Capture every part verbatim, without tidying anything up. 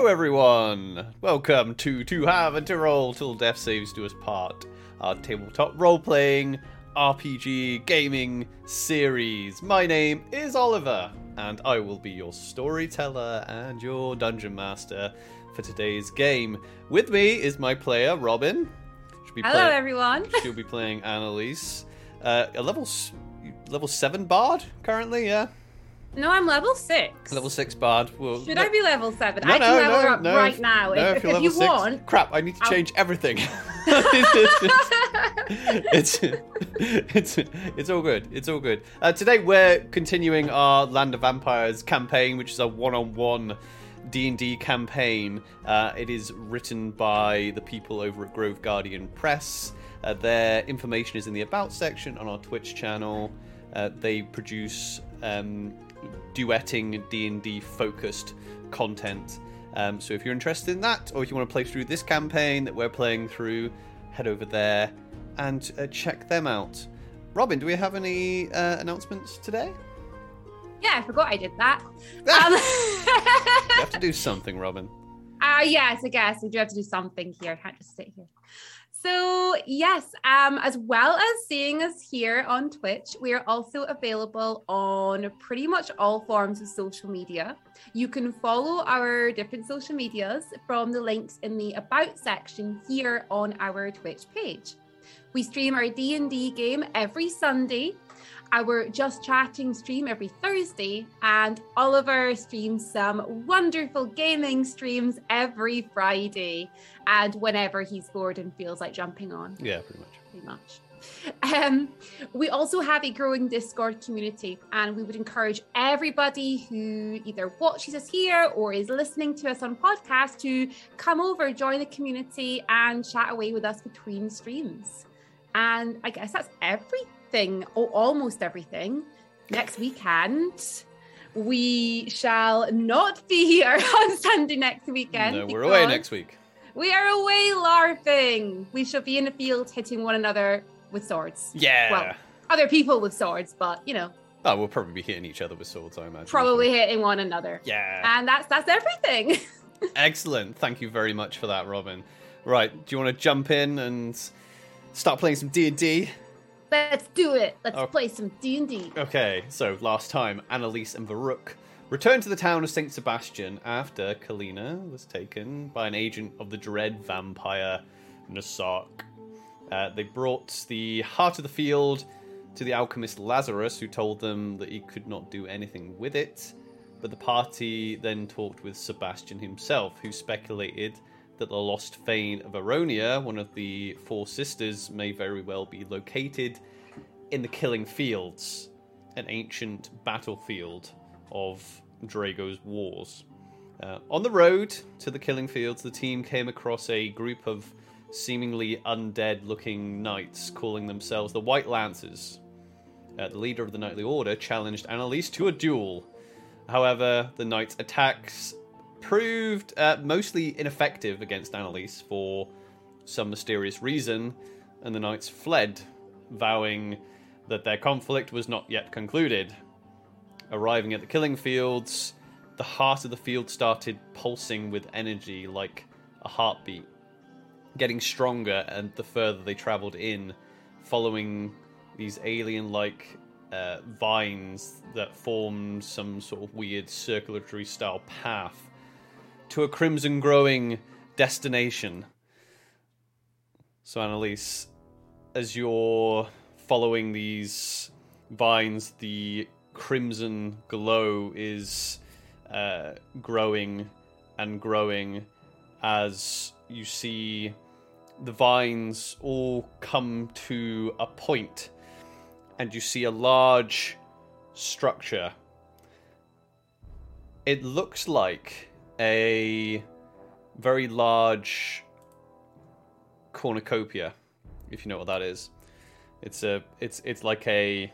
Hello everyone! Welcome to To Have and To Roll Till Death Saves Do Us Part, our tabletop role-playing R P G gaming series. My name is Oliver, and I will be your storyteller and your dungeon master for today's game. With me is my player, Robin. She'll be Hello play- everyone! She'll be playing Annelisse. Uh, a level, level seven bard currently, yeah? No, I'm level six. Level six bard. Well, Should no, I be level seven? No, I can no, level no, her up no, right if, now no, if, if, if, if you six, want. Crap, I need to change I'll... everything. it's, it's, it's, it's, it's all good. It's all good. Uh, today we're continuing our Land of Vampires campaign, which is a one-on-one D and D campaign. Uh, it is written by the people over at Grove Guardian Press. Uh, their information is in the About section on our Twitch channel. Uh, they produce... Um, duetting D and D focused content. Um, so if you're interested in that, or if you want to play through this campaign that we're playing through, head over there and uh, check them out. Robin, do we have any uh, announcements today? Yeah, I forgot I did that. Ah! Um... you have to do something, Robin. Uh, yes, I guess. We do have to do something here. I can't just sit here. So yes, um, as well as seeing us here on Twitch, we are also available on pretty much all forms of social media. You can follow our different social medias from the links in the About section here on our Twitch page. We stream our D and D game every Sunday, our Just Chatting stream every Thursday, and Oliver streams some wonderful gaming streams every Friday, and whenever he's bored and feels like jumping on. Yeah, pretty much. Pretty much. Um, we also have a growing Discord community, and we would encourage everybody who either watches us here or is listening to us on podcast to come over, join the community, and chat away with us between streams. And I guess that's everything. Thing, or almost everything. Next weekend, we shall not be here on Sunday next weekend. No, we're away next week. We are away LARPing. We shall be in a field hitting one another with swords. Yeah. Well, other people with swords, but you know. Oh, we'll probably be hitting each other with swords, I imagine. Probably hitting one another. Yeah. And that's that's everything. Excellent. Thank you very much for that, Robin. Right. Do you want to jump in and start playing some D and D? Let's do it. Let's oh. play some D and D. Okay, so last time, Annelisse and Varuk returned to the town of Saint Sebastian after Kalina was taken by an agent of the dread vampire Nasak. Uh, they brought the heart of the field to the alchemist Lazarus, who told them that he could not do anything with it. But the party then talked with Sebastian himself, who speculated that the lost Fane of Eronia, one of the four sisters, may very well be located in the Killing Fields, an ancient battlefield of Drago's wars. Uh, on the road to the Killing Fields, the team came across a group of seemingly undead-looking knights calling themselves the White Lancers. Uh, the leader of the Knightly Order challenged Annelisse to a duel. However, the knight's attacks proved uh, mostly ineffective against Annelisse for some mysterious reason, and the knights fled, vowing that their conflict was not yet concluded. Arriving at the Killing Fields, the heart of the field started pulsing with energy like a heartbeat, getting stronger and the further they travelled in, following these alien-like uh, vines that formed some sort of weird circulatory-style path to a crimson-growing destination. So, Annelisse, as you're following these vines, the crimson glow is uh, growing and growing as you see the vines all come to a point, and you see a large structure. It looks like a very large cornucopia, if you know what that is. It's a, it's, it's like a,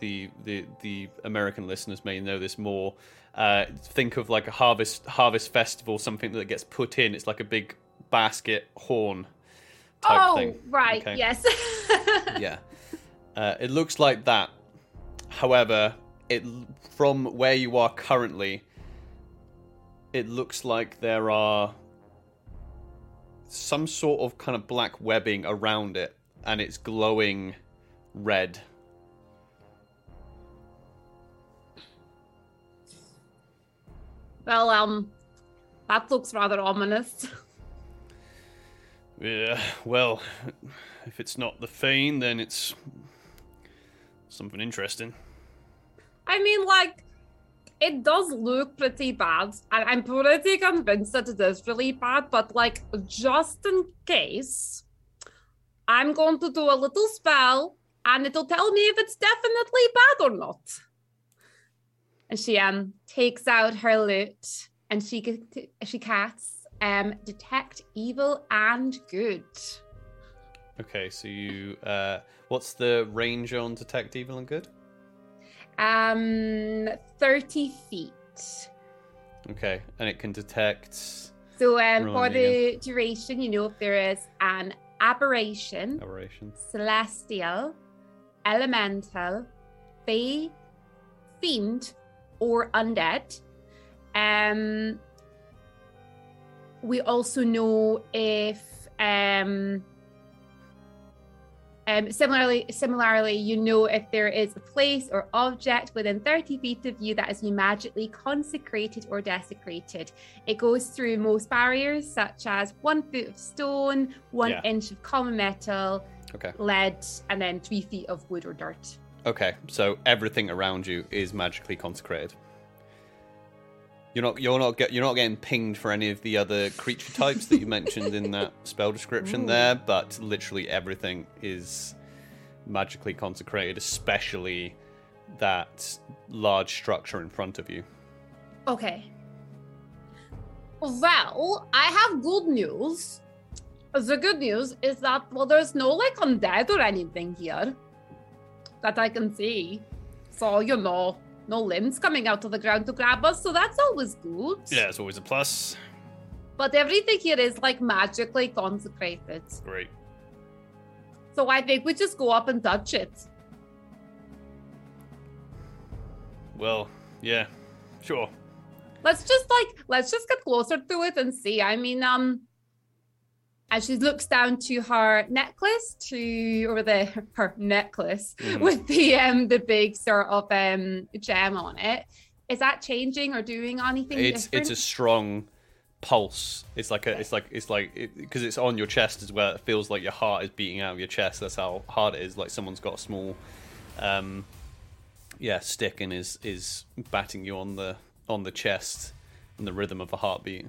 the, the, the American listeners may know this more. Uh, think of like a harvest, harvest festival, something that gets put in. It's like a big basket horn type oh, thing. Oh, right. Okay. Yes. yeah. Uh, it looks like that. However, it from where you are currently, it looks like there are some sort of kind of black webbing around it, and it's glowing red. Well, um, that looks rather ominous. Yeah, well, if it's not the Fane, then it's something interesting. I mean, like, it does look pretty bad, and I'm pretty convinced that it is really bad, but, like, just in case, I'm going to do a little spell, and it'll tell me if it's definitely bad or not. And she um takes out her lute, and she she casts um Detect Evil and Good. Okay, so you uh, what's the range on Detect Evil and Good? Um, thirty feet. Okay, and it can detect. So um, for the duration, you know, if there is an aberration, aberration, celestial, elemental, fae, fiend, or undead. Um, we also know if um, um, similarly, similarly, you know if there is a place or object within thirty feet of you that is magically consecrated or desecrated. It goes through most barriers, such as one foot of stone, one yeah. inch of common metal, okay. lead, and then three feet of wood or dirt. Okay, so everything around you is magically consecrated. You're not, you're not, get, you're not getting pinged for any of the other creature types that you mentioned in that spell description Ooh. there, but literally everything is magically consecrated, especially that large structure in front of you. Okay. Well, I have good news. The good news is that, well, there's no, like, undead or anything here that I can see. So, you know, no limbs coming out of the ground to grab us, so that's always good. Yeah, it's always a plus. But everything here is, like, magically consecrated. Great. So I think we just go up and touch it. Well, yeah, sure. Let's just, like, let's just get closer to it and see. I mean, um... and she looks down to her necklace, to or the her necklace mm. with the um the big sort of um gem on it. Is that changing or doing anything It's different? It's a strong pulse. It's like a yeah. it's like it's like because it, it's on your chest as well. It feels like your heart is beating out of your chest. That's how hard it is. Like someone's got a small, um, yeah, stick and is is batting you on the on the chest and the rhythm of a heartbeat.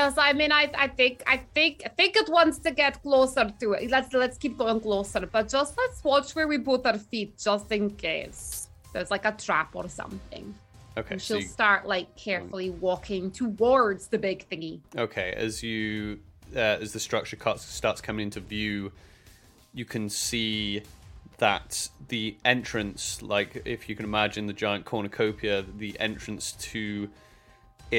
Yes, I mean, I, I think, I think, I think it wants to get closer to it. Let's let's keep going closer, but just let's watch where we put our feet, just in case there's like a trap or something. Okay. And she'll so you... start like carefully walking towards the big thingy. Okay. As you, uh, as the structure cuts, starts coming into view, you can see that the entrance, like if you can imagine the giant cornucopia, the entrance to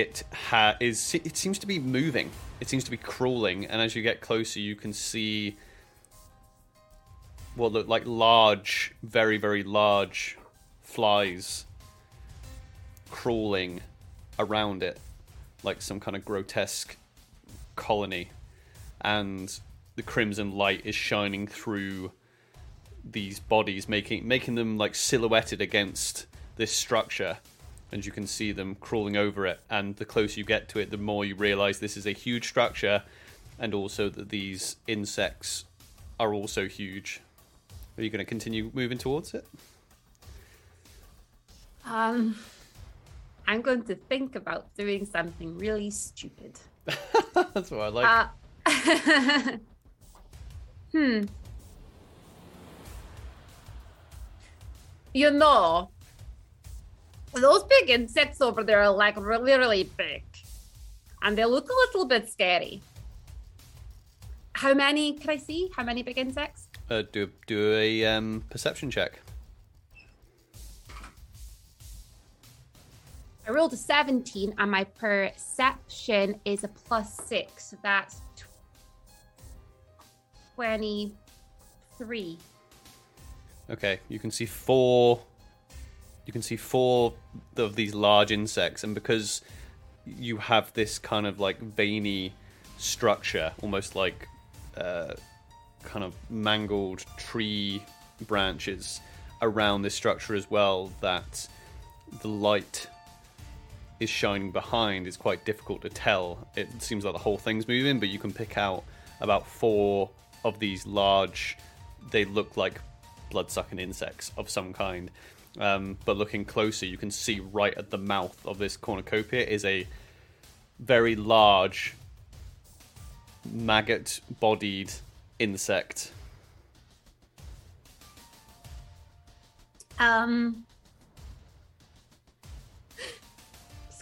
It ha- is. It seems to be moving. It seems to be crawling, and as you get closer, you can see what look like large, very, very large flies crawling around it, like some kind of grotesque colony. And the crimson light is shining through these bodies, making making them like silhouetted against this structure. And you can see them crawling over it. And the closer you get to it, the more you realise this is a huge structure, and also that these insects are also huge. Are you going to continue moving towards it? Um, I'm going to think about doing something really stupid. That's what I like. Uh, hmm. You know, those big insects over there are like really, really big, and they look a little bit scary. How many can I see? How many big insects? Uh, do do a um, perception check. I rolled a seventeen, and my perception is a plus six, so that's twenty-three. Okay, you can see four you can see four of these large insects, and because you have this kind of like veiny structure, almost like uh, kind of mangled tree branches around this structure as well, that the light is shining behind is quite difficult to tell. It seems like the whole thing's moving, but you can pick out about four of these large, they look like blood-sucking insects of some kind. Um, but looking closer, you can see right at the mouth of this cornucopia is a very large maggot-bodied insect. Um...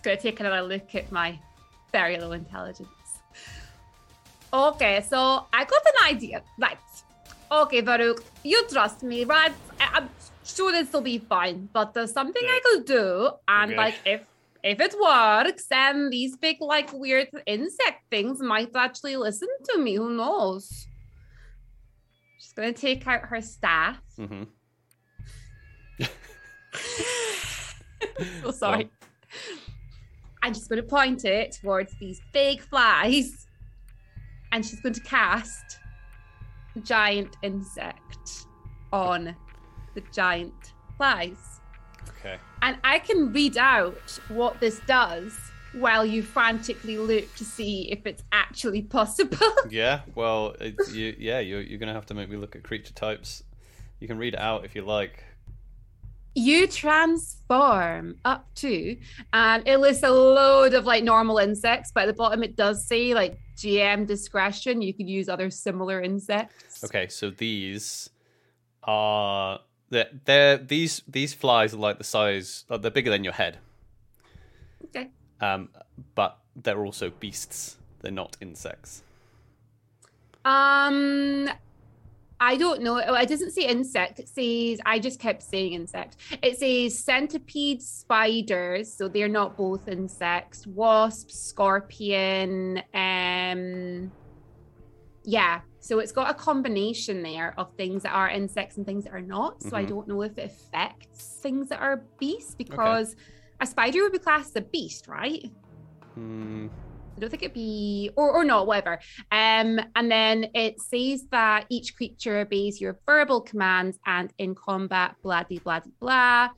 Going to take another look at my very low intelligence. Okay, so I got an idea. Right. Okay, Varuk, you trust me, right? I- I'm sure this will be fine, but there's something yeah. I could do, and okay. like if if it works, then these big like weird insect things might actually listen to me. Who knows? She's going to take out her staff. Mm-hmm. So sorry. Well. And she's going to point it towards these big flies, and she's going to cast Giant Insect on the giant flies. Okay. And I can read out what this does while you frantically look to see if it's actually possible. Yeah, well, it, you, yeah, you're, you're going to have to make me look at creature types. You can read it out if you like. You transform up to, and it lists a load of like normal insects, but at the bottom it does say like G M discretion. You could use other similar insects. Okay, so these are they're, they're these these flies are like the size they're bigger than your head. Okay. Um, but they're also beasts. They're not insects. Um. I don't know. It doesn't say insect. It says, I just kept saying insect. It says centipedes, spiders, so they're not both insects, wasps, scorpion. Um, yeah. So it's got a combination there of things that are insects and things that are not. So mm-hmm. I don't know if it affects things that are beasts, because okay. a spider would be classed as a beast, right? Hmm. I don't think it'd be, or or not, whatever. Um, and then it says that each creature obeys your verbal commands and in combat, blah, blah, blah, blah.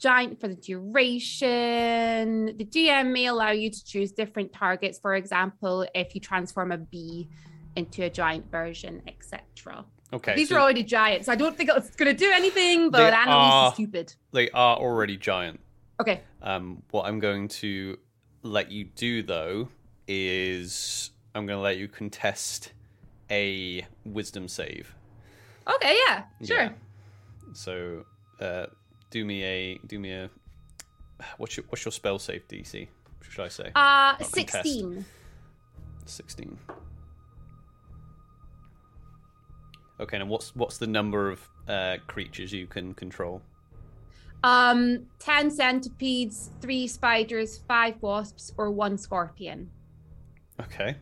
Giant for the duration. The G M may allow you to choose different targets. For example, if you transform a bee into a giant version, et cetera. Okay. These so are already giant, so I don't think it's going to do anything, but Annelise is stupid. They are already giant. Okay. Um, what I'm going to let you do though is I'm going to let you contest a wisdom save. Okay, yeah, sure. Yeah. So uh, do me a do me a what's your what's your spell save D C? Should I say? Uh sixteen. Contest. sixteen. Okay, and what's what's the number of uh, creatures you can control? Um, ten centipedes, three spiders, five wasps, or one scorpion. Okay.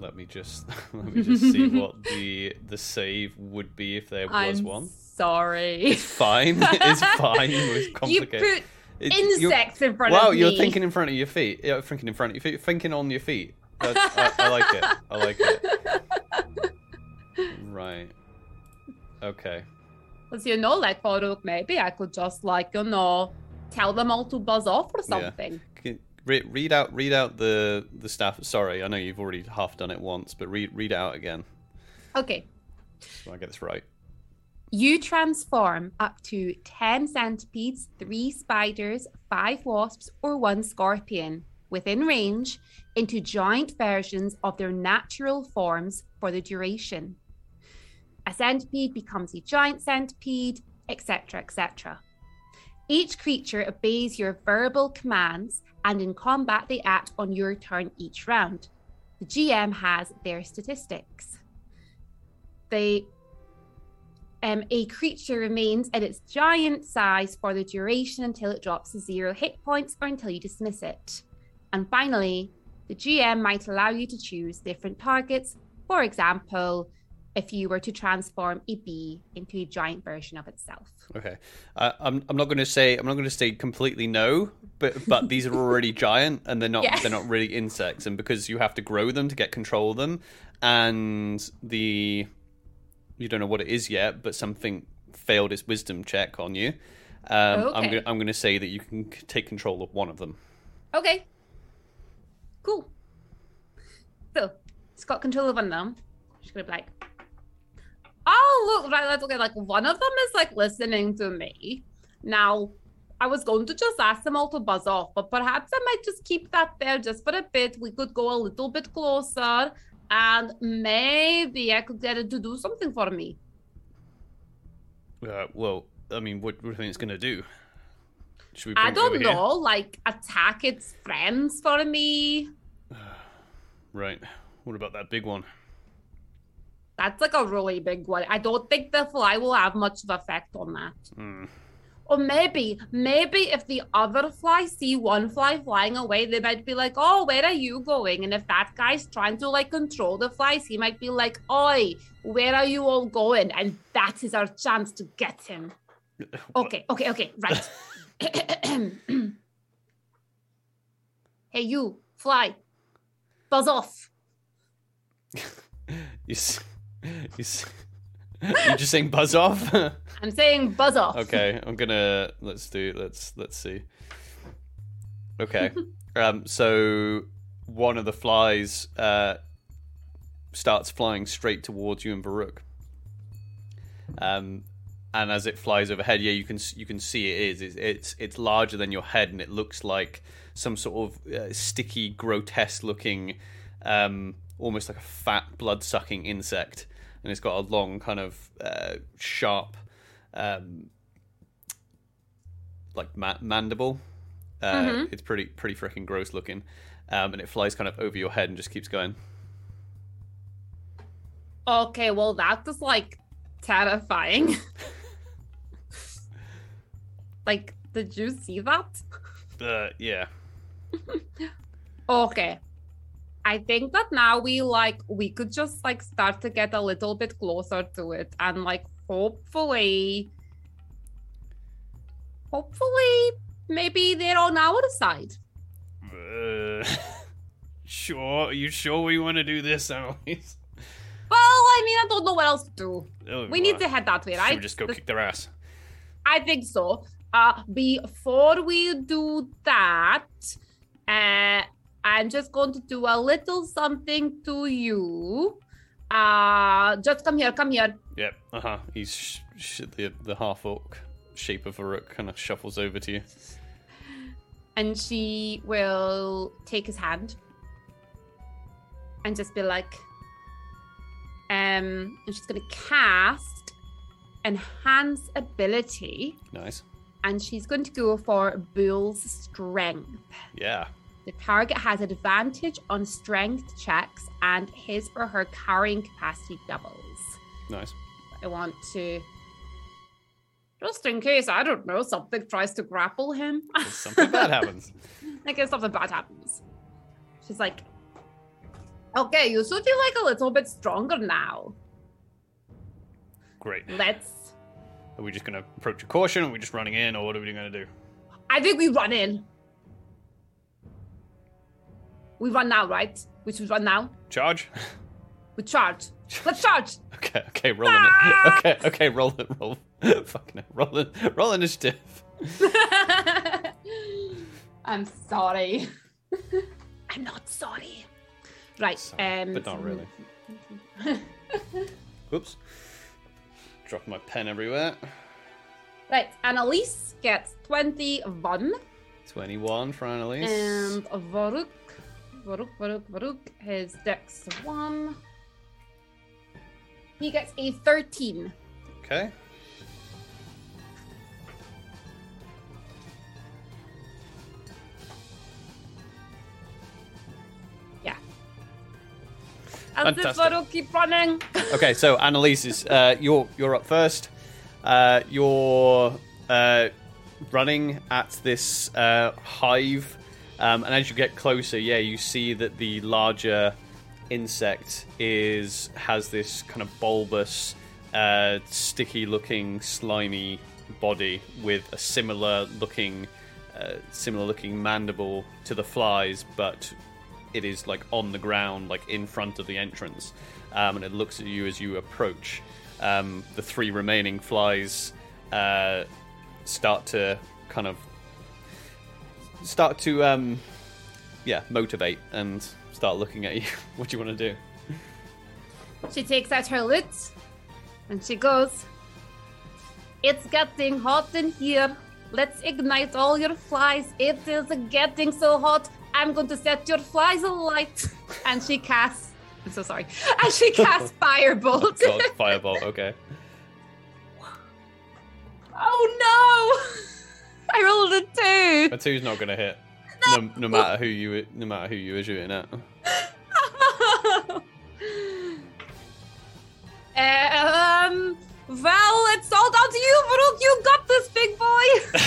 Let me just let me just see what the the save would be if there was I'm one. Sorry. It's fine. It's fine. It's complicated. You put it, insects in front wow, of me. Wow, you're thinking in front of your feet. You're thinking in front of your feet. You're thinking on your feet. I, I, I like it. I like it. Right. Okay. Because, you know, like, Varuk, maybe I could just, like, you know, tell them all to buzz off or something. Yeah. Re- read out read out the, the staff. Sorry, I know you've already half done it once, but read, read out again. Okay. So I get this right. You transform up to ten centipedes, three spiders, five wasps, or one scorpion within range into giant versions of their natural forms for the duration. A centipede becomes a giant centipede, et cetera, et cetera. Each creature obeys your verbal commands, and in combat they act on your turn each round. The G M has their statistics. They, um, a creature remains at its giant size for the duration until it drops to zero hit points or until you dismiss it. And finally, the G M might allow you to choose different targets. For example, if you were to transform a bee into a giant version of itself. Okay, uh, I'm I'm not going to say I'm not going to say completely no, but but these are already giant and they're not yeah. they're not really insects, and because you have to grow them to get control of them, and the you don't know what it is yet, but something failed its wisdom check on you. Um, okay. I'm go- I'm going to say that you can take control of one of them. Okay. Cool. So, it's got control of one of them. She's going to be like, oh, look, right, let's look at, like, one of them is, like, listening to me. Now, I was going to just ask them all to buzz off, but perhaps I might just keep that there just for a bit. We could go a little bit closer, and maybe I could get it to do something for me. Uh, well, I mean, what, what do you think it's going to do? Should we bring I don't it over know, here? Like, attack its friends for me. Right. What about that big one? That's like a really big one. I don't think the fly will have much of an effect on that. Mm. Or maybe, maybe if the other fly see one fly flying away, they might be like, oh, where are you going? And if that guy's trying to like control the flies, he might be like, oi, where are you all going? And that is our chance to get him. What? Okay, okay, okay, right. Hey, you, fly. Buzz off. you, you, you're just saying buzz off? I'm saying buzz off. Okay, I'm gonna let's do let's let's see. Okay, um, so one of the flies uh, starts flying straight towards you and Varuk. Um, and as it flies overhead, yeah, you can you can see it is it's it's, it's larger than your head, and it looks like some sort of uh, sticky, grotesque-looking, um, almost like a fat, blood-sucking insect, and it's got a long, kind of uh, sharp, um, like ma- mandible. Uh, mm-hmm. It's pretty, pretty freaking gross-looking, um, and it flies kind of over your head and just keeps going. Okay, well, that was like terrifying. Like, did you see that? Uh, yeah. Okay, I think that now we like we could just like start to get a little bit closer to it, and like hopefully hopefully maybe they're on our side. Uh, sure, are you sure we want to do this, Annelise? Well, I mean, I don't know what else to do. Oh, we wow. need to head that way, right? Should we just go the- kick their ass? I think so. Uh, before we do that, uh, I'm just going to do a little something to you. Uh, just come here, come here. Yep, uh-huh. He's sh- sh- the, the half-orc shape of Varuk kind of shuffles over to you. And she will take his hand and just be like, um, and she's going to cast Enhance Ability. Nice. And she's going to go for Bull's Strength. Yeah. The target has advantage on strength checks, and his or her carrying capacity doubles. Nice. I want to... Just in case, I don't know, something tries to grapple him. If something bad happens. Like if something bad happens. She's like, okay, you should be like a little bit stronger now. Great. Let's... Are we just going to approach a caution, or are we just running in, or what are we going to do? I think we run in. We run now, right? We should run now. Charge? We charge. Let's charge. Okay, okay, roll ah! in. Okay, okay, roll it, roll. Fuck no, roll in, roll initiative. I'm sorry. I'm not sorry. Right. Sorry, um, but not really. Oops. Drop my pen everywhere. Right, Annelise gets twenty-one. twenty-one for Annelise. And Varuk, Varuk, Varuk, Varuk, his dex one. He gets a thirteen. Okay. And this Varuk keep running. Okay, so Annelise is uh, you're you're up first. Uh, you're uh, running at this uh, hive, um, and as you get closer, yeah, you see that the larger insect is has this kind of bulbous, uh, sticky-looking, slimy body with a similar-looking, uh, similar-looking mandible to the flies, but it is like on the ground, like in front of the entrance, um, and it looks at you as you approach. Um, the three remaining flies uh, start to kind of start to, um, yeah, motivate and start looking at you. What do you want to do? She takes out her lid and she goes, "It's getting hot in here. Let's ignite all your flies. It is getting so hot. I'm going to set your flies alight." And she casts, I'm so sorry. And she casts Firebolt. Oh, God, Firebolt, okay. Oh no! I rolled a two. A two's not gonna hit. No. no, no matter who you, no matter who you were shooting at. um. Well, it's all down to you, Varuk. You got this, big boy.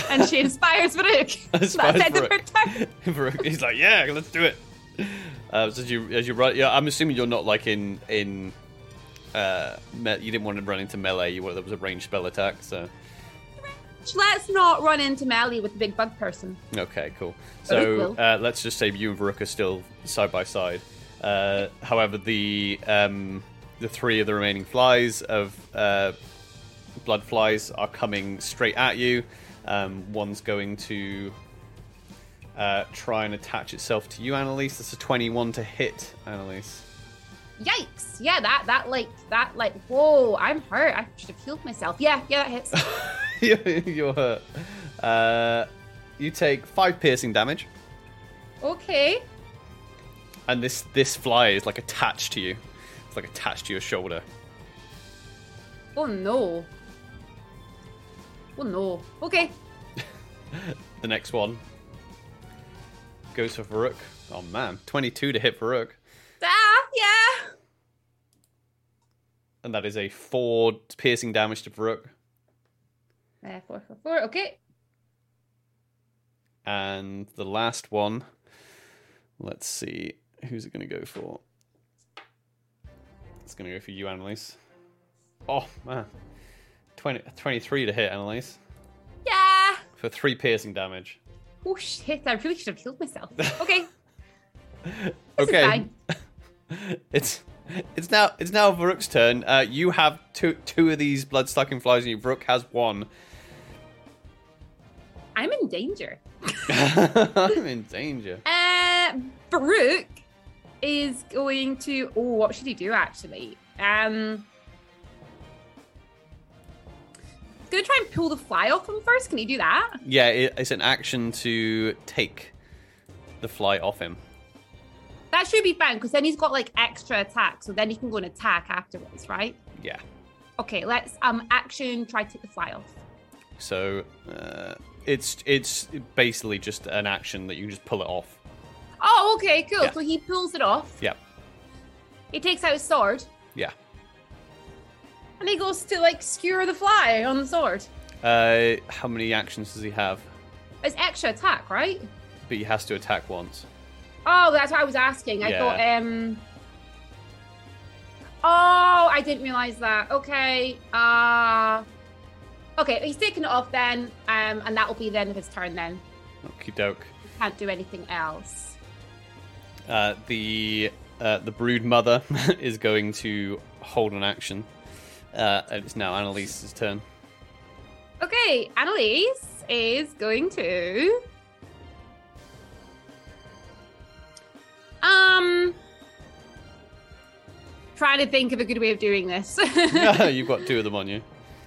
And she inspires Varuk. Inspires Varuk. Varuk. He's like, yeah, let's do it. Uh, so as you, as you run, yeah, I'm assuming you're not like in in. Uh, me- you didn't want to run into melee. You wanted, there was a ranged spell attack, so. Let's not run into melee with the big bug person. Okay, cool. So uh, let's just say you and Varuk are still side by side. Uh, however, the um, the three of the remaining flies of uh, blood flies are coming straight at you. Um, one's going to uh, try and attach itself to you, Annelise. That's a twenty-one to hit, Annelise. Yikes! Yeah, that that like that like whoa! I'm hurt. I should have healed myself. Yeah, yeah, that hits. You're hurt. Uh, you take five piercing damage. Okay. And this this fly is like attached to you. It's like attached to your shoulder. Oh no. Oh no. Okay. The next one goes for Varuk. Oh man, twenty-two to hit Varuk. Ah, yeah. And that is a four piercing damage to Varuk. Uh, four, four, four. Okay. And the last one. Let's see. Who's it going to go for? It's going to go for you, Annelise. Oh, man. twenty, twenty-three to hit, Annelise. Yeah. For three piercing damage. Oh, shit. I really should have killed myself. Okay. Okay. It's it's now it's now Varuk's turn. Uh, you have two two of these blood-sucking flies, and you Varuk has one. I'm in danger. I'm in danger. Uh, Varuk is going to. Oh, what should he do? Actually, um, I'm gonna try and pull the fly off him first. Can he do that? Yeah, it, it's an action to take the fly off him. That should be fine, because then he's got like extra attack, so then he can go and attack afterwards, right? Yeah. Okay, let's um action try to take the fly off. So uh, it's it's basically just an action that you can just pull it off. Oh, okay, cool. Yeah. So he pulls it off. Yeah. He takes out his sword. Yeah. And he goes to like skewer the fly on the sword. Uh, how many actions does he have? It's extra attack, right? But he has to attack once. Oh, that's what I was asking. I yeah. thought, um... Oh, I didn't realise that. Okay. Uh... Okay, he's taking it off then, um, and that'll be the end of his turn then. Okie doke. Can't do anything else. Uh, the uh, the brood mother is going to hold an action. Uh, it's now Annelise's turn. Okay, Annelise is going to... Um, trying to think of a good way of doing this. You've got two of them on you.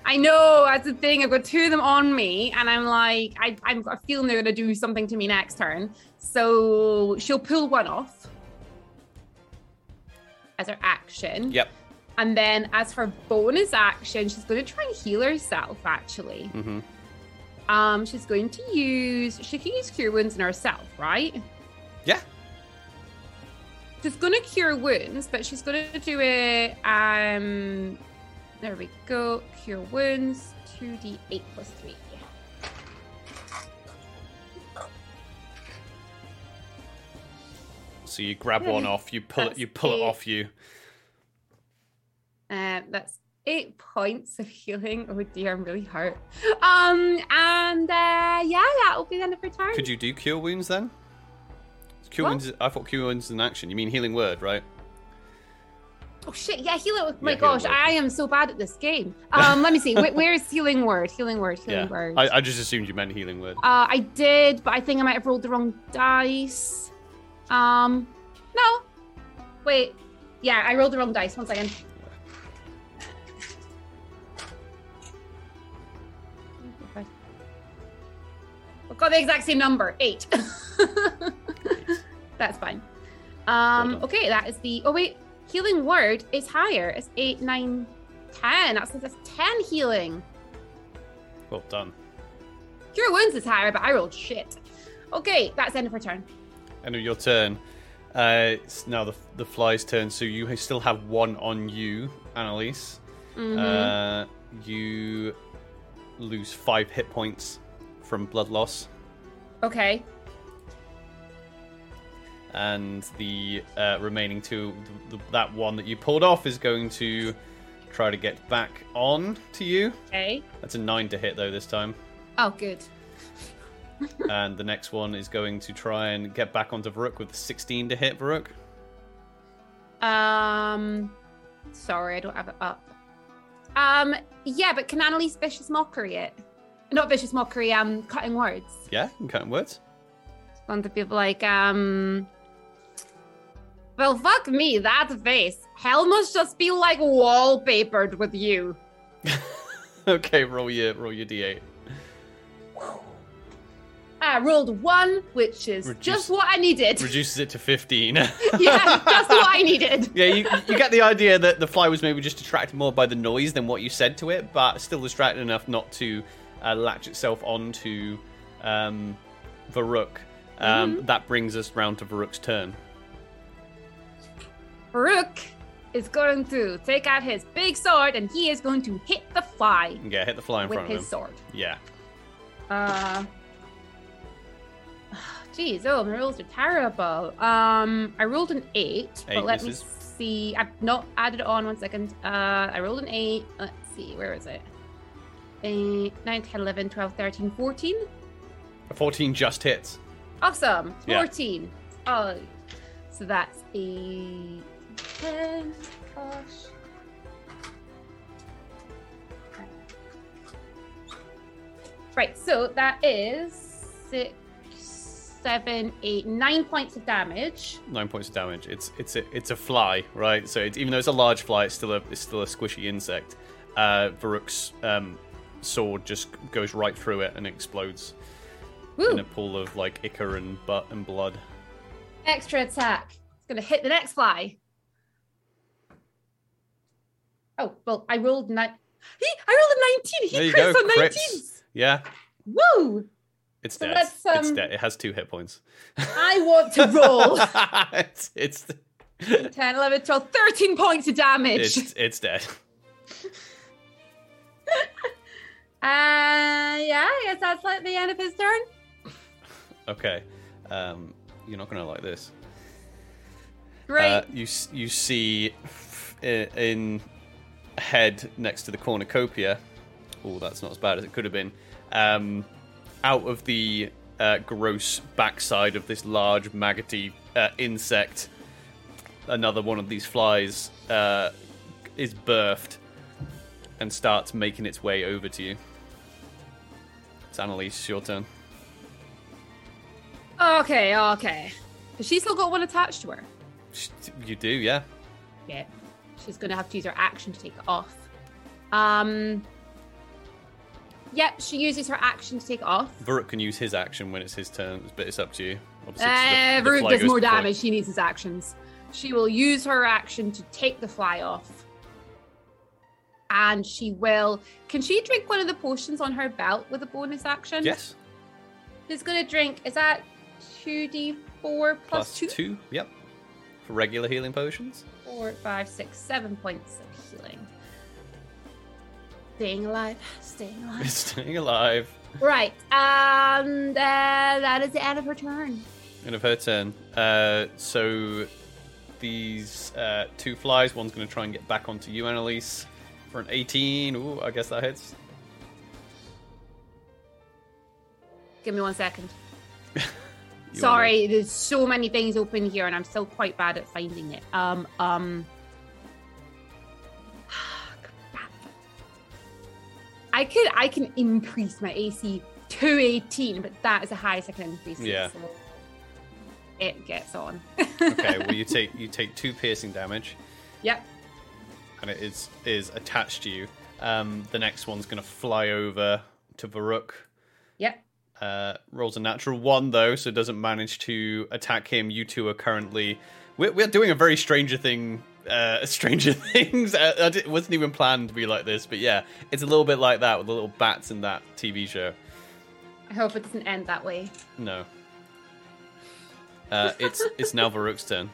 I know, that's the thing. I've got two of them on me, and I'm like, I, I'm got a feeling they're going to do something to me next turn. So she'll pull one off as her action. Yep. And then as her bonus action, she's going to try and heal herself, actually. Mm-hmm. Um, she's going to use, she can use Cure Wounds in herself, right? Yeah. She's going to cure wounds, but she's going to do it, um, there we go, cure wounds, two d eight plus three. So So you grab one off, you pull that's it, you pull eight. it off you. Uh, that's eight points of healing. Oh dear, I'm really hurt. Um, and uh, yeah, that'll be the end of her turn. Could you do Cure Wounds then? Cure what? Wounds. I thought Cure Wounds is an action. You mean Healing Word, right? Oh shit! Yeah, heal it. With, yeah, my gosh, word. I am so bad at this game. Um, let me see. Wait, where is healing word? Healing word. Healing yeah. word. I, I just assumed you meant healing word. Uh, I did, but I think I might have rolled the wrong dice. Um, no. Wait. Yeah, I rolled the wrong dice. One second. We've got the exact same number. Eight. Eight. That's fine. Um, well okay, that is the. Oh wait. Healing word is higher. It's eight, nine, ten. That's, that's ten healing. Well done. Cure Wounds is higher, but I rolled shit. Okay, that's the end of her turn. End of your turn. Uh, it's now the the fly's turn, so you still have one on you, Annelise. Mm-hmm. Uh, you lose five hit points from blood loss. Okay. And the uh, remaining two, th- th- that one that you pulled off is going to try to get back on to you. Okay. That's a nine to hit, though, this time. Oh, good. And the next one is going to try and get back onto Varuk with sixteen to hit, Varuk. Um, sorry, I don't have it up. Um, yeah, but can Annelise Vicious Mockery it? Not Vicious Mockery, um, Cutting Words. Yeah, Cutting Words. One to be like, um... well, fuck me, that face. Hell must just be like wallpapered with you. Okay, roll your roll your D eight. I rolled one, which is Reduce, just what I needed. Reduces it to fifteen. Yeah, just what I needed. Yeah, you, you get the idea that the fly was maybe just distracted more by the noise than what you said to it, but still distracted enough not to uh, latch itself onto um, Varuk. Um, mm-hmm. That brings us round to Varuk's turn. Varuk is going to take out his big sword and he is going to hit the fly. Yeah, hit the fly in front of him. With his sword. Yeah. Uh, Jeez, oh, my rolls are terrible. Um, I rolled an eight, eight but let misses. me see. I've not added on one second. Uh, I rolled an eight. Let's see, where is it? eight, nine, ten, eleven, twelve, thirteen, fourteen. fourteen just hits. Awesome. fourteen. Yeah. Oh, so that's a ten. Gosh. Right, so that is six, seven, eight, nine points of damage. Nine points of damage. It's it's a it's a fly, right? So it's, even though it's a large fly, it's still a it's still a squishy insect. Uh, Varuk's um, sword just goes right through it and explodes. Woo. In a pool of like ichor and butt and blood. Extra attack. It's gonna hit the next fly. Oh well, I rolled nine. He, I rolled a nineteen. He crits on nineteen. Yeah. Woo. It's so dead. Um, it's dead. It has two hit points. I want to roll. it's, it's ten, eleven, twelve, thirteen points of damage. It's, it's dead. uh, yeah. I guess that's like the end of his turn. Okay, um, you're not going to like this. Great. Uh, you you see in, in head next to the cornucopia. Oh, that's not as bad as it could have been. Um, out of the uh, gross backside of this large maggoty uh, insect, another one of these flies uh, is birthed and starts making its way over to you. It's Annelise, your turn. Okay, okay. Has she still got one attached to her? You do, yeah. Yeah. She's going to have to use her action to take it off. Um. Yep, she uses her action to take it off. Varuk can use his action when it's his turn, but it's up to you. Obviously, uh, the, the Varuk does more damage. She needs his actions. She will use her action to take the fly off. And she will... Can she drink one of the potions on her belt with a bonus action? Yes. She's going to drink... Is that... two d four plus, plus two? two, yep. For regular healing potions. Four, five, six, seven points of healing. Staying alive. Staying alive. Staying alive. Right. And uh, that is the end of her turn. End of her turn. Uh, so these uh, two flies, one's going to try and get back onto you, Annelise, for an eighteen. Ooh, I guess that hits. Give me one second. Sorry, wanna... there's so many things open here, and I'm still quite bad at finding it. Um, um... I could, I can increase my A C to eighteen, but that is the highest I can increase. Yeah. So it gets on. Okay, well you take you take two piercing damage. Yep. And it is is attached to you. Um, the next one's going to fly over to Varuk. Yep. Uh, rolls a natural one though, so doesn't manage to attack him. You two are currently we're we're doing a very Stranger Thing. Uh, Stranger Things. I, I wasn't even planned to be like this, but yeah, it's a little bit like that with the little bats in that T V show. I hope it doesn't end that way. No. Uh, it's it's now Varuk's turn.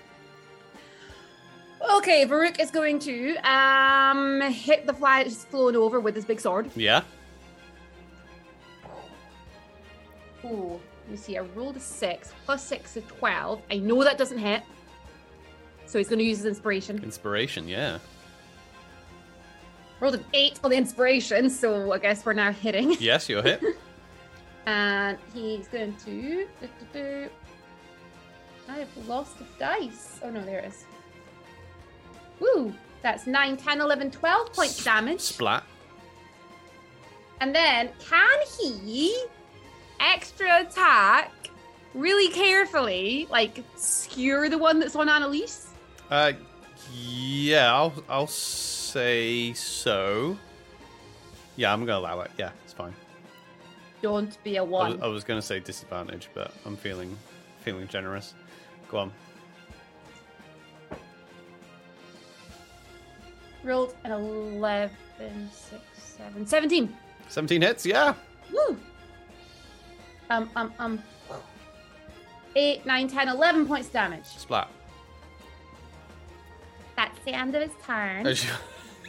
Okay, Varuk is going to um hit the fly that's flown over with his big sword. Yeah. Oh, let me see. I rolled a six plus six is twelve. I know that doesn't hit. So he's going to use his inspiration. Inspiration, yeah. Rolled an eight on the inspiration, so I guess we're now hitting. Yes, you're hit. And he's going to... Do, do, do. I have lost the dice. Oh, no, there it is. Woo! That's nine, ten, eleven, twelve points S- damage. Splat. And then, can he extra attack really carefully, like, skewer the one that's on Annelise? Uh, yeah, I'll I'll say so. Yeah, I'm gonna allow it. Yeah, it's fine. Don't be a one. I was, I was gonna say disadvantage, but I'm feeling feeling generous. Go on. Rolled an eleven, six, seven, seventeen. seventeen hits, yeah. Woo. Um, um, um. eight, nine, ten, eleven points damage. Splat. That's the end of his turn. As, you,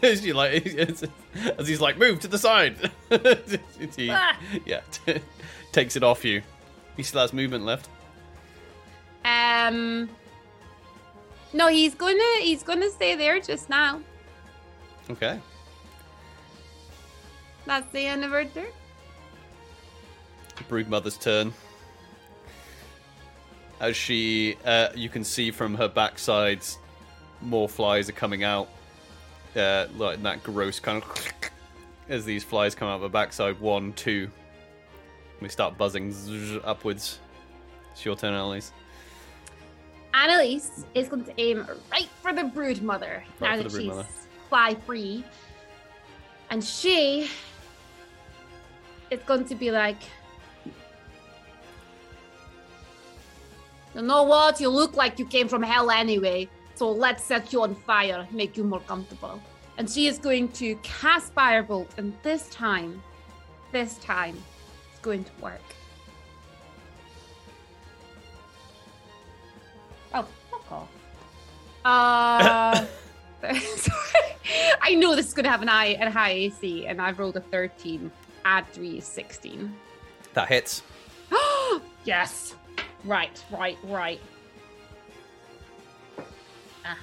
as, you like, as he's like, move to the side. he, ah. Yeah, t- takes it off you. He still has movement left. Um, no, he's gonna he's gonna stay there just now. Okay. That's the end of her turn. Broodmother's turn. As she, uh, you can see from her backsides, more flies are coming out. Uh, like that gross kind of... As these flies come out of her backside, one, two. We start buzzing zzz, upwards. It's your turn, Annelise. Annelise is going to aim right for the broodmother. Right now that she's fly free. And she is going to be like... You know what? You look like you came from hell anyway, so let's set you on fire, make you more comfortable. And she is going to cast Firebolt, and this time, this time, it's going to work. Oh, fuck off. Uh, sorry. I know this is going to have an high, a high A C, and I've rolled a thirteen. Add three is sixteen. That hits. Yes. Right, right, right. Ah.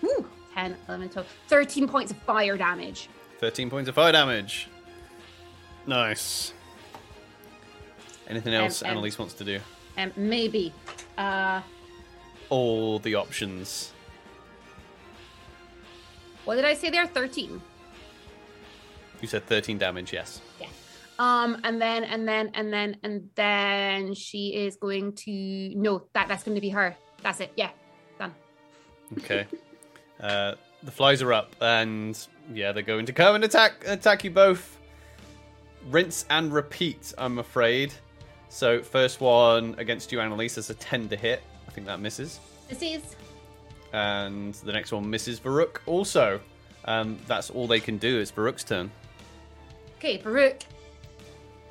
Woo! ten, eleven, twelve. thirteen points of fire damage. thirteen points of fire damage. Nice. Anything else um, Annelise um, wants to do? Um, maybe. Uh, All the options. What did I say there? thirteen. You said thirteen damage, yes. Yes. Yeah. Um, and then, and then, and then, and then she is going to, no, that, that's going to be her. That's it. Yeah. Done. Okay. uh, the flies are up and yeah, they're going to come and attack, attack you both. Rinse and repeat, I'm afraid. So first one against you, Annelise, is a ten to hit. I think that misses. Misses. And the next one misses Varuk also. Um, that's all they can do. It's Varuk's turn. Okay. Varuk.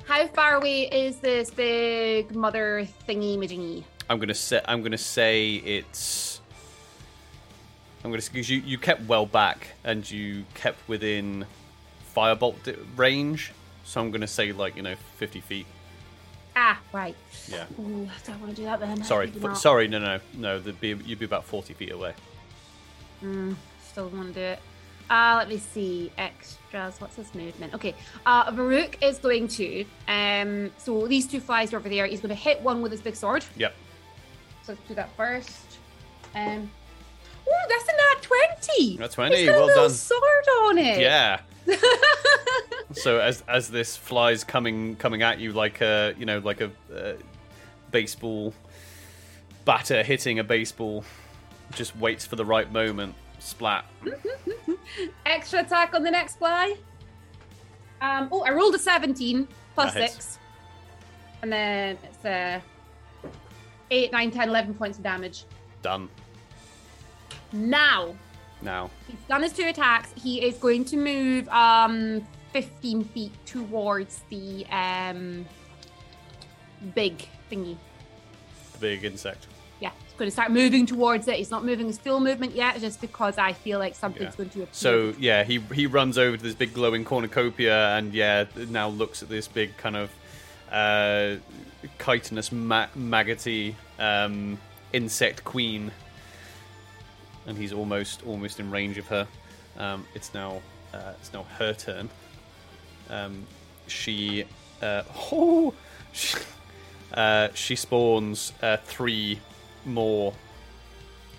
How far away is this big mother thingy majingy? I'm gonna say I'm gonna say it's I'm gonna because you, you kept well back and you kept within firebolt range, so I'm gonna say like you know fifty feet. Ah, right. Yeah. Ooh, I don't want to do that then. Sorry, f- sorry, no, no, no. There'd be, you'd be about forty feet away. Mm, still want to do it. Uh, let me see. Extras. What's this movement? Okay. Uh, Varuk is going to. Um, so these two flies are over there. He's going to hit one with his big sword. Yep. So let's do that first. Um. Oh, that's a nat twenty. Nat twenty. He's got well a little done. Sword on it. Yeah. So as as this flies coming coming at you like a you know like a uh, baseball batter hitting a baseball, just waits for the right moment. Splat. Extra attack on the next fly. Um, oh, I rolled a seventeen plus that six, hits. And then it's a uh, eight, nine, ten, eleven points of damage. Done. Now. Now. He's done his two attacks. He is going to move um fifteen feet towards the um big thingy. The big insect. Yeah, he's going to start moving towards it. He's not moving his full movement yet, just because I feel like something's yeah. going to appear. So yeah, he he runs over to this big glowing cornucopia and yeah, now looks at this big kind of uh chitinous ma- maggoty um insect queen. And he's almost almost in range of her. Um, it's now uh, it's now her turn. Um, she uh, oh, she, uh, she spawns uh, three more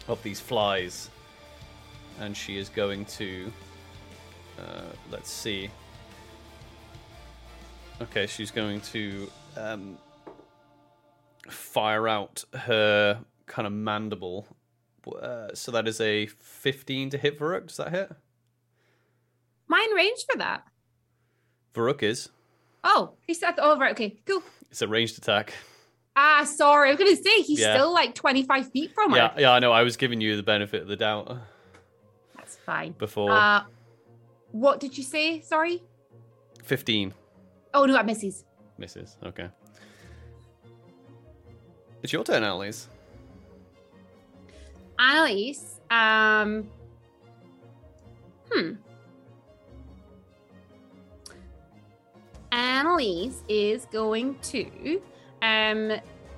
of these flies, and she is going to uh, let's see. Okay, she's going to um, fire out her kind of mandible. Uh, so that is a fifteen to hit Varuk. Does that hit? Mine range for that. Varuk is. Oh, he's at the over. Okay, cool. It's a ranged attack. Ah, sorry. I was going to say he's yeah. still like twenty-five feet from her. Yeah, yeah, I know. I was giving you the benefit of the doubt. That's fine. Before. Uh, what did you say? Sorry? fifteen. Oh, no, that misses. Misses. Okay. It's your turn, Annelise. Annelise, um, hmm. Annelise is going to, um,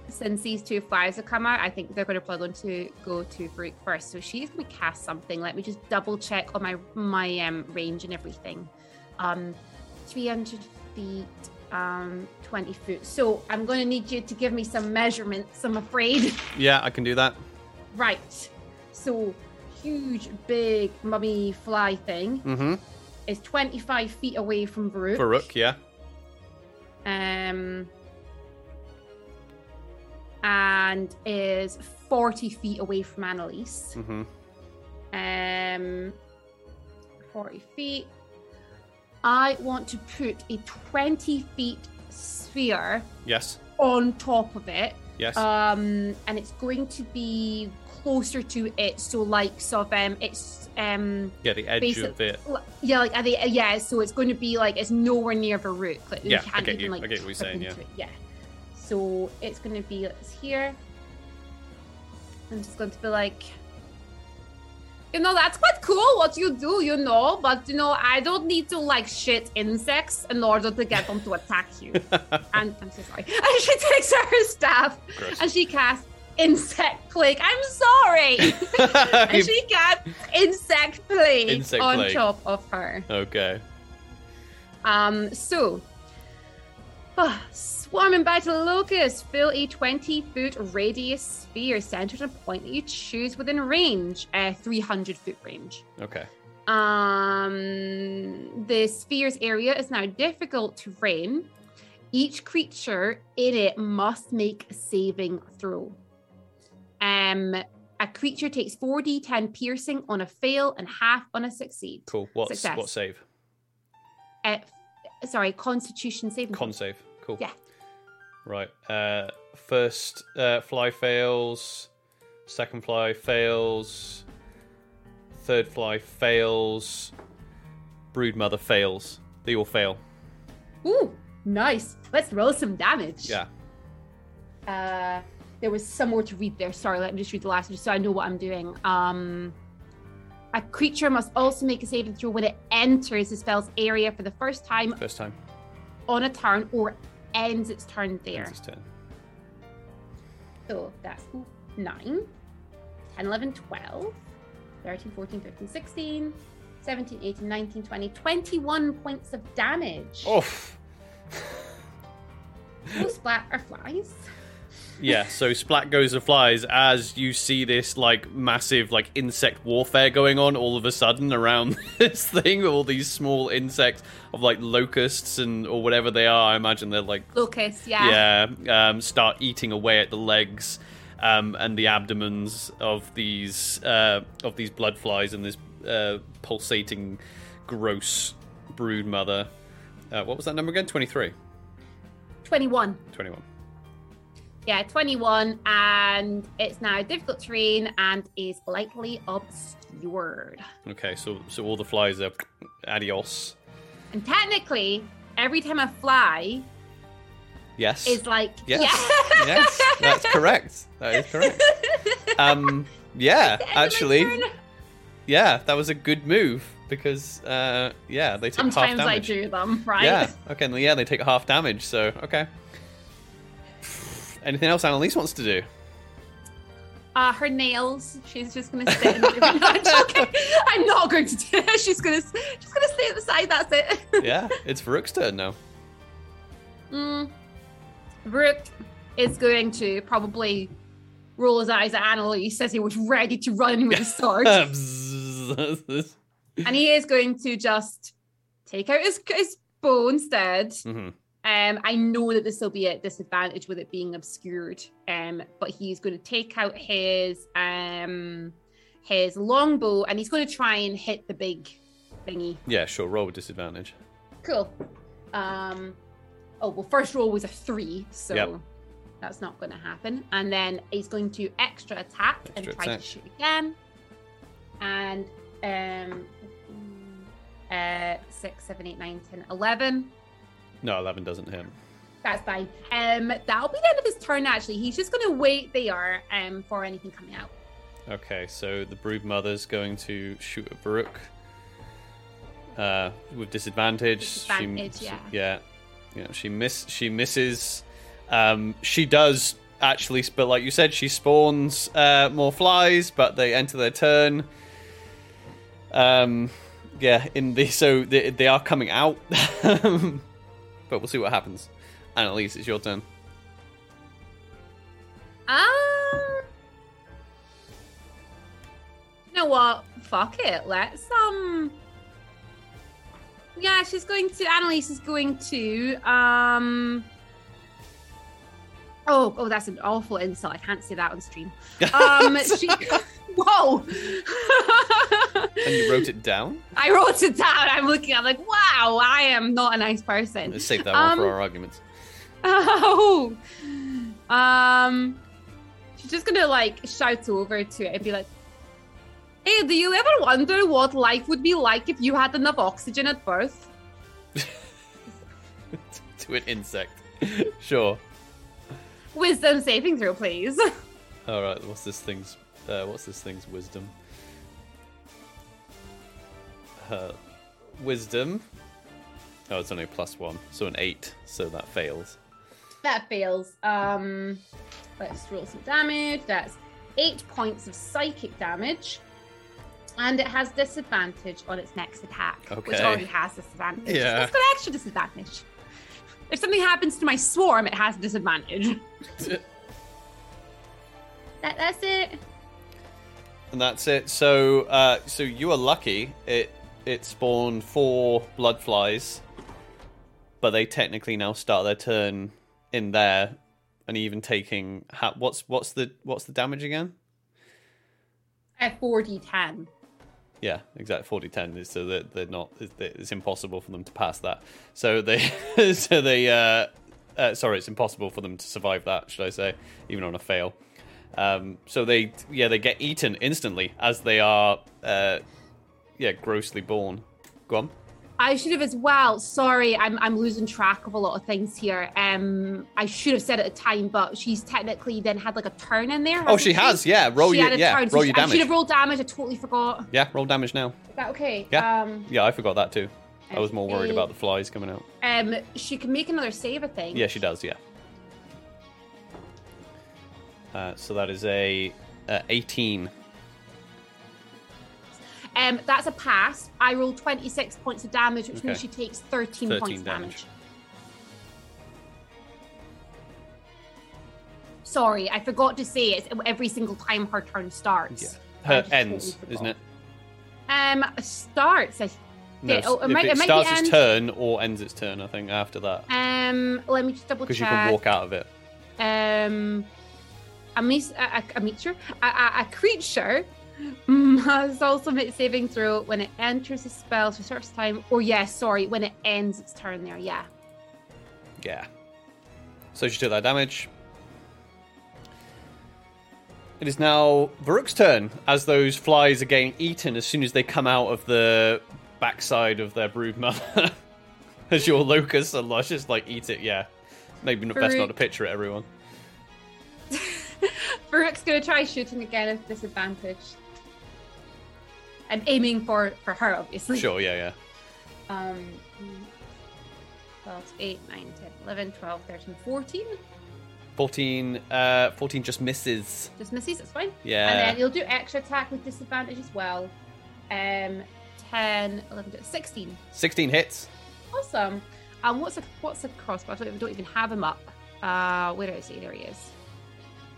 since these two flies have come out, I think they're going to plug on to go to Varuk first. So she's going to cast something. Let me just double check on my my um, range and everything. Um, three hundred feet, um, twenty foot. So I'm going to need you to give me some measurements, I'm afraid. Yeah, I can do that. Right, so huge, big mummy fly thing mm-hmm. is twenty-five feet away from Varuk. Varuk, yeah. Um, and is forty feet away from Annelise. Mm-hmm. Um, forty feet. I want to put a twenty feet sphere. Yes. On top of it. Yes. Um, and it's going to be closer to it, so like sort of um, it's um yeah the edge of it. Yeah, like at the yeah, so it's going to be like it's nowhere near Varuk. Like, yeah, I get even, you. Like, I get what you're saying. Yeah. yeah. So it's going to be it's here. I'm just going to be like, you know, that's quite cool what you do, you know, but you know, I don't need to like shit insects in order to get them to attack you. And I'm so sorry. And she takes out her staff Gross. And she casts Insect Plague. I'm sorry. And she casts Insect Plague insect on plague. Top of her. Okay. Um. So, oh, swarming by to locust, fill a twenty-foot radius sphere centered on a point that you choose within range, a three hundred-foot range. Okay. Um, the sphere's area is now difficult terrain. Each creature in it must make a saving throw. Um, a creature takes four d ten piercing on a fail and half on a succeed. Cool. What's, what save? Uh, sorry, Constitution saving. Con save. Cool. Yeah. Right. Uh, first uh, fly fails. Second fly fails. Third fly fails. Broodmother fails. They all fail. Ooh, nice. Let's roll some damage. Yeah. Uh, there was some more to read there. Sorry, let me just read the last one just so I know what I'm doing. Um... A creature must also make a saving throw when it enters the spell's area for the first time. First time. On a turn or ends its turn there. Ends its turn. So that's nine, ten, eleven, twelve, thirteen, fourteen, fifteen, sixteen, seventeen, eighteen, nineteen, twenty, twenty-one points of damage. Oof. No splat or flies. Yeah, so splat goes to flies as you see this like massive like insect warfare going on all of a sudden around this thing. All these small insects of like locusts and or whatever they are. I imagine they're like locusts. Yeah. Yeah. Um, start eating away at the legs um, and the abdomens of these uh, of these blood flies and this uh, pulsating, gross brood mother. Uh, what was that number again? twenty-three. twenty-one. twenty-one. Yeah, twenty-one, and it's now difficult terrain and is likely obscured. Okay, so so all the flies are adios. And technically, every time a fly yes. is like... Yes, yes, yes. That's correct. That is correct. Um, yeah, actually, yeah, that was a good move because, uh, yeah, they take Sometimes half damage. Sometimes I do them, right? Yeah, okay, yeah, they take half damage, so, okay. Anything else Annelise wants to do? Uh, her nails. She's just going to sit in the room. No, I'm, just I'm not going to do that. She's going to she's gonna stay at the side. That's it. Yeah, it's Varuk's turn now. Mm. Varuk is going to probably roll his eyes at Annelise as he was ready to run with his sword. And he is going to just take out his, his bow instead. Mm-hmm. Um, I know that this will be at disadvantage with it being obscured, um, but he's going to take out his um, his longbow and he's going to try and hit the big thingy. Yeah, sure. Roll with disadvantage. Cool. Um, oh, well, first roll was a three, so yep. That's not going to happen. And then he's going to extra attack extra and try attack. to shoot again. And um, uh, six, seven, eight, nine, ten, eleven. No, eleven doesn't hit. That's fine. Um, that'll be the end of his turn, actually. He's just going to wait there um, for anything coming out. Okay, so the brood mother's going to shoot at Varuk uh, with disadvantage. Disadvantage, she, yeah. She, yeah. You know, she, miss, she misses. Um, she does, actually, but like you said, she spawns uh, more flies, but they enter their turn. Um, yeah, in the, so they, they are coming out. But we'll see what happens. And at least it's your turn. Um, you know what? Fuck it. Let's um. Yeah, she's going to. Annelise is going to. Um. Oh, oh, that's an awful insult. I can't say that on stream. Um, she. Whoa. And you wrote it down? I wrote it down. I'm looking. I'm like, wow, I am not a nice person. Let's save that um, one for our arguments. Oh. Um, she's just going to, like, shout over to it and be like, hey, do you ever wonder what life would be like if you had enough oxygen at birth? To an insect. Sure. Wisdom saving throw, please. All right. What's this thing's... Uh, what's this thing's wisdom? Her wisdom. Oh, it's only a plus one, so an eight. So that fails. That fails. Um, let's roll some damage. That's eight points of psychic damage, and it has disadvantage on its next attack, okay. Which already has disadvantage. Yeah. It's got extra disadvantage. If something happens to my swarm, it has disadvantage. that that's it. And that's it. So, uh, so you are lucky. It it spawned four blood flies, but they technically now start their turn in there, and even taking ha- what's what's the what's the damage again? At four d ten. Yeah, exactly. four d ten. So they're, they're not. It's impossible for them to pass that. So they so they. Uh, uh, sorry, it's impossible for them to survive that. Should I say, even on a fail. Um, so they, yeah, they get eaten instantly as they are, uh, yeah, grossly born. Go on. I should have as well. Sorry, I'm I'm losing track of a lot of things here. Um, I should have said at the time, but she's technically then had like a turn in there. Oh, she, she has. Yeah, roll she your yeah, turn, roll so your she, damage. I should have rolled damage. I totally forgot. Yeah, roll damage now. Is that okay? Yeah. Um, yeah, I forgot that too. I was more worried about the flies coming out. Um, she can make another save, I think. Yeah, she does, yeah. Uh, so that is a uh, eighteen. Um, that's a pass. I rolled twenty-six points of damage, which okay. means she takes thirteen points of damage. damage. Sorry, I forgot to say it's every single time her turn starts. Yeah. Her ends, totally isn't it? Um, starts, I think. No, yeah, oh, it, it, might, it starts its end. turn or ends its turn, I think, after that. Um, let me just double check. Because you can walk out of it. Um, a, mes- a, a, a, meter, a, a, a creature must also make saving throw when it enters the spell for first time. Or, yeah, sorry, when it ends its turn there, yeah. Yeah. So she took that damage. It is now Varuk's turn, as those flies are getting eaten as soon as they come out of the backside of their broodmother. As your locusts are just like, eat it, yeah. Maybe not, Varuk... best not to picture it, everyone. Varuk's going to try shooting again at disadvantage. And aiming for, for her, obviously. Sure, yeah, yeah. Um, twelve, eight, nine, ten, eleven, twelve, thirteen, fourteen. fourteen, uh, fourteen just misses. Just misses, that's fine. Yeah. And then you'll do extra attack with disadvantage as well. Um... ten, eleven, sixteen. sixteen hits. Awesome. And um, what's a what's a crossbow? I don't even, don't even have him up. Uh, where did I see? There he is.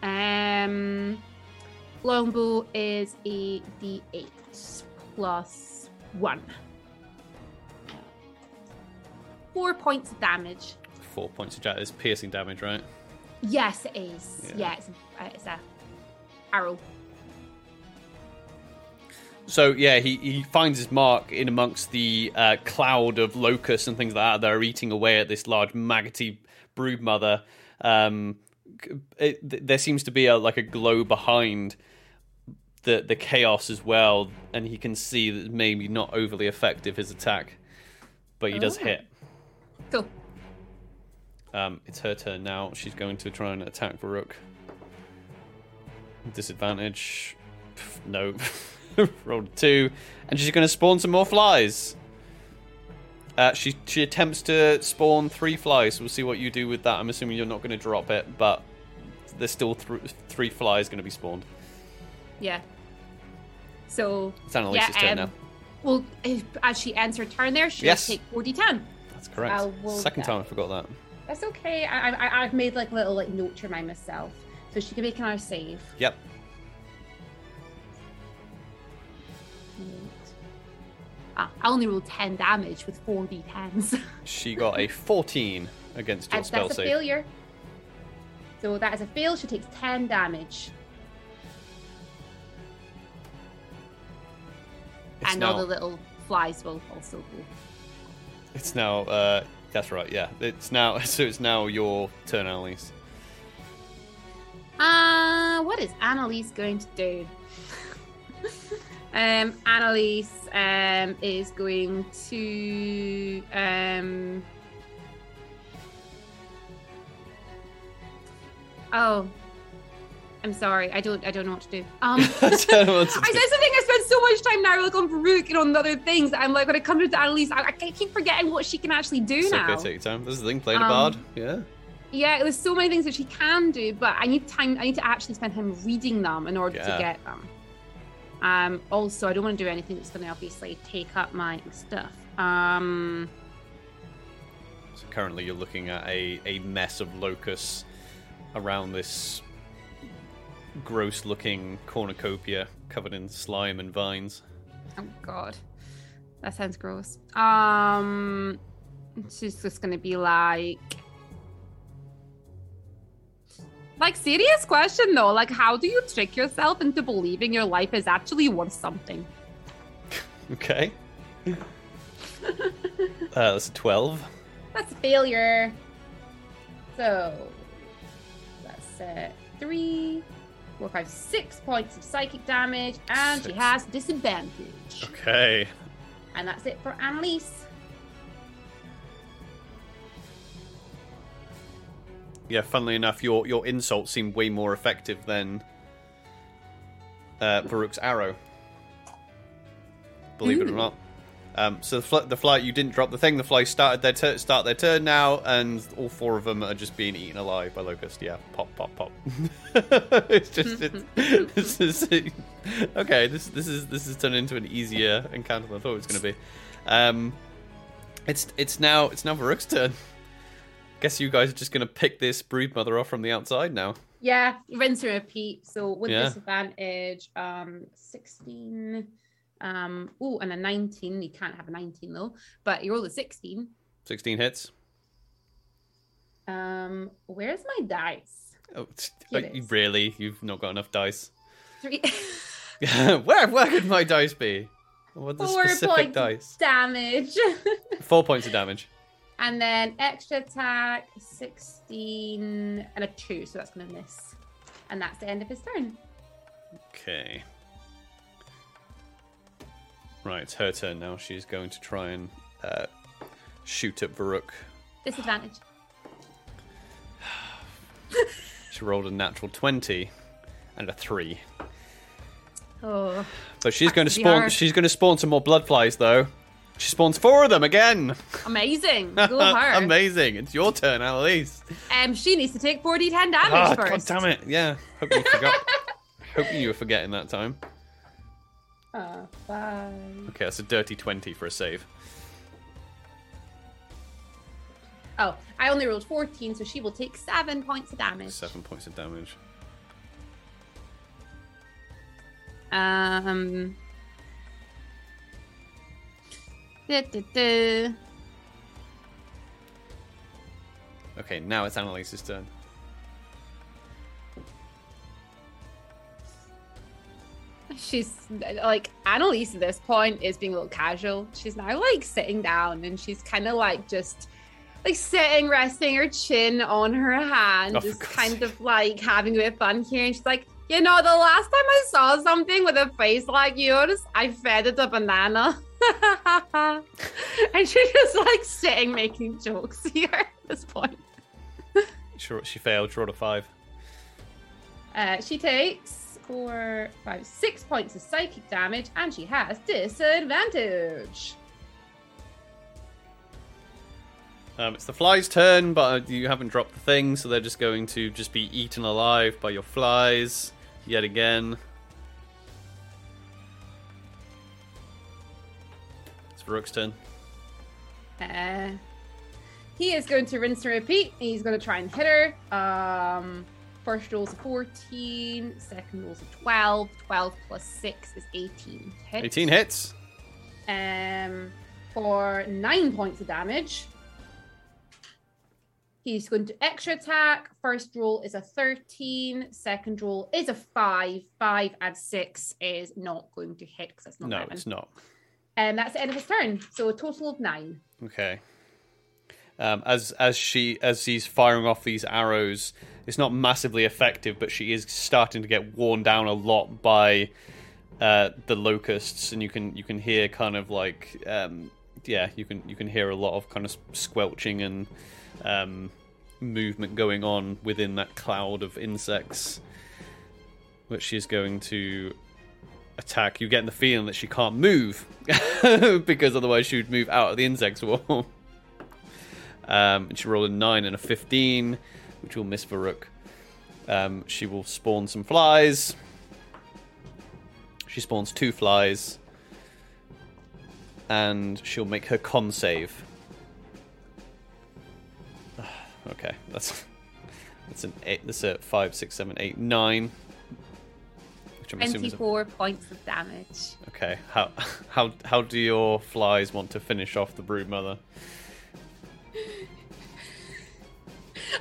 Um, longbow is a d eight plus one. Four points of damage. Four points of damage. It's piercing damage, right? Yes, it is. Yeah, yeah it's, a, it's a arrow. So, yeah, he, he finds his mark in amongst the uh, cloud of locusts and things like that that are eating away at this large maggoty broodmother. Um, it, there seems to be a, like a glow behind the the chaos as well, and he can see that maybe not overly effective, his attack, but he oh. does hit. Cool. Um, it's her turn now. She's going to try and attack Varuk. Disadvantage. Pff, no. Rolled two, and she's going to spawn some more flies. Uh, she she attempts to spawn three flies. We'll see what you do with that. I'm assuming you're not going to drop it, but there's still th- three flies going to be spawned. Yeah. So it's Annelise's yeah, turn um, now. Well, as she ends her turn there, she'll yes. take four d ten. That's correct. Uh, well, Second time I forgot that. That's okay. I, I I've made like little like note to remind myself, so she can make another save. Yep. Ah, I only rolled ten damage with four d tens. She got a fourteen against your spell save. That's a failure. So that is a fail. She takes ten damage. It's and now, all the little flies will also go. It's now. Uh, that's right. Yeah. It's now. So it's now your turn, Annelise. Uh, what is Annelise going to do? Um, Annelise um, is going to um... oh I'm sorry I don't I don't know what to do um, I, I, to I do. That's the thing, I spend so much time now like on Varuk and on other things that I'm like when it comes to Annelise I, I keep forgetting what she can actually do it's now okay, take your time. This is the thing, playing um, a bard yeah yeah there's so many things that she can do, but I need time I need to actually spend time reading them in order yeah. to get them. Um, also, I don't want to do anything that's going to obviously take up my stuff. Um, so currently you're looking at a, a mess of locusts around this gross-looking cornucopia covered in slime and vines. Oh, God. That sounds gross. Um, she's just going to be like... Like, serious question, though. Like, how do you trick yourself into believing your life is actually worth something? Okay. uh, that's a twelve. That's a failure. So, that's uh, three, four, five, six points of psychic damage, and six. She has disadvantage. Okay. And that's it for Annelise. Yeah, funnily enough, your your insults seem way more effective than uh, Varuk's arrow. Believe Ooh. it or not. Um, so the, fl- the fly, you didn't drop the thing. The fly started their tur- start their turn now, and all four of them are just being eaten alive by locust. Yeah, pop, pop, pop. It's just it's, this is it. Okay. This this is this has turned into an easier encounter than I thought it was going to be. Um, it's it's now it's now Varuk's turn. Guess you guys are just going to pick this brood mother off from the outside now. Yeah, rinse and repeat. So with yeah. disadvantage, um, sixteen. Um, oh, and a nineteen. You can't have a nineteen though, but you roll a sixteen. sixteen hits. Um, where's my dice? Oh, you really? You've not got enough dice. Three. where, where could my dice be? What the Four specific points dice? Damage. Four points of damage. And then extra attack, sixteen and a two, so that's going to miss. And that's the end of his turn. Okay. Right, it's her turn now. She's going to try and uh, shoot at Varuk. Disadvantage. She rolled a natural twenty and a three. Oh. But she's going to spawn. Hard. She's going to spawn some more blood flies, though. She spawns four of them again. Amazing. Go hard. Amazing. It's your turn, Annelise. Um, she needs to take four d ten damage oh, first. God damn it! Yeah. Hope you forgot. Hoping you were forgetting that time. Oh, bye. Okay, that's a dirty twenty for a save. Oh, I only rolled fourteen, so she will take seven points of damage. Seven points of damage. Um. Da, da, da. Okay, now it's Annelise's turn. She's like, Annelise at this point is being a little casual. She's now like sitting down and she's kind of like just like sitting, resting her chin on her hand, oh, just kind sake. of like having a bit of fun here. And she's like, you know, the last time I saw something with a face like yours, I fed it a banana. And she's just like sitting making jokes here at this point. Sure, she failed. She rolled a five. Uh, she takes Four, five, six points of psychic damage, and she has disadvantage. Um, it's the fly's turn, but you haven't dropped the thing, so they're just going to just be eaten alive by your flies yet again. It's Varuk's turn. Uh, he is going to rinse and repeat. He's going to try and hit her. Um... First roll's a fourteen, second roll's a twelve. twelve plus six is eighteen hits. eighteen hits. Um, for nine points of damage. He's going to extra attack. First roll is a thirteen, second roll is a five. five and six is not going to hit because that's not eleven. No, it's not. And um, that's the end of his turn. So a total of nine. Okay. Um, as as she as she's firing off these arrows, it's not massively effective, but she is starting to get worn down a lot by uh, the locusts, and you can you can hear kind of like um, yeah you can you can hear a lot of kind of squelching and um, movement going on within that cloud of insects, which she's going to attack. You get the feeling that she can't move because otherwise she would move out of the insects wall. Um, and she rolled a nine and a fifteen, which will miss Varuk. Um, she will spawn some flies. She spawns two flies. And she'll make her con save. Okay, that's that's an eight. That's a five, six, seven, eight, nine. Which I'm assuming is a... twenty-four points of damage. Okay, how how how do your flies want to finish off the broodmother?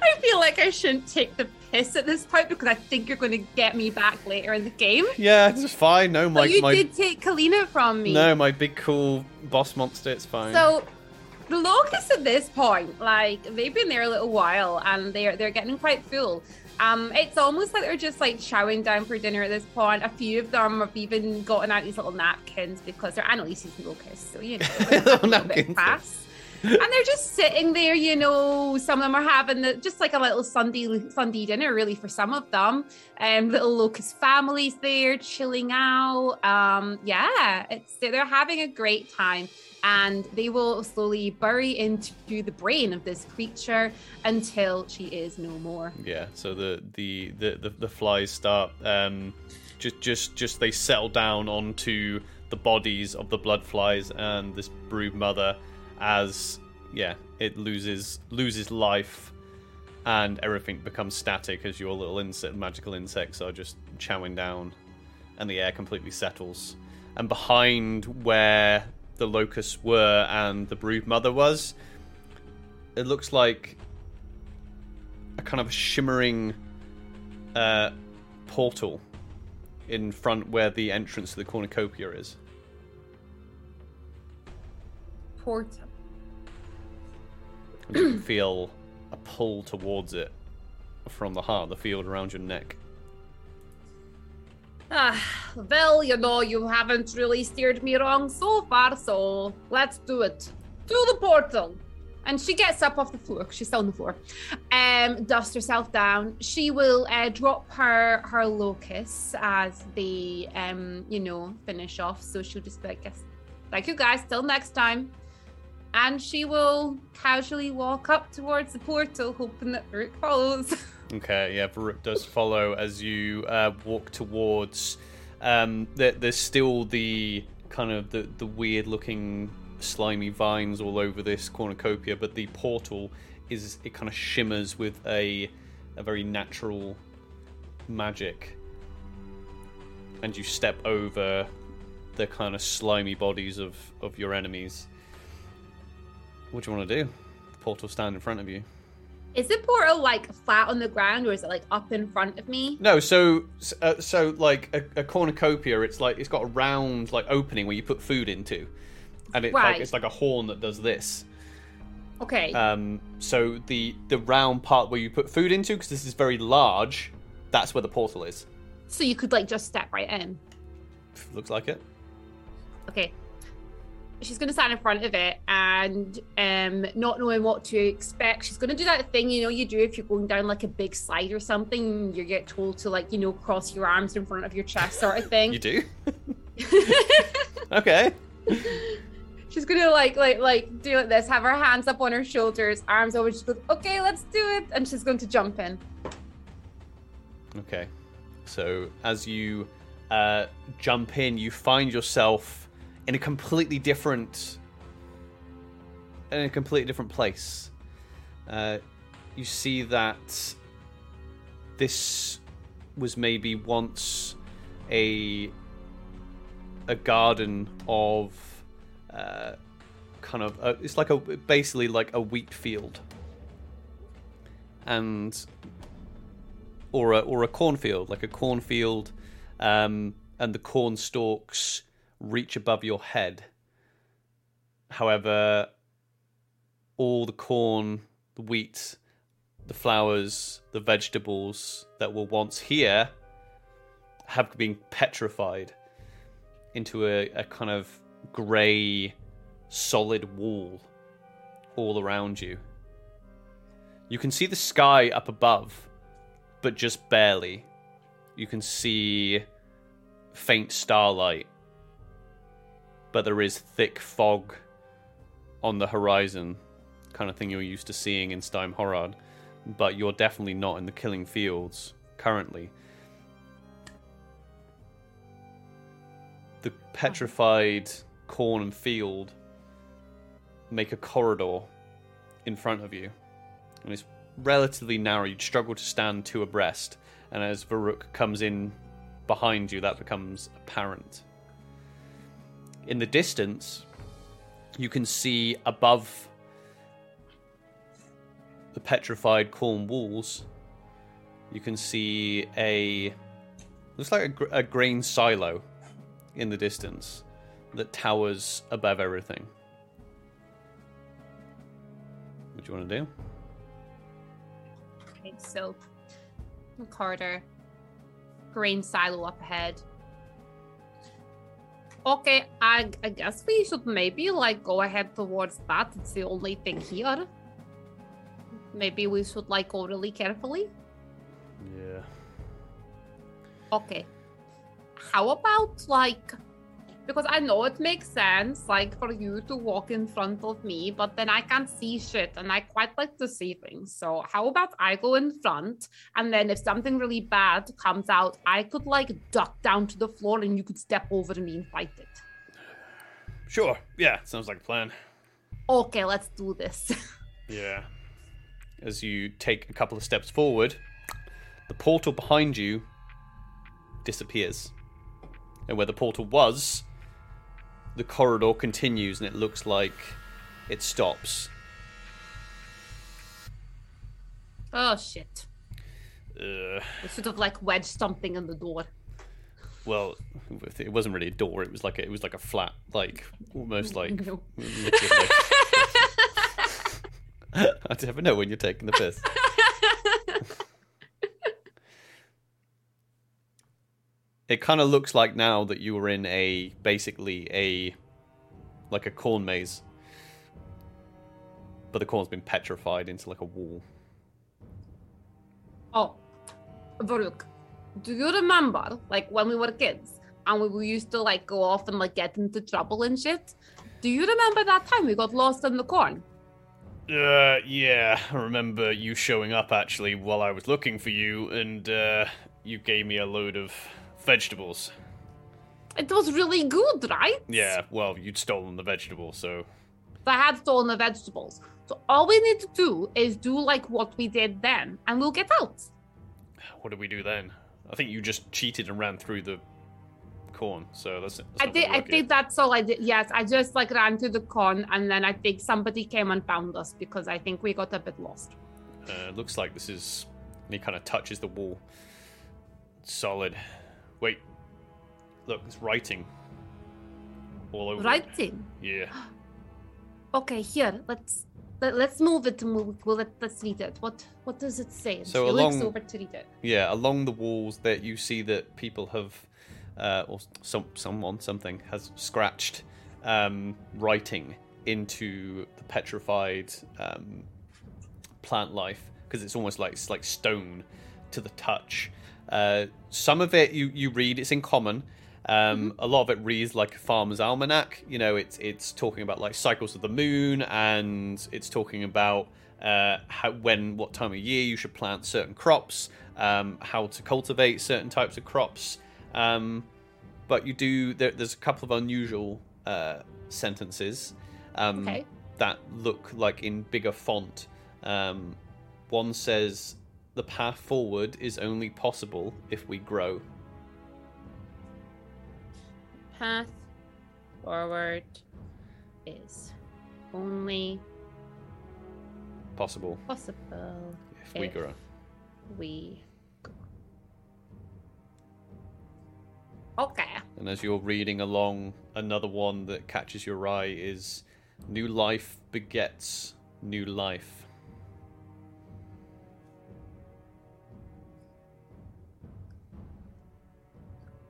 I feel like I shouldn't take the piss at this point because I think you're going to get me back later in the game. Yeah, it's fine. No, my... But you my... did take Kalina from me. No, my big cool boss monster, it's fine. So, the locusts at this point, like, they've been there a little while and they're they're getting quite full. Um, it's almost like they're just, like, chowing down for dinner at this point. A few of them have even gotten out these little napkins because they're Annelise's locusts, so, you know, a little bit fast. And they're just sitting there, you know, some of them are having the, just like a little Sunday Sunday dinner, really, for some of them. Um, little locust families there, chilling out. Um, yeah, it's they're having a great time. and they will slowly bury into the brain of this creature until she is no more. Yeah, so the the the, the, the flies start um, just just just they settle down onto the bodies of the blood flies and this brood mother as yeah, it loses loses life and everything becomes static as your little insect magical insects are just chowing down and the air completely settles. And behind where the locusts were and the brood mother was, it looks like a kind of shimmering uh, portal in front where the entrance to the cornucopia is. Portal. You can feel a pull towards it from the heart of the field around your neck. Ah, well, you know, you haven't really steered me wrong so far, so let's do it. To the portal. And she gets up off the floor, she's still on the floor, um, dusts herself down. She will uh, drop her, her locusts as they, um, you know, finish off. So she'll just be like, yes, thank you guys, till next time. And she will casually walk up towards the portal, hoping that Varuk follows. Okay, yeah, Varuk does follow as you uh, walk towards. Um, there, there's still the kind of the, the weird-looking slimy vines all over this cornucopia, but the portal is it kind of shimmers with a a very natural magic, and you step over the kind of slimy bodies of, of your enemies. What do you want to do? The portal stand in front of you. Is the portal like flat on the ground, or is it like up in front of me? No, so uh, so like a, a cornucopia, it's like it's got a round like opening where you put food into, and it's right. like it's like a horn that does this. Okay. Um. So the the round part where you put food into, because this is very large, that's where the portal is. So you could like just step right in. Looks like it. Okay. She's going to stand in front of it and um, not knowing what to expect, she's going to do that thing, you know, you do if you're going down like a big slide or something, you get told to like, you know, cross your arms in front of your chest sort of thing. You do? Okay. She's going to like, like, like do like this, have her hands up on her shoulders, arms over, she goes, okay, let's do it. And she's going to jump in. Okay. So as you uh, jump in, you find yourself in a completely different, in a completely different place. Uh, you see that this was maybe once a a garden of uh, kind of, a, it's like a basically like a wheat field, and or a, or a cornfield, like a cornfield, um, and the corn stalks reach above your head. However, all the corn, the wheat, the flowers, the vegetables that were once here have been petrified into a, a kind of grey, solid wall all around you. You can see the sky up above, but just barely. You can see faint starlight, but there is thick fog on the horizon, kind of thing you're used to seeing in Steymhohrod, but you're definitely not in the Killing Fields currently. The petrified corn and field make a corridor in front of you, and it's relatively narrow. You'd struggle to stand two abreast, and as Varuk comes in behind you, that becomes apparent. In the distance, you can see above the petrified corn walls, you can see a looks like a, gr- a grain silo in the distance that towers above everything. What do you want to do? Okay, so corridor, grain silo up ahead. Okay, I, I guess we should maybe like go ahead towards that. It's the only thing here. Maybe we should like go really carefully. Yeah. Okay. How about like, Because I know it makes sense, like, for you to walk in front of me, but then I can't see shit, and I quite like to see things. So how about I go in front, and then if something really bad comes out, I could, like, duck down to the floor, and you could step over me and fight it. Sure. Yeah, sounds like a plan. Okay, let's do this. Yeah. As you take a couple of steps forward, the portal behind you disappears. And where the portal was, the corridor continues, and it looks like it stops. Oh, shit. Uh, we should have, like, wedged something in the door. Well, it wasn't really a door. It was like a, it was like a flat, like, almost like... No. I never know when you're taking the piss. It kind of looks like now that you were in a, basically a, like a corn maze. But the corn's been petrified into like a wall. Oh, Varuk, do you remember, like, when we were kids and we, we used to, like, go off and, like, get into trouble and shit? Do you remember that time we got lost in the corn? Uh, yeah, I remember you showing up, actually, while I was looking for you, and, uh, you gave me a load of... vegetables. It was really good, right? Yeah, well, you'd stolen the vegetables, so... I had stolen the vegetables. So all we need to do is do, like, what we did then, and we'll get out. What did we do then? I think you just cheated and ran through the corn, so that's... that's I think I think that's all I did. Yes, I just, like, ran through the corn, and then I think somebody came and found us, because I think we got a bit lost. Uh, looks like this is... And he kind of touches the wall. Solid... Wait, look, it's writing all over. Writing? It. Yeah. Okay, here, let's let, let's move it to move. Well, let, let's read it. What what does it say? So she along, looks over to read it. Yeah, along the walls that you see that people have, uh, or some someone something has scratched um, writing into the petrified um, plant life, because it's almost like it's like stone to the touch. Uh, some of it you, you read, it's in common. Um, mm-hmm. A lot of it reads like a farmer's almanac. You know, it's it's talking about like cycles of the moon, and it's talking about uh, how, when, what time of year you should plant certain crops, um, how to cultivate certain types of crops. Um, but you do there, there's a couple of unusual uh, sentences um, okay. that look like in bigger font. Um, one says. The path forward is only possible if we grow. Path forward is only possible. Possible if we if grow. We grow. Okay. And as you're reading along, another one that catches your eye is new life begets new life.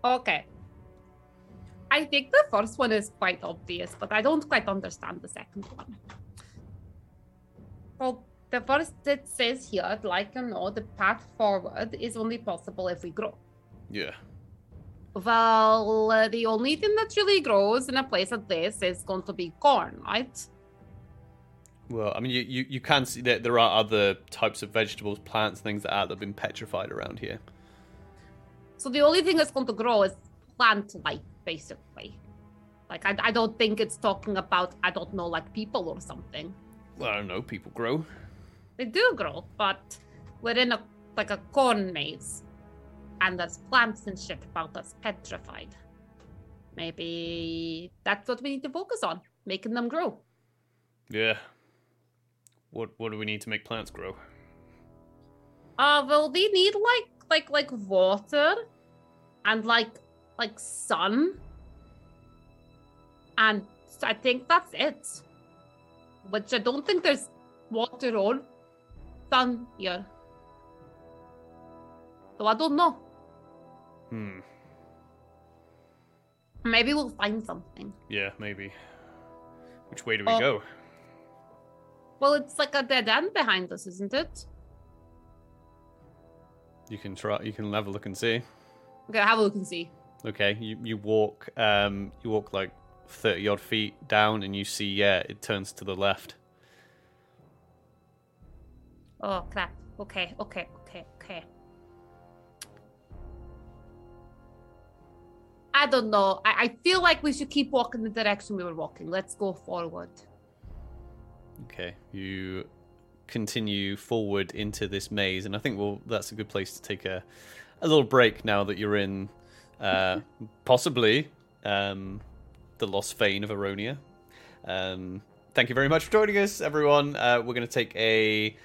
Okay. I think the first one is quite obvious, but I don't quite understand the second one. Well, the first it says here, like, you know, the path forward is only possible if we grow. Yeah. Well, uh, the only thing that really grows in a place like this is going to be corn, right? Well, I mean, you, you, you can see that there are other types of vegetables, plants, things that, are, that have been petrified around here. So the only thing that's going to grow is plant life, basically. Like, I, I don't think it's talking about, I don't know, like, people or something. Well, I don't know. People grow. They do grow, but we're in, a like, a corn maze. And there's plants and shit about us petrified. Maybe that's what we need to focus on, making them grow. Yeah. What, what do we need to make plants grow? Uh, well, they need, like, like like water and like like sun, and I think that's it, which I don't think there's water or sun here, so I don't know. Hmm maybe we'll find something. Yeah, maybe. Which way do we oh. go? Well, it's like a dead end behind us, isn't it? You can try. You can have a look and see. Okay, have a look and see. Okay, you you walk um you walk like thirty odd feet down, and you see yeah it turns to the left. Oh crap! Okay, okay, okay, okay. I don't know. I, I feel like we should keep walking the direction we were walking. Let's go forward. Okay, you continue forward into this maze, and I think well that's a good place to take a a little break now that you're in uh, possibly um, the Lost Fane of Eronia. Um, thank you very much for joining us, everyone. Uh, we're going to take a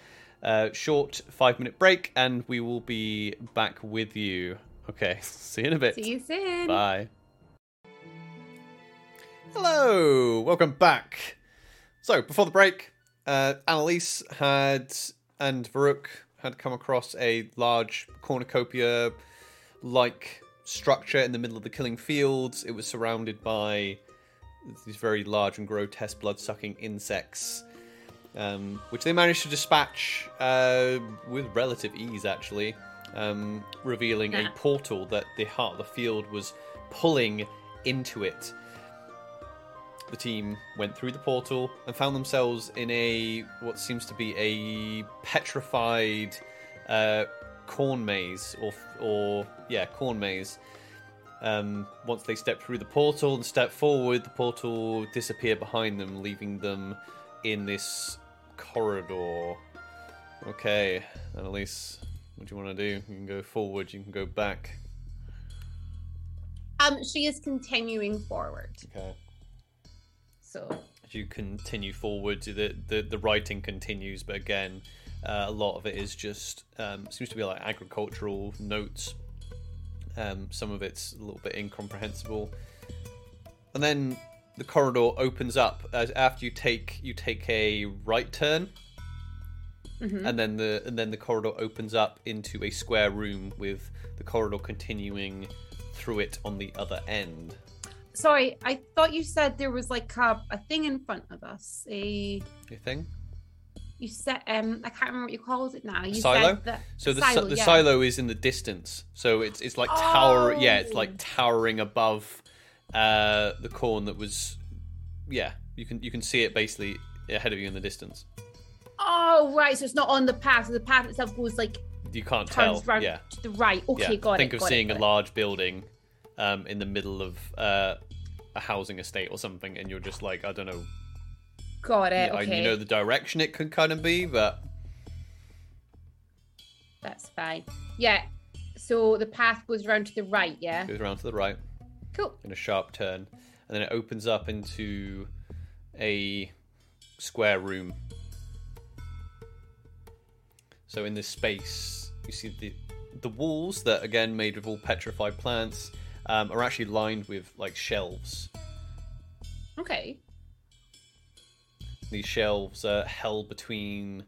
uh, short five-minute break, and we will be back with you. Okay, see you in a bit. See you soon. Bye. Hello, welcome back. So, before the break, uh, Annelise had and Varuk had come across a large cornucopia-like structure in the middle of the Killing Fields. It was surrounded by these very large and grotesque blood-sucking insects, um, which they managed to dispatch uh, with relative ease, actually, um, revealing yeah. a portal that the heart of the field was pulling into it. The team went through the portal and found themselves in a what seems to be a petrified uh, corn maze, or or yeah, corn maze. Um, once they stepped through the portal and stepped forward, the portal disappeared behind them, leaving them in this corridor. Okay, Annelise, what do you want to do? You can go forward. You can go back. Um, she is continuing forward. Okay. So as you continue forward, the, the, the writing continues, but again, uh, a lot of it is just um, seems to be like agricultural notes. Um, some of it's a little bit incomprehensible, and then the corridor opens up as after you take you take a right turn, mm-hmm. and then the and then the corridor opens up into a square room with the corridor continuing through it on the other end. Sorry, I thought you said there was like a, a thing in front of us. A, a thing? You said, um, I can't remember what you called it now. You silo? Said that, so the silo, si- the yeah. silo is in the distance. So it's it's like oh. tower, yeah, it's like towering above uh, the corn that was, yeah, you can you can see it basically ahead of you in the distance. Oh right, so it's not on the path. So the path itself goes like you can't turns tell. Yeah, to the right. Okay, yeah. got Think it. Think of seeing it, a large building. Um, in the middle of uh, a housing estate or something, and you're just like, I don't know. Got it. Yeah, okay. You know the direction it could kind of be, but that's fine. Yeah. So the path goes around to the right, yeah. Goes around to the right. Cool. In a sharp turn, and then it opens up into a square room. So in this space, you see the the walls that again made of all petrified plants. Um, are actually lined with like shelves. Okay. These shelves are held between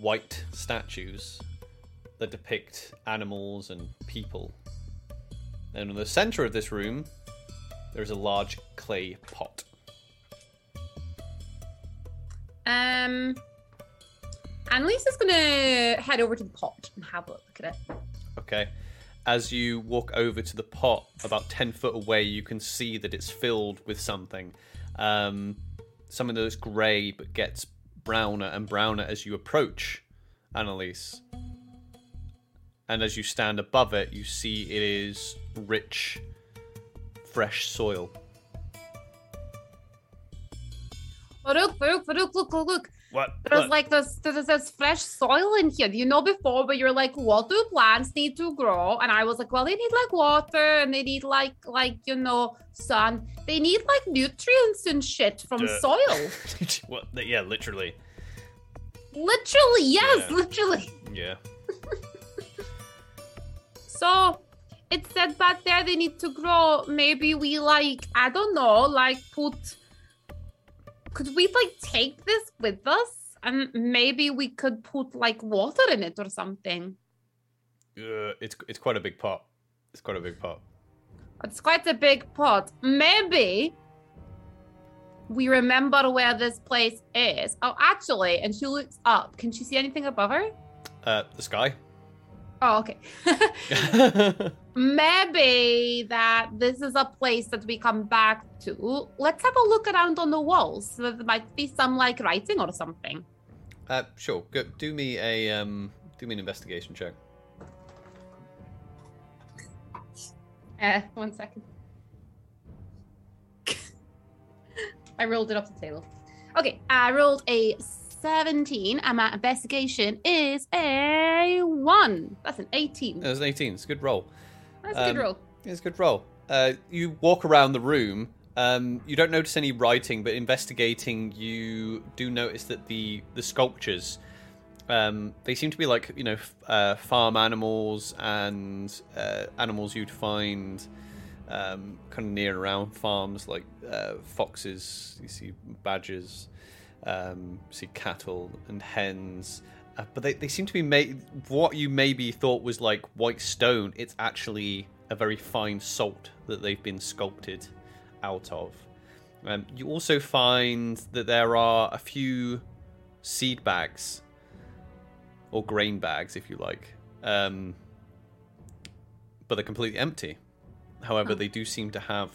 white statues that depict animals and people. And in the center of this room, there is a large clay pot. Um, Annelise is gonna head over to the pot and have a look at it. Okay. As you walk over to the pot, about ten foot away, you can see that it's filled with something. Um, something that's grey, but gets browner and browner as you approach, Annelise. And as you stand above it, you see it is rich, fresh soil. Varuk, Varuk, Varuk, look, look, look. What? There's what? like this, there's this fresh soil in here. You know, before where you're like, what do plants need to grow? And I was like, well, they need like water and they need like, like you know, sun. They need like nutrients and shit from Duh. soil. What? Yeah, literally. Literally, yes, yeah. literally. Yeah. So it said that there they need to grow. Maybe we like, I don't know, like put. Could we like take this with us and maybe we could put like water in it or something? Uh, it's it's quite a big pot. It's quite a big pot. It's quite a big pot. Maybe we remember where this place is. Oh, actually, and she looks up. Can she see anything above her? Uh, the sky. Oh, okay. Maybe that this is a place that we come back to. Let's have a look around on the walls. There might be some like writing or something. Uh, sure. Go, do me a um, do me an investigation check. Uh, one second. I rolled it off the table. Okay, I rolled a seventeen, and my investigation is a one. That's an eighteen. That was an eighteen. It's a good roll. That's um, a good roll. It's a good roll. Uh, you walk around the room. Um, you don't notice any writing, but investigating, you do notice that the the sculptures, um, they seem to be like, you know, uh, farm animals and uh, animals you'd find um, kind of near and around farms, like uh, foxes. You see badgers. Um, see cattle and hens, uh, but they, they seem to be made. What you maybe thought was like white stone, it's actually a very fine salt that they've been sculpted out of. Um, you also find that there are a few seed bags or grain bags, if you like, um, but they're completely empty. However, they do seem to have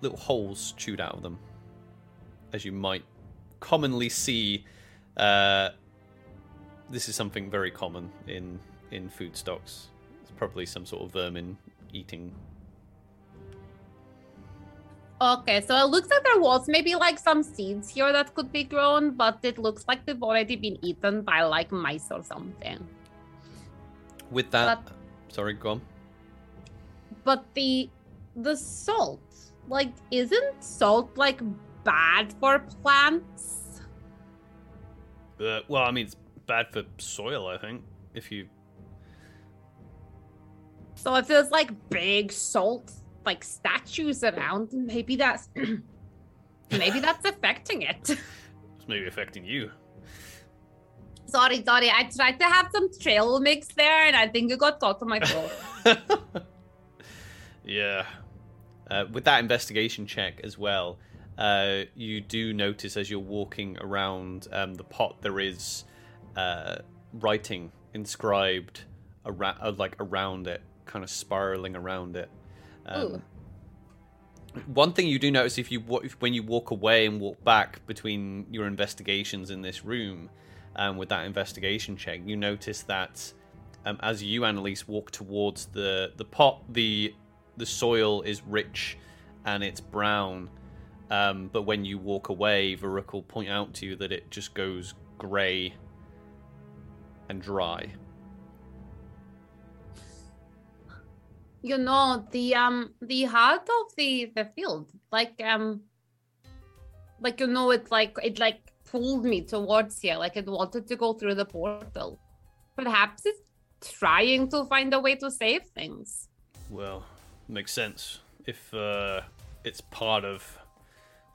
little holes chewed out of them, as you might commonly see. Uh, this is something very common in in food stocks. It's probably some sort of vermin eating. Okay, so it looks like there was maybe like some seeds here that could be grown, but it looks like they've already been eaten by like mice or something. With that, but, sorry, go on. But the the salt, like, isn't salt like bad for plants? Uh, well, I mean, it's bad for soil, I think, if you... So if there's, like, big salt, like, statues around, maybe that's... maybe that's affecting it. It's maybe affecting you. Sorry, sorry, I tried to have some trail mix there, and I think it got caught on my throat. Yeah. Uh, with that investigation check as well, Uh, you do notice as you're walking around um, the pot, there is uh, writing inscribed around, uh, like around it, kind of spiraling around it. Um, one thing you do notice if you if, when you walk away and walk back between your investigations in this room, um, with that investigation check, you notice that um, as you, Annelise, walk towards the the pot, the the soil is rich and it's brown. Um, but when you walk away, Varuk will point out to you that it just goes grey and dry. You know, the um the heart of the, the field, like um like you know, it like it like pulled me towards here, like it wanted to go through the portal. Perhaps it's trying to find a way to save things. Well, makes sense. If uh, it's part of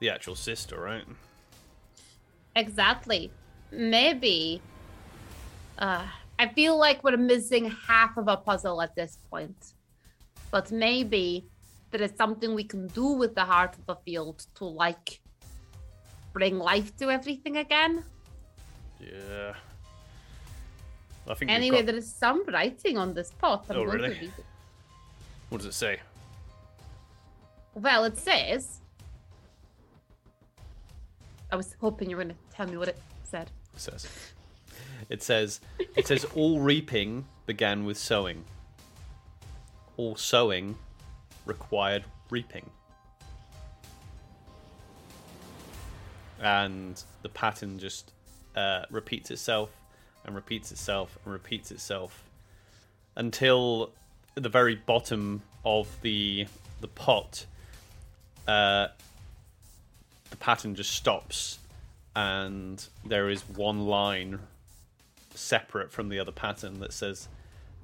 the actual sister, right? Exactly. Maybe. Uh, I feel like we're missing half of a puzzle at this point. But maybe there is something we can do with the heart of the field to, like, bring life to everything again. Yeah. I think anyway, got... there is some writing on this pot. I'm oh, going really? To read it. What does it say? Well, it says... I was hoping you were going to tell me what it said. It says, it says, it says all reaping began with sowing. All sowing required reaping. And the pattern just uh, repeats itself and repeats itself and repeats itself until at the very bottom of the the pot, uh, the pattern just stops, and there is one line separate from the other pattern that says,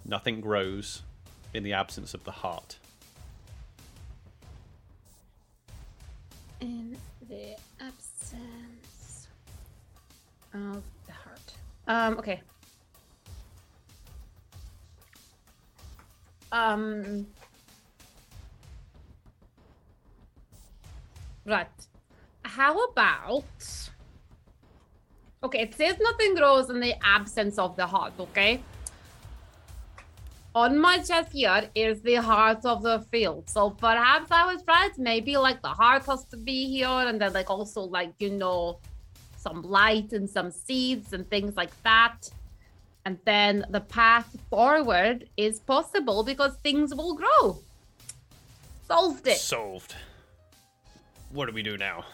"Nothing grows in the absence of the heart." In the absence of the heart. Um. Okay. Um. Right. How about... Okay, it says nothing grows in the absence of the heart, okay? On my chest here is the heart of the field. So perhaps I was right. Maybe like the heart has to be here, and then like also like, you know, some light and some seeds and things like that. And then the path forward is possible because things will grow. Solved it. Solved. What do we do now?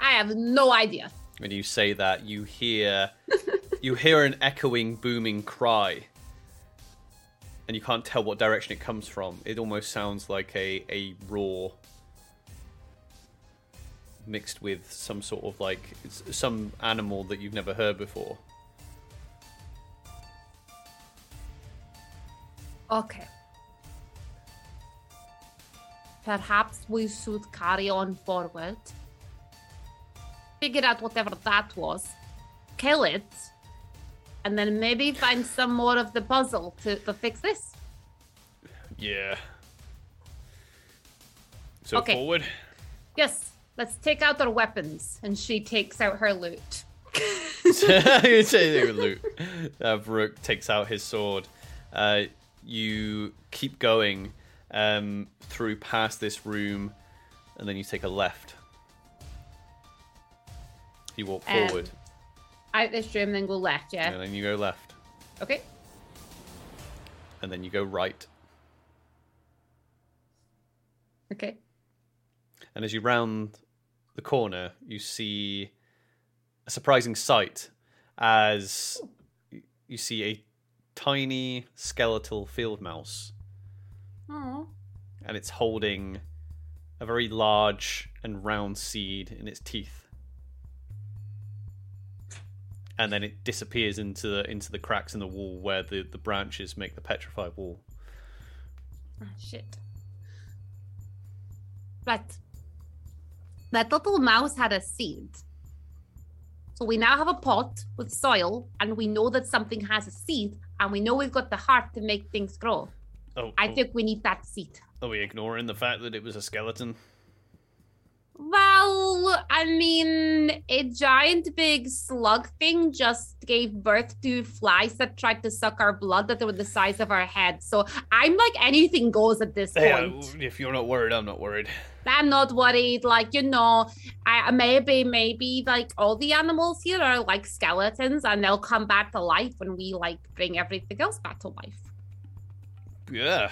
I have no idea. When you say that, you hear you hear an echoing, booming cry. And you can't tell what direction it comes from. It almost sounds like a, a roar mixed with some sort of like some animal that you've never heard before. Okay. Perhaps we should carry on forward. Figure out whatever that was. Kill it. And then maybe find some more of the puzzle to, to fix this. Yeah. So okay. Forward? Yes. Let's take out our weapons. And she takes out her loot. You take out loot. Uh, Varuk takes out his sword. Uh, you keep going um, through past this room. And then you take a left. You walk um, forward. Out this room, then go left, yeah? And then you go left. Okay. And then you go right. Okay. And as you round the corner, you see a surprising sight as you see a tiny skeletal field mouse. Aww. And it's holding a very large and round seed in its teeth. And then it disappears into the into the cracks in the wall where the, the branches make the petrified wall. Oh, shit. Right. That little mouse had a seed. So we now have a pot with soil, and we know that something has a seed, and we know we've got the heart to make things grow. Oh, I oh. think we need that seed. Are we ignoring the fact that it was a skeleton? Well, I mean, a giant big slug thing just gave birth to flies that tried to suck our blood that were the size of our head. So I'm like, anything goes at this hey, point. I, if you're not worried, I'm not worried. I'm not worried. Like, you know, I, maybe, maybe like all the animals here are like skeletons and they'll come back to life when we like bring everything else back to life. Yeah.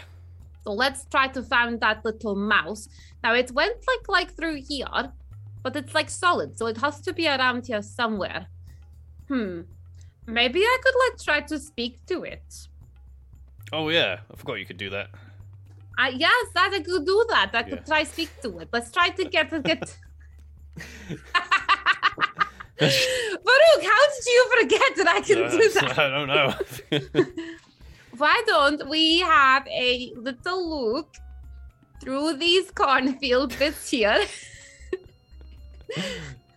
So let's try to find that little mouse. Now it went like like through here, but it's like solid, so it has to be around here somewhere. Hmm. Maybe I could like try to speak to it. Oh yeah, I forgot you could do that. Uh, yes, that I could do that. I yeah. could try speak to it. Let's try to get to get. Varuk, how did you forget that I can no, do that? I don't know. Why don't we have a little look through these cornfields this year?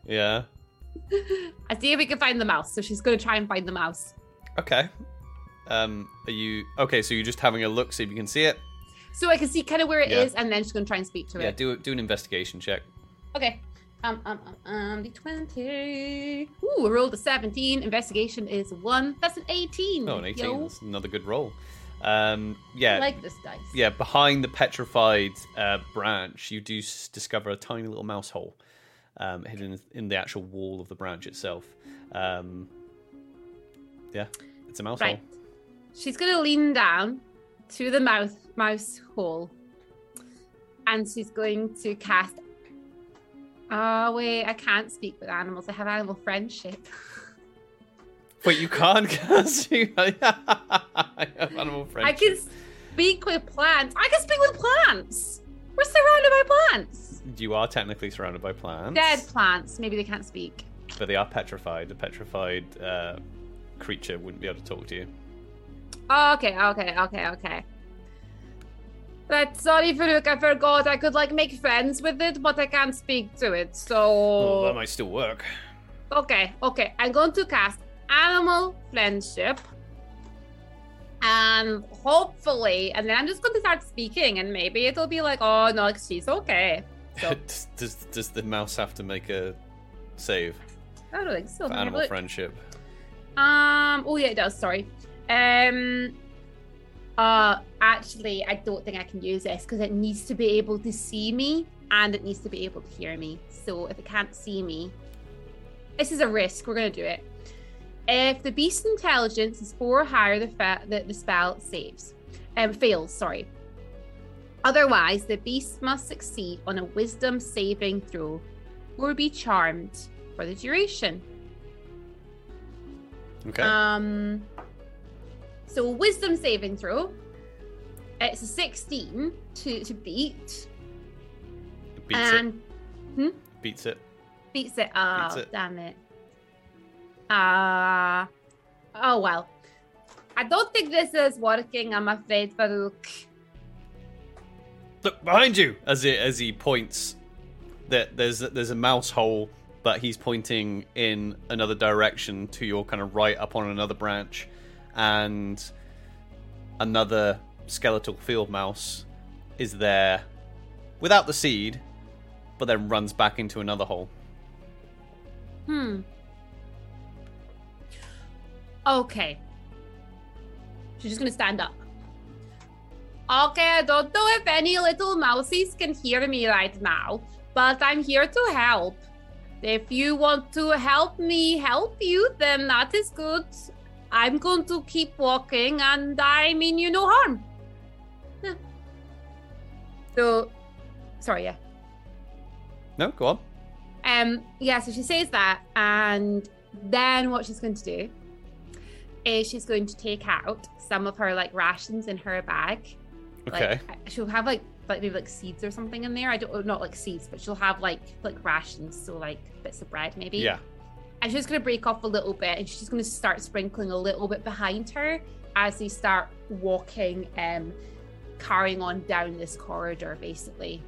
Yeah. I see if we can find the mouse. So she's going to try and find the mouse. Okay. Um, are you... Okay, so you're just having a look, see if you can see it? So I can see kind of where it yeah. is, and then she's going to try and speak to yeah, it. Yeah, do, do an investigation check. Okay. Um, um, um, um, D twenty. Ooh, I rolled a seventeen. Investigation is one. That's an eighteen. Oh, an eighteen. Yo. That's another good roll. Um, yeah. I like this dice. Yeah, behind the petrified uh, branch, you do s- discover a tiny little mouse hole um, hidden in the actual wall of the branch itself. Um, yeah, it's a mouse right. hole. She's going to lean down to the mouse, mouse hole, and she's going to cast... Oh, wait, I can't speak with animals. I have animal friendship. Wait, you can't cast? I have animal friendship. I can speak with plants. I can speak with plants. We're surrounded by plants. You are technically surrounded by plants. Dead plants. Maybe they can't speak. But they are petrified. A petrified uh, creature wouldn't be able to talk to you. Oh, okay, okay, okay, okay. But sorry, Varuk, I forgot. I could, like, make friends with it, but I can't speak to it, so... Well, that might still work. Okay, okay. I'm going to cast Animal Friendship. And hopefully... And then I'm just going to start speaking, and maybe it'll be like, oh, no, she's okay. So... does, does the mouse have to make a save? I don't think so. For animal Friendship. Um. Oh, yeah, it does. Sorry. Um... uh, actually, I don't think I can use this because it needs to be able to see me and it needs to be able to hear me. So if it can't see me, this is a risk. We're going to do it. If the beast's intelligence is four or higher, the, fa- the, the spell saves. Um, fails, sorry. Otherwise, the beast must succeed on a wisdom saving throw or be charmed for the duration. Okay. Um. So wisdom saving throw. It's a sixteen to, to beat. It beats and, it. Hmm? Beats it. Beats it. Oh, beats it. Damn it. Ah. Uh, oh, well. I don't think this is working, I'm afraid, Varuk. Look, behind you! As it, as he points, that there's, there's a mouse hole, but he's pointing in another direction to your kind of right up on another branch, and another skeletal field mouse is there without the seed, but then runs back into another hole. Hmm. Okay. She's just gonna stand up. Okay, I don't know if any little mousies can hear me right now, but I'm here to help. If you want to help me help you, then that is good. I'm going to keep walking, and I mean you no harm. Huh. So, sorry, yeah. No, go on. Um, yeah, so she says that, and then what she's going to do is she's going to take out some of her, like, rations in her bag. Okay. Like, she'll have, like, like maybe like seeds or something in there. I don't, not like seeds, but she'll have like like rations, so like bits of bread maybe. Yeah. And she's gonna break off a little bit, and she's gonna start sprinkling a little bit behind her as they start walking, um, carrying on down this corridor basically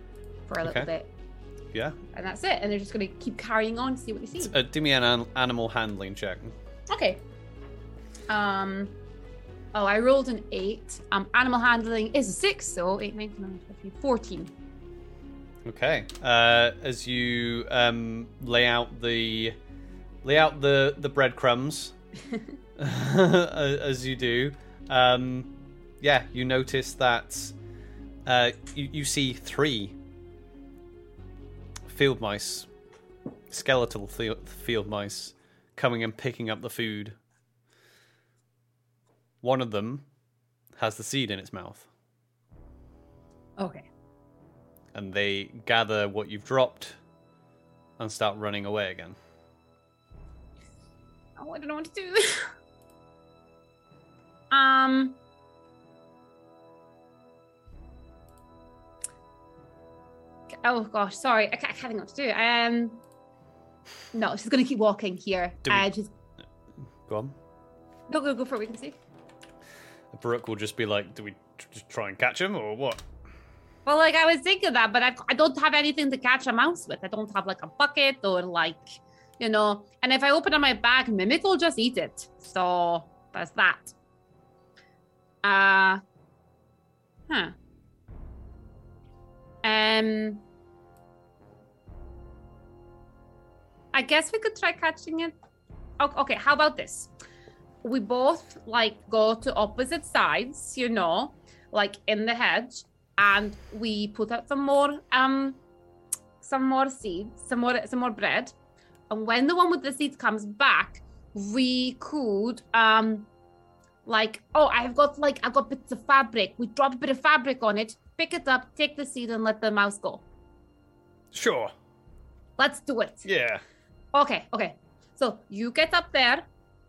for a little okay. bit. Yeah. And that's it. And they're just gonna keep carrying on to see what they see. Uh, do me an, an animal handling check. Okay. Um. Oh, I rolled an eight. Um, animal handling is a six, so eight, nine, ten, eleven, twelve, fourteen. Okay. Uh, as you um, lay out the lay out the, the breadcrumbs, as you do, um, yeah, you notice that uh, you, you see three field mice, skeletal field mice, coming and picking up the food. One of them has the seed in its mouth. Okay. And they gather what you've dropped and start running away again. Oh, I don't know what to do. um. Oh, gosh, sorry. I can't, I can't think what to do. Um. No, she's going to keep walking here. We... Uh, just... Go on. No, go, go for it. We can see. Brooke will just be like, do we just try and catch him or what? Well, like, I was thinking that, but I've, I don't have anything to catch a mouse with. I don't have, like, a bucket or, like, you know. And if I open up my bag, Mimic will just eat it. So, that's that. Uh, huh. Um, I guess we could try catching it. Okay, how about this? We both, like, go to opposite sides, you know, like in the hedge, and we put out some more, um, some more seeds, some more, some more bread. And when the one with the seeds comes back, we could, um, like, oh, I've got, like, I've got bits of fabric. We drop a bit of fabric on it, pick it up, take the seed, and let the mouse go. Sure. Let's do it. Yeah. Okay. Okay. So you get up there.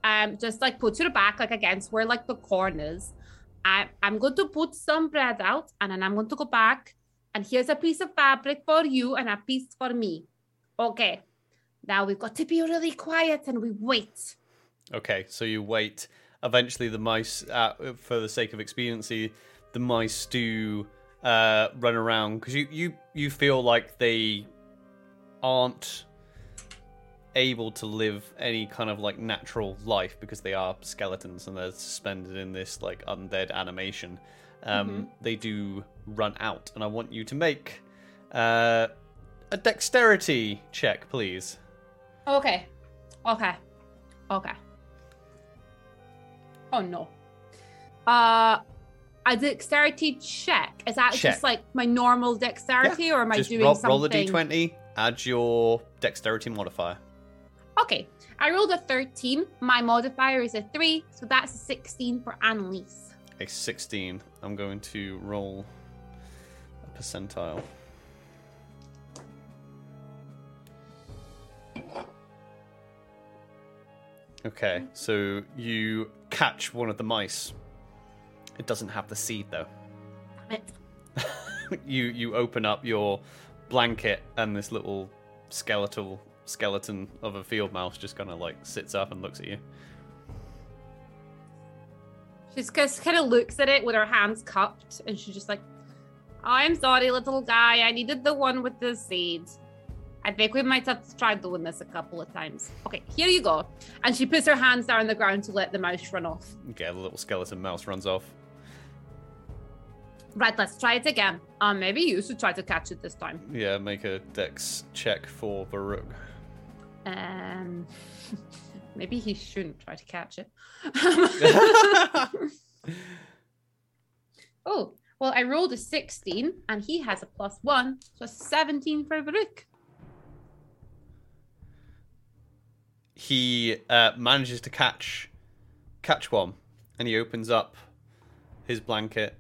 Um, just like put your back like against where like the corn is. I, I'm going to put some bread out, and then I'm going to go back, and here's a piece of fabric for you and a piece for me. Okay, now we've got to be really quiet and we wait. Okay, so you wait. Eventually the mice, uh, for the sake of expediency, the mice do uh, run around because you, you, you feel like they aren't able to live any kind of like natural life because they are skeletons and they're suspended in this like undead animation. Um, mm-hmm. They do run out, and I want you to make uh, a dexterity check, please. Okay, okay, okay. Oh no. Uh, a dexterity check. Is that check. Just like my normal dexterity, yeah. or am I just doing roll, something? Roll the d twenty, add your dexterity modifier. Okay, I rolled a thirteen. My modifier is a three, so that's a sixteen for Annelise. A sixteen. I'm going to roll a percentile. Okay, so you catch one of the mice. It doesn't have the seed, though. Damn it. you you open up your blanket, and this little skeletal skeleton of a field mouse just kind of like sits up and looks at you. She just kind of looks at it with her hands cupped, and she's just like, "Oh, I'm sorry, little guy. I needed the one with the seed. I think we might have tried doing this a couple of times. Okay, here you go." And she puts her hands down on the ground to let the mouse run off. Okay, the little skeleton mouse runs off. Right, let's try it again. Um, maybe you should try to catch it this time. Yeah, make a dex check for Varuk. Um, maybe he shouldn't try to catch it. Oh, well, I rolled a sixteen, and he has a plus one, so seventeen for Varuk. He uh, manages to catch catch one, and he opens up his blanket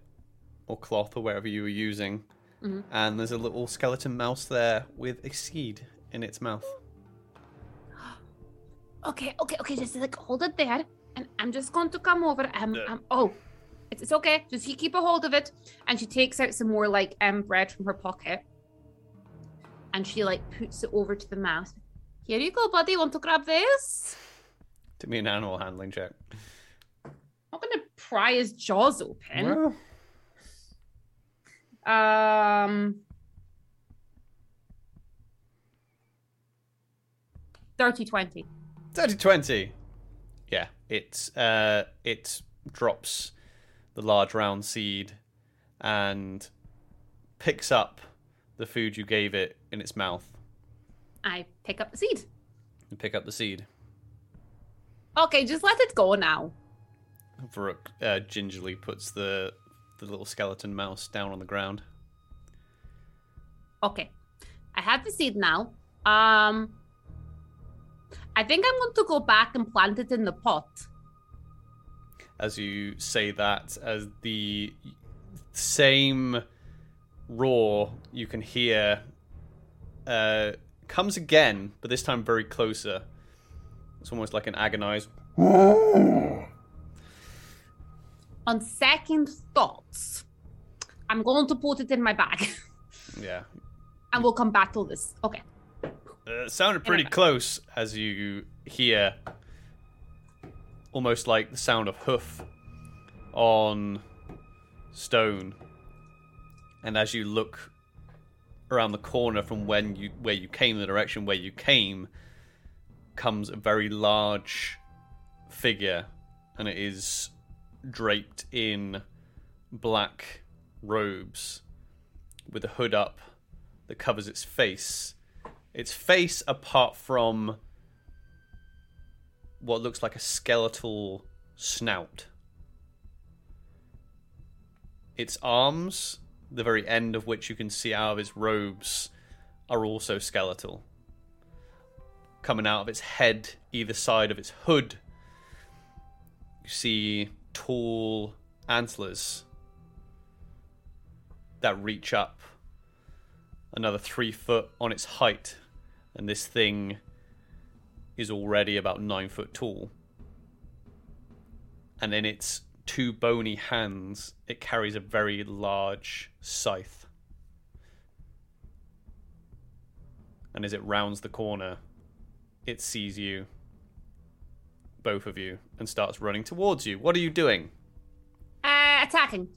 or cloth or wherever you were using, mm-hmm. and there's a little skeleton mouse there with a seed in its mouth. Okay, okay, okay, just like hold it there, and I'm just going to come over. Um, um oh, it's, it's okay. Just he keep a hold of it, and she takes out some more like um bread from her pocket, and she like puts it over to the mouse. Here you go, buddy. Want to grab this? Give me an animal handling check. I'm not going to pry his jaws open. No. Um, thirty twenty. thirty twenty. Yeah, it's, uh, it drops the large round seed and picks up the food you gave it in its mouth. I pick up the seed. You pick up the seed. Okay, just let it go now. Varuk uh, gingerly puts the the little skeleton mouse down on the ground. Okay, I have the seed now. Um, I think I'm going to go back and plant it in the pot. As you say that, as the same roar you can hear... Uh, comes again, but this time very closer. It's almost like an agonized... On second thoughts, I'm going to put it in my bag. Yeah. And we'll come back to this. Okay. Uh, sounded pretty close as you hear almost like the sound of hoof on stone. And as you look around the corner from when you where you came, the direction where you came, comes a very large figure, and it is draped in black robes with a hood up that covers its face. Its face, apart from what looks like a skeletal snout. Its arms, the very end of which you can see out of its robes, are also skeletal. Coming out of its head, either side of its hood, you see tall antlers that reach up another three foot on its height, and this thing is already about nine foot tall. And in its two bony hands, it carries a very large scythe. And as it rounds the corner, it sees you, both of you, and starts running towards you. What are you doing? Uh, attacking.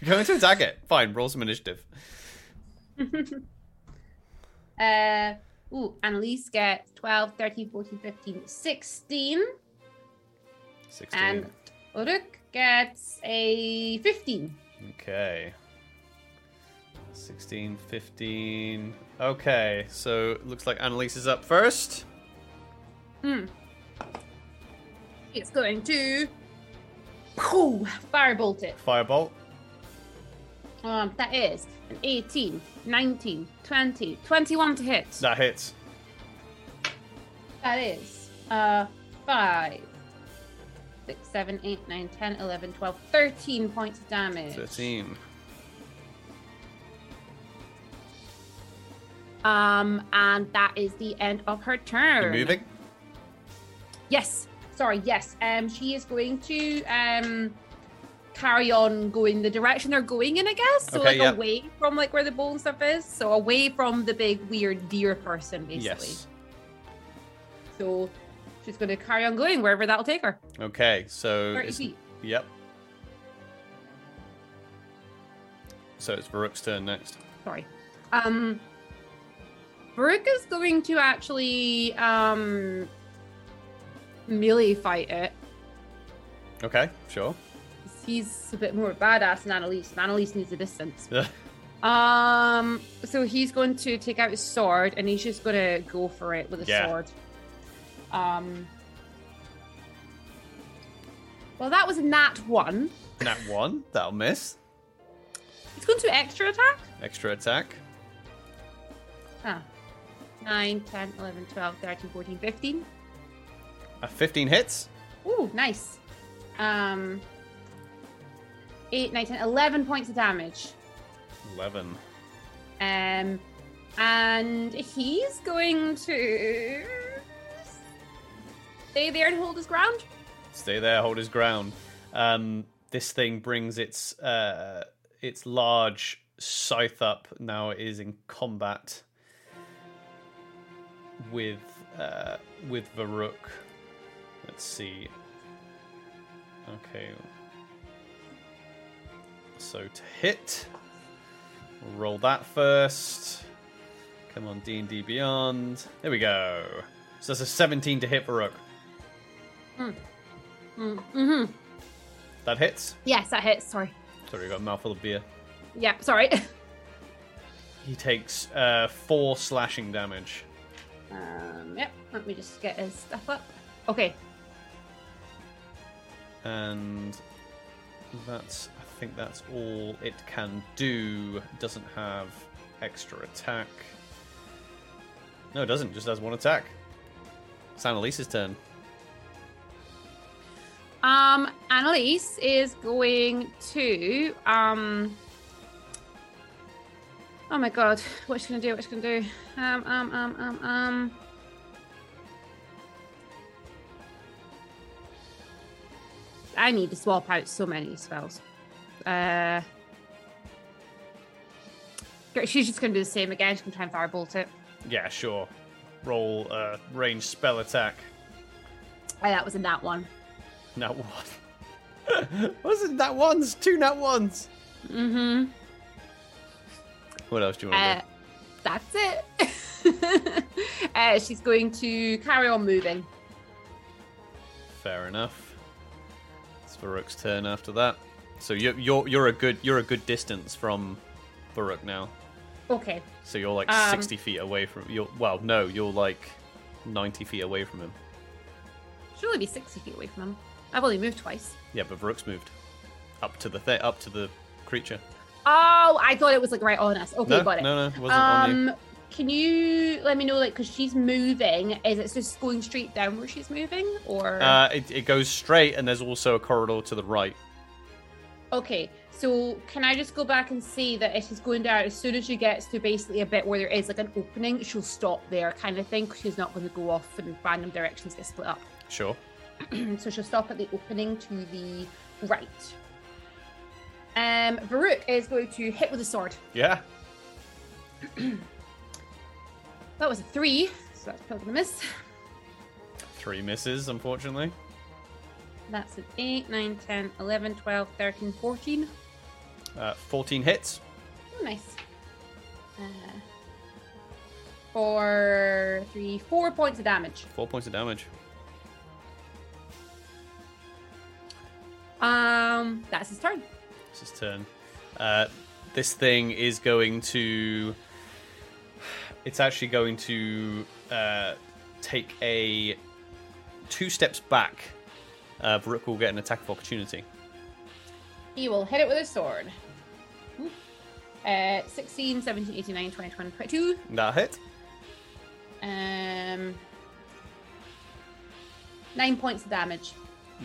You're going to attack it? Fine, roll some initiative. uh, ooh, Annelise gets twelve, thirteen, fourteen, fifteen, sixteen. sixteen. And Uruk gets a fifteen. Okay. sixteen, fifteen. Okay, so it looks like Annelise is up first. Hmm. It's going to... Firebolt it. Firebolt. Um, that is an eighteen, nineteen, twenty, twenty-one to hit. That hits. That is uh, five, six, seven, eight, nine, ten, eleven, twelve, thirteen points of damage. thirteen. Um, and that is the end of her turn. You're moving? Yes. Sorry, yes. Um, she is going to um carry on going the direction they're going in, I guess. So okay, like yep. away from like where the bone stuff is. So away from the big weird deer person, basically. Yes. So she's going to carry on going wherever that'll take her. Okay, so thirty it's, feet. Yep. So it's Varuk's turn next. Sorry. Um. Varuk is going to actually um, melee fight it. Okay, sure. He's a bit more badass than Annelise, and Annelise needs a distance. um, so he's going to take out his sword, and he's just going to go for it with a yeah. sword. Um. Well, that was a nat one. Nat one, that'll miss. He's going to extra attack. Extra attack. Ah. nine, ten, eleven, twelve, thirteen, fourteen, fifteen. Uh, fifteen hits. Ooh, nice. Um, eight, nine, ten, eleven points of damage. eleven. Um, and he's going to stay there and hold his ground. Stay there, hold his ground. Um, this thing brings its uh, its large scythe up. Now it is in combat with uh with Varuk. Let's see. Okay. So to hit. We'll roll that first. Come on, D and D Beyond. There we go. So that's a seventeen to hit Varuk. Mm. Mm. Mm-hmm. That hits? Yes, that hits. Sorry. Sorry, I got a mouthful of beer. Yeah, sorry. He takes uh four slashing damage. Um, yep, let me just get his stuff up. Okay. And that's, I think that's all it can do. It doesn't have extra attack. No, it doesn't. It just has one attack. It's Annelise's turn. Um, Annelise is going to, um... oh my god, what's she gonna do? What's she gonna do? Um, um, um, um, um. I need to swap out so many spells. Uh, she's just gonna do the same again. She's gonna try and firebolt it. Yeah, sure. Roll a uh, ranged spell attack. Oh, that was a nat one. Nat one. Wasn't nat ones? Two nat ones. Mm-hmm. What else do you want uh, to do? That's it. uh, she's going to carry on moving. Fair enough. It's Varuk's turn after that. So you're you're you're a good you're a good distance from Varuk now. Okay. So you're like um, sixty feet away from you're well no you're like ninety feet away from him. Should only be sixty feet away from him. I've only moved twice. Yeah, but Varuk's moved up to the th- up to the creature. Oh, I thought it was like right on us. Okay, no, got it. No, no, it wasn't um, on you. Can you let me know, like, because she's moving, is it just going straight down where she's moving, or? Uh, it, it goes straight, and there's also a corridor to the right. Okay, so can I just go back and see that if she's going down, as soon as she gets to basically a bit where there is like an opening, she'll stop there, kind of thing, because she's not going to go off in random directions, get split up. Sure. So she'll stop at the opening to the right. Um, Varuk is going to hit with a sword. Yeah. That was a three, so that's probably going to miss. Three misses, unfortunately. That's an eight, nine, ten, eleven, twelve, thirteen, fourteen. Uh, fourteen hits. Oh, nice. Uh, four, three, four points of damage. Four points of damage. Um, that's his turn. It's his turn. Uh, this thing is going to... It's actually going to uh, take a two steps back. Uh, Varuk will get an attack of opportunity. He will hit it with a sword. Uh, sixteen, seventeen, eighteen, nineteen, twenty, twenty-two. That hit. Um, nine points of damage.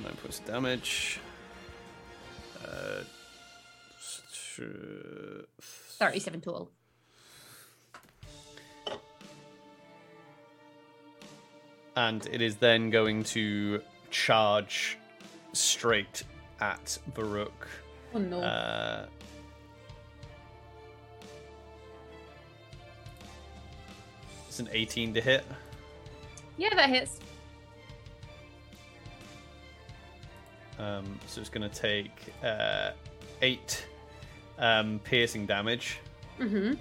Nine points of damage. Uh, thirty-seven total. And it is then going to charge straight at Varuk. Oh no. Uh, it's an eighteen to hit. Yeah, that hits. Um, so it's going to take uh, eight um, piercing damage mm-hmm.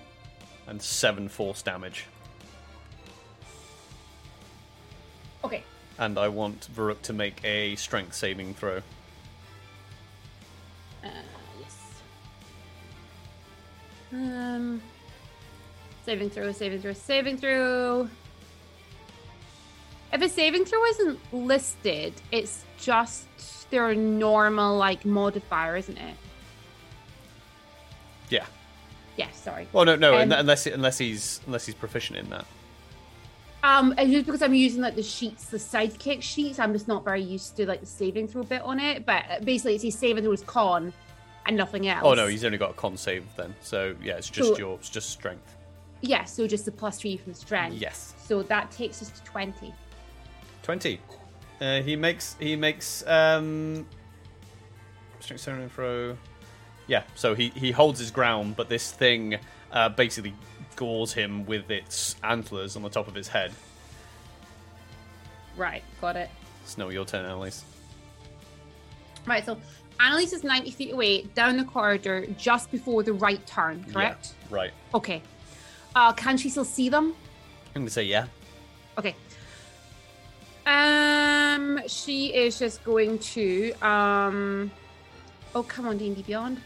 and seven force damage. Okay. And I want Varuk to make a strength saving throw. Uh, yes. Um, saving throw, saving throw, saving throw. If a saving throw isn't listed, it's just their normal like modifier, isn't it? Yeah. Yeah. Sorry. Well, no, no. Um, unless unless he's unless he's proficient in that. Um, and just because I'm using like the sheets, the sidekick sheets, I'm just not very used to like the saving throw bit on it. But basically, it's his saving throw is con, and nothing else. Oh no, he's only got a con save then. So yeah, it's just so, your, it's just strength. Yeah, so just the plus three from strength. Yes. So that takes us to twenty. Twenty. Uh, he makes he makes um, strength saving throw. Yeah, so he, he holds his ground, but this thing uh, basically gores him with its antlers on the top of his head. Right, got it. Snow, your turn, Annelise. Right, so Annelise is ninety feet away, down the corridor, just before the right turn, correct? Yeah, right. Okay. Uh, can she still see them? I'm going to say yeah. Okay. Um, she is just going to... um. Oh, come on, D and D Beyond.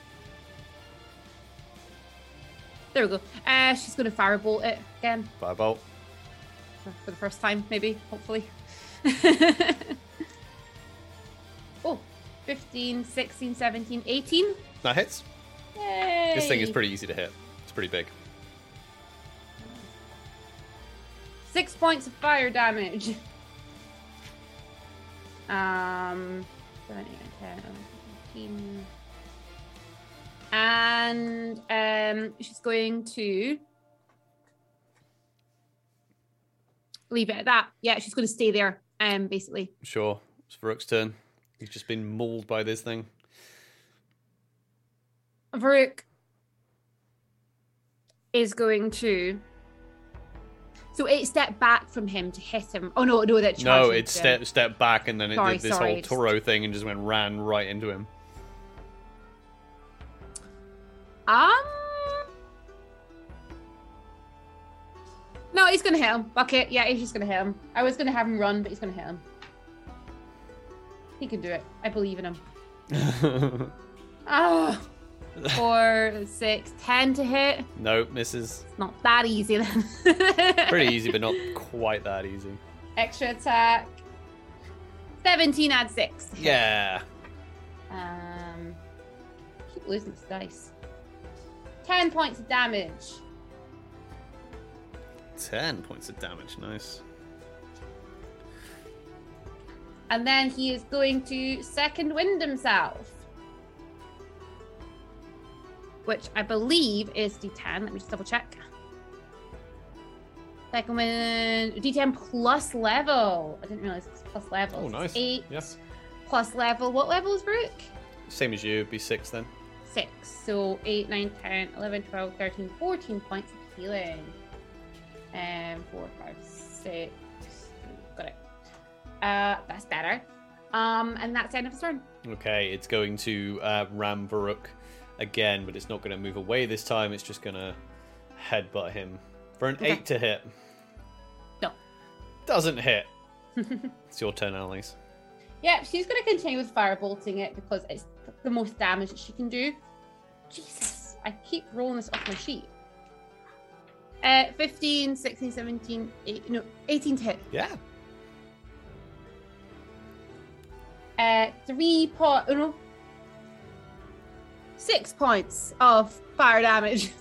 There we go. Uh, she's going to firebolt it again. Firebolt. For the first time, maybe, hopefully. Oh, fifteen, sixteen, seventeen, eighteen. That hits. Yay. This thing is pretty easy to hit. It's pretty big. Six points of fire damage. Um, seven, eight, ten, eleven, fifteen. And um, she's going to leave it at that. Yeah, she's going to stay there, um, basically. Sure. It's Varuk's turn. He's just been mauled by this thing. Varuk is going to... So it stepped back from him to hit him. Oh, no, no, that charged No, it stepped step back and then it sorry, did this sorry, whole Toro just... thing and just went ran right into him. Um, no, he's gonna hit him. Okay, yeah, he's just gonna hit him. I was gonna have him run, but he's gonna hit him. He can do it. I believe in him. Oh, four, six, ten to hit. Nope, misses. It's not that easy then. Pretty easy, but not quite that easy. Extra attack. Seventeen, add six. Yeah. Um, I keep losing this dice. ten points of damage. ten points of damage, nice. And then he is going to second wind himself. Which I believe is D ten. Let me just double check. Second wind, D ten plus level. I didn't realize it was plus level. Oh, nice. eight yeah. Plus level. What level is Brooke? Same as you, it'd be six then. six, so eight, nine, ten, eleven, twelve, thirteen, fourteen points of healing. Um, four, five, six, got it. Uh, that's better. Um, and that's the end of his turn. Okay, it's going to uh, ram Varuk again, but it's not going to move away this time. It's just going to headbutt him for an okay. eight to hit. No. Doesn't hit. It's your turn, Annelise. Yeah, she's going to continue with firebolting it because it's the most damage that she can do. Jesus, I keep rolling this off my sheet. Uh, fifteen, sixteen, seventeen, eighteen, no, eighteen to hit. Yeah. Uh, three point, oh no, six points of fire damage.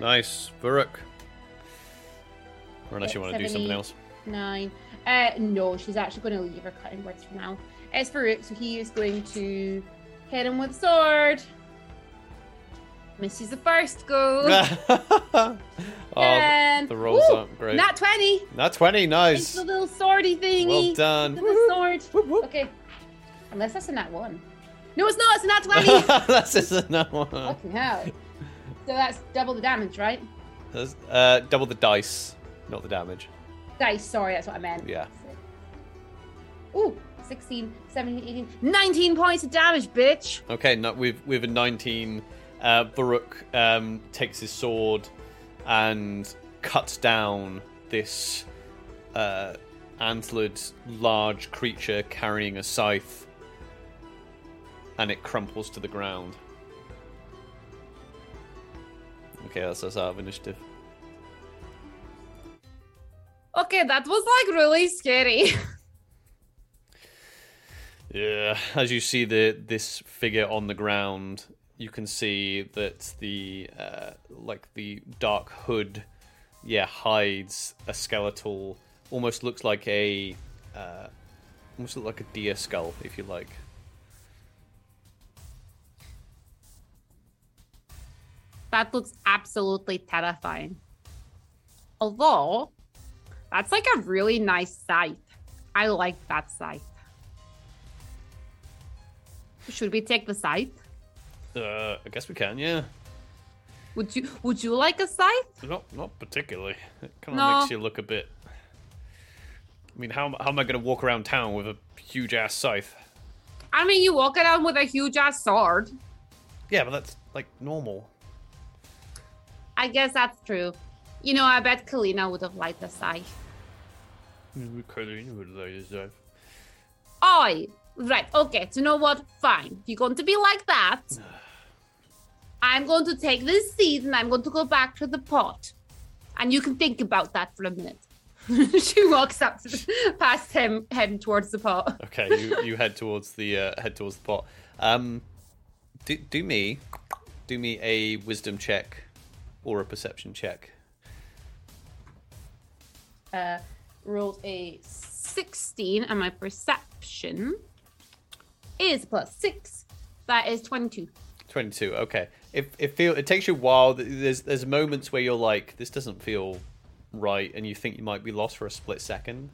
Nice, Varuk. Or unless six, you want to seven, do something eight, else. Nine. Uh, no, she's actually going to leave her cutting words for now. It's Varuk, so he is going to hit him with sword. Misses the first go. Oh, and the rolls woo, aren't great. Nat twenty. Nat twenty, nice. It's the little swordy thingy. Well done. The little sword. Whoop, whoop. Okay. Unless that's a nat one. No, it's not. It's a nat twenty. That's just a nat one. Fucking hell. So that's double the damage, right? That's, uh, double the dice, not the damage. Dice, sorry, that's what I meant. Yeah. Ooh, sixteen, seventeen, eighteen, nineteen points of damage, bitch. Okay, no, with, with a nineteen... Uh, Varuk um, takes his sword and cuts down this uh, antlered large creature carrying a scythe, and it crumples to the ground. Okay, that's us out of initiative. Okay, that was like really scary. Yeah, as you see the this figure on the ground, you can see that the uh, like the dark hood, yeah, hides a skeletal. Almost looks like a, uh, almost look like a deer skull, if you like. That looks absolutely terrifying. Although, that's like a really nice scythe. I like that scythe. Should we take the scythe? Uh, I guess we can, yeah. Would you Would you like a scythe? Not, not particularly. It kind of no. makes you look a bit. I mean, how how am I going to walk around town with a huge ass scythe? I mean, you walk around with a huge ass sword. Yeah, but that's like normal. I guess that's true. You know, I bet Kalina would have liked a scythe. Kalina would have liked a scythe. Oi! Right, okay, so you know what? Fine. If you're going to be like that, I'm going to take this seed and I'm going to go back to the pot. And you can think about that for a minute. She walks up to, past him, heading towards the pot. Okay, you, you head towards the uh, head towards the pot. Um, do, do me do me a wisdom check or a perception check. Uh, rolled a sixteen, and my perception is plus six. That is twenty-two. twenty-two. Okay. It it feel it takes you a while. There's there's moments where you're like, this doesn't feel right, and you think you might be lost for a split second.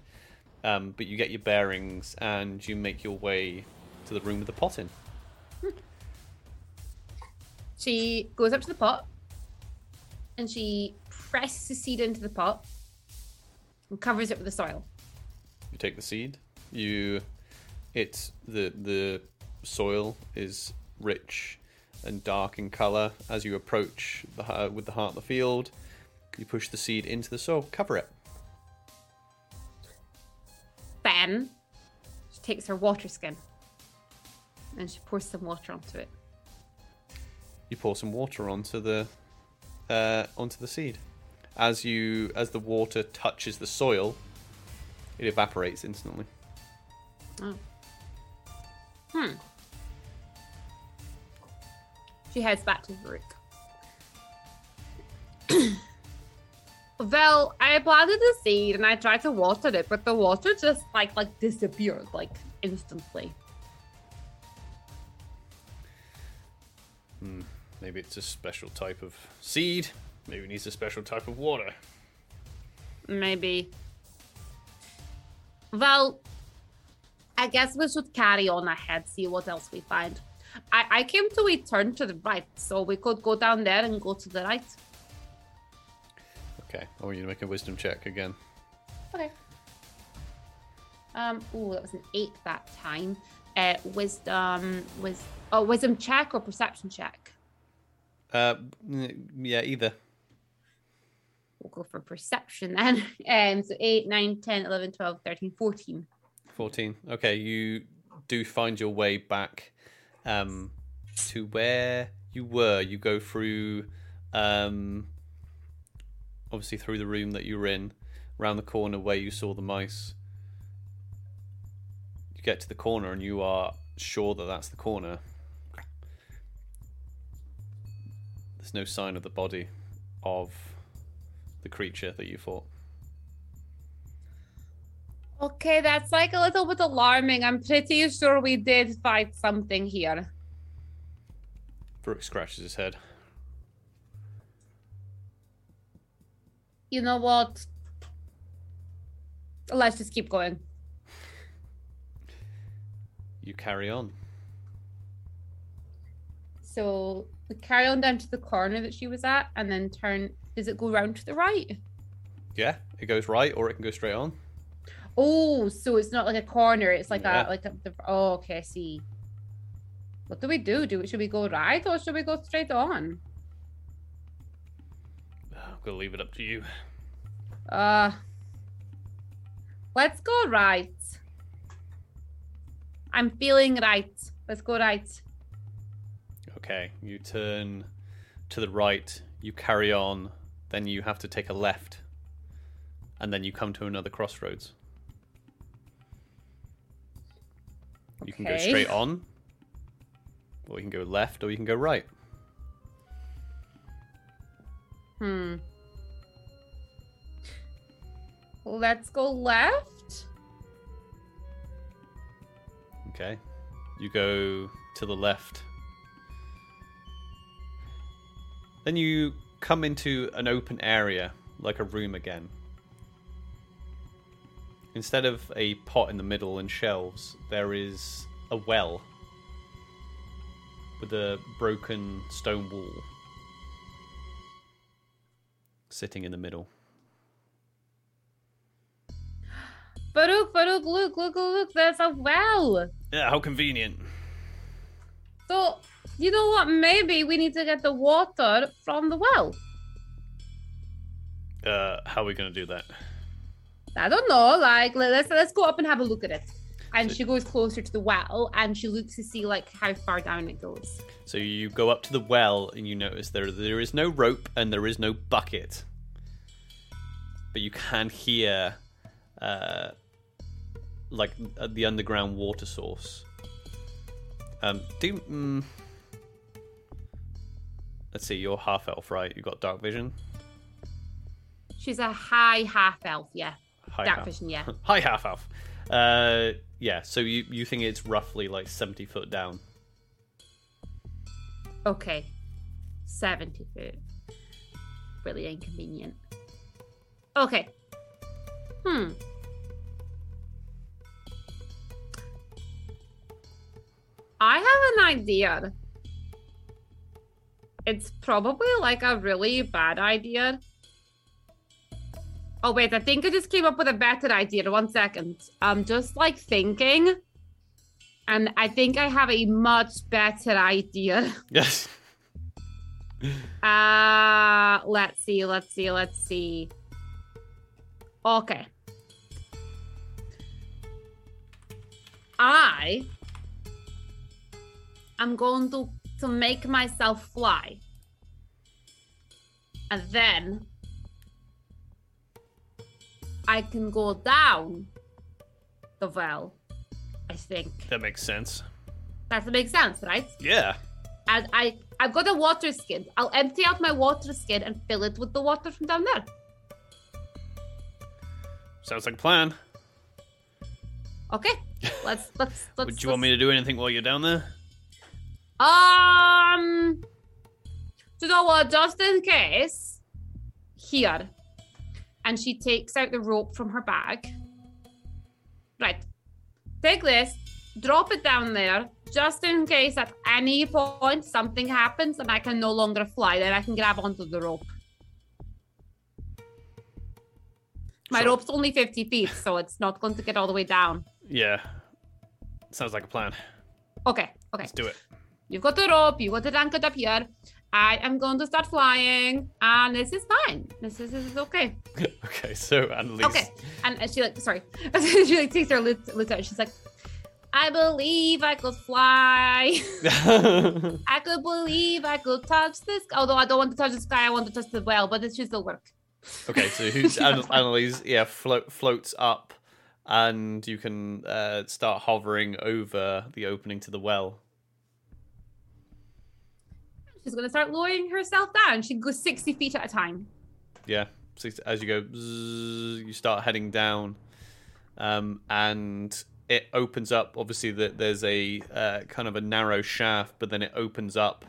Um, but you get your bearings and you make your way to the room with the pot in. She goes up to the pot and she presses the seed into the pot and covers it with the soil. You take the seed. You. It's the the soil is rich and dark in color. As you approach the uh, with the heart of the field, you push the seed into the soil, cover it. Then she takes her water skin and she pours some water onto it. You pour some water onto the uh, onto the seed. As you as the water touches the soil, it evaporates instantly. Oh. Hmm. She heads back to Varuk. Well, I planted the seed and I tried to water it, but the water just like like disappeared like instantly. Hmm. Maybe it's a special type of seed. Maybe it needs a special type of water. Maybe. Well, I guess we should carry on ahead, see what else we find. I, I came to a turn to the right, so we could go down there and go to the right. Okay, I want you to make a wisdom check again. Okay. Um. Oh, that was an eight that time. Uh, wisdom was oh, wisdom check or perception check? Uh, yeah, either. We'll go for perception then. Um, so eight, nine, ten, eleven, twelve, thirteen, fourteen. fourteen. Okay, you do find your way back um, to where you were. You go through, um, obviously through the room that you were in, around the corner where you saw the mice. You get to the corner and you are sure that that's the corner. There's no sign of the body of the creature that you fought. Okay, that's like a little bit alarming. I'm pretty sure we did fight something here. Brooke scratches his head. You know what? Let's just keep going. You carry on. So we carry on down to the corner that she was at and then turn. Does it go round to the right? Yeah, it goes right or it can go straight on. Oh, so it's not like a corner. It's like yeah. a, like a, oh, okay, I see. What do we do? Do we, should we go right or should we go straight on? I'm gonna leave it up to you. Uh, let's go right. I'm feeling right. Let's go right. Okay, you turn to the right, you carry on, then you have to take a left, and then you come to another crossroads. You can go straight on, or you can go left, or you can go right. Hmm. Let's go left. Okay. You go to the left. Then you come into an open area, like a room again. Instead of a pot in the middle and shelves, there is a well with a broken stone wall sitting in the middle. Varuk, Varuk, look, look, look, there's a well. Yeah, how convenient. So, you know what? Maybe we need to get the water from the well. Uh, how are we going to do that? I don't know, like, let's let's go up and have a look at it. And so, she goes closer to the well, and she looks to see, like, how far down it goes. So you go up to the well, and you notice there there is no rope, and there is no bucket. But you can hear, uh, like, the underground water source. Um, do... Mm, let's see, you're half-elf, right? You've got dark vision? She's a high half-elf, yeah. High Dark half. Vision, yeah. High half half. Uh, yeah, so you, you think it's roughly like seventy foot down. Okay. seventy foot. Really inconvenient. Okay. Hmm. I have an idea. It's probably like a really bad idea. Oh, wait, I think I just came up with a better idea. One second. I'm just, like, thinking. And I think I have a much better idea. Yes. uh, let's see, let's see, let's see. Okay. I am going to, to make myself fly. And then I can go down the well, I think. That makes sense. That makes sense, right? Yeah. And I, I've got a water skin. I'll empty out my water skin and fill it with the water from down there. Sounds like a plan. Okay. Let's let's let's. Would you let's... want me to do anything while you're down there? Um. You know what? Just in case, here. And she takes out the rope from her bag. Right. Take this, drop it down there, just in case at any point something happens and I can no longer fly. Then I can grab onto the rope. My so, rope's only fifty feet, so it's not going to get all the way down. Yeah. Sounds like a plan. Okay. Okay. Let's do it. You've got the rope. You've got it anchored up here. I am going to start flying, and this is fine. This is, this is okay. Okay, so Annelise. Okay, and she like, sorry, she like takes her loot, loot out. She's like, I believe I could fly. I could believe I could touch this. Although I don't want to touch the sky, I want to touch the well, but it should still work. Okay, so who's Annelise? Yeah, float, floats up, and you can uh, start hovering over the opening to the well. she's going to start lowering herself down. She goes sixty feet at a time. Yeah. As you go, zzz, you start heading down, um, and it opens up. Obviously, that there's a uh, kind of a narrow shaft, but then it opens up.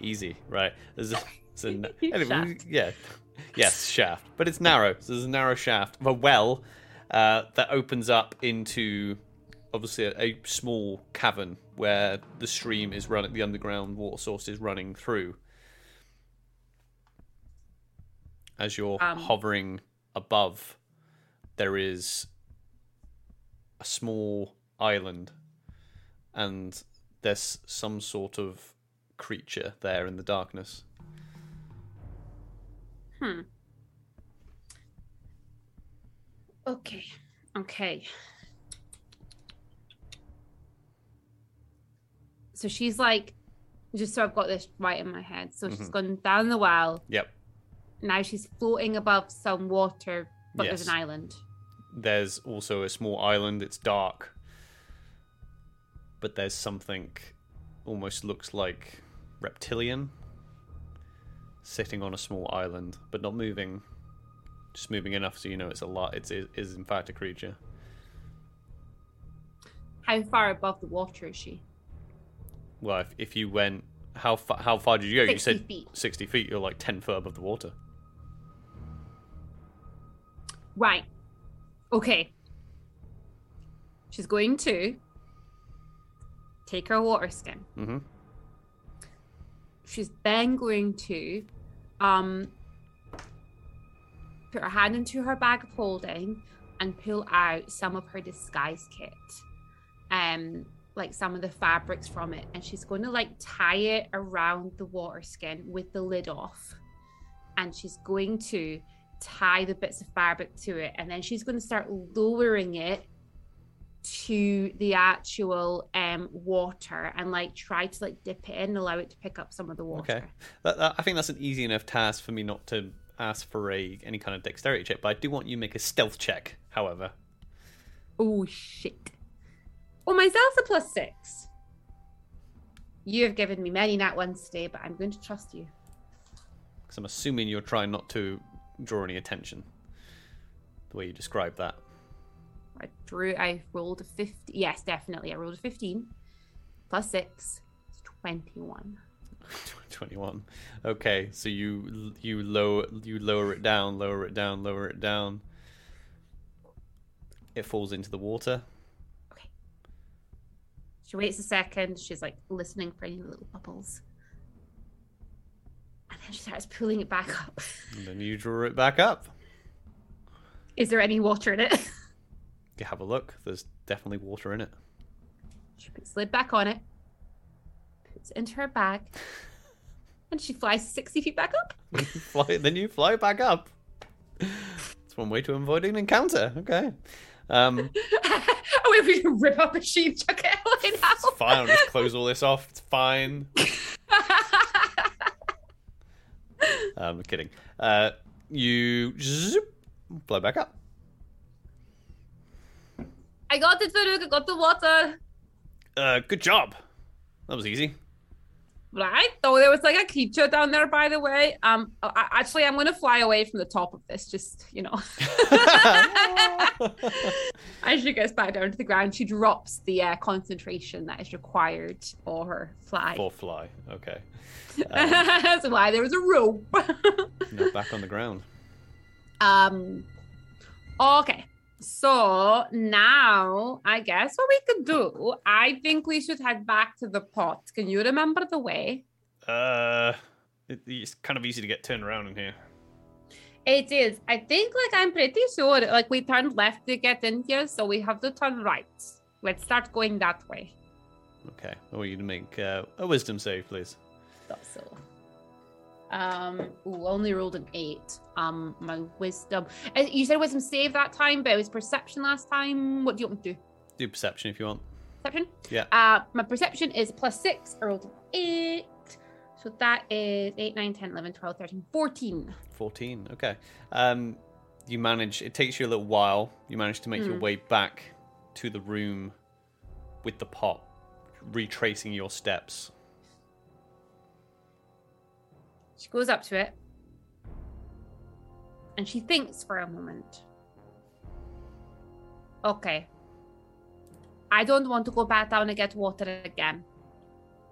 Easy, right? There's a, there's a, anyway, shaft. Yeah, yes, shaft, but it's narrow. So there's a narrow shaft of a well uh, that opens up into obviously a, a small cavern where the stream is running, the underground water source is running through. As you're um, hovering above, there is a small island, and there's some sort of creature there in the darkness. Hmm. Okay. Okay. So she's like, just so I've got this right in my head. So mm-hmm. she's gone down the well. Yep. Now she's floating above some water, but yes. there's an island. There's also a small island. It's dark. But there's something almost looks like reptilian sitting on a small island, but not moving. Just moving enough so you know it's a lot. It's, it is, in fact, a creature. How far above the water is she? Well, if, if you went, how far? How far did you go? You said feet. sixty feet. You're like ten foot above the water. Right. Okay. She's going to take her water skin. Mm-hmm. She's then going to um, put her hand into her bag of holding and pull out some of her disguise kit. Um. Like some of the fabrics from it, and she's going to like tie it around the water skin with the lid off, and she's going to tie the bits of fabric to it, and then she's going to start lowering it to the actual um water and like try to like dip it in and allow it to pick up some of the water. Okay, that, that, I think that's an easy enough task for me not to ask for a any kind of dexterity check, but I do want you to make a stealth check, however. Oh shit. Oh, my stealth's a plus six. You have given me many nat ones today, but I'm going to trust you. Because I'm assuming you're trying not to draw any attention. The way you describe that. I drew, I rolled a fifty. Yes, definitely. I rolled a fifteen. Plus six. It's twenty-one. twenty-one. Okay, so you you lower, you lower it down, lower it down, lower it down. It falls into the water. She waits a second. She's like listening for any little bubbles. And then she starts pulling it back up. And then you draw it back up. Is there any water in it? You have a look. There's definitely water in it. She puts the lid back on it, puts it into her bag, and she flies sixty feet back up. fly, then you fly back up. It's one way to avoid an encounter. Okay. Um, oh, if we rip up a sheep, chuck it out. It's fine, I'll just close all this off. It's fine. I'm kidding. Uh, you zoop, blow back up. I got it, Varuk. I got the water. Uh, good job. That was easy. Right. Oh, there was like a creature down there, by the way. Um, I, actually, I'm going to fly away from the top of this, just, you know. As she goes back down to the ground, she drops the uh, concentration that is required for her fly. For fly, okay. Um, that's why there was a rope. No, back on the ground. Um. Okay. So now I guess what we could do, I think we should head back to the pot. Can you remember the way? Uh, it, it's kind of easy to get turned around in here. It is. I think like I'm pretty sure like we turned left to get in here, so we have to turn right. Let's start going that way. Okay. I want you to make uh, a wisdom save, please. Thought so. Um, ooh, only rolled an eight. Um, my wisdom. You said wisdom save that time, but it was perception last time. What do you want to do? Do perception if you want. Perception? Yeah. Uh, my perception is plus six. I rolled an eight. So that is eight, nine, ten, eleven, twelve, thirteen, fourteen. fourteen, okay. Um, you manage, it takes you a little while. You manage to make mm. your way back to the room with the pot retracing your steps. She goes up to it, and she thinks for a moment. Okay. I don't want to go back down and get water again.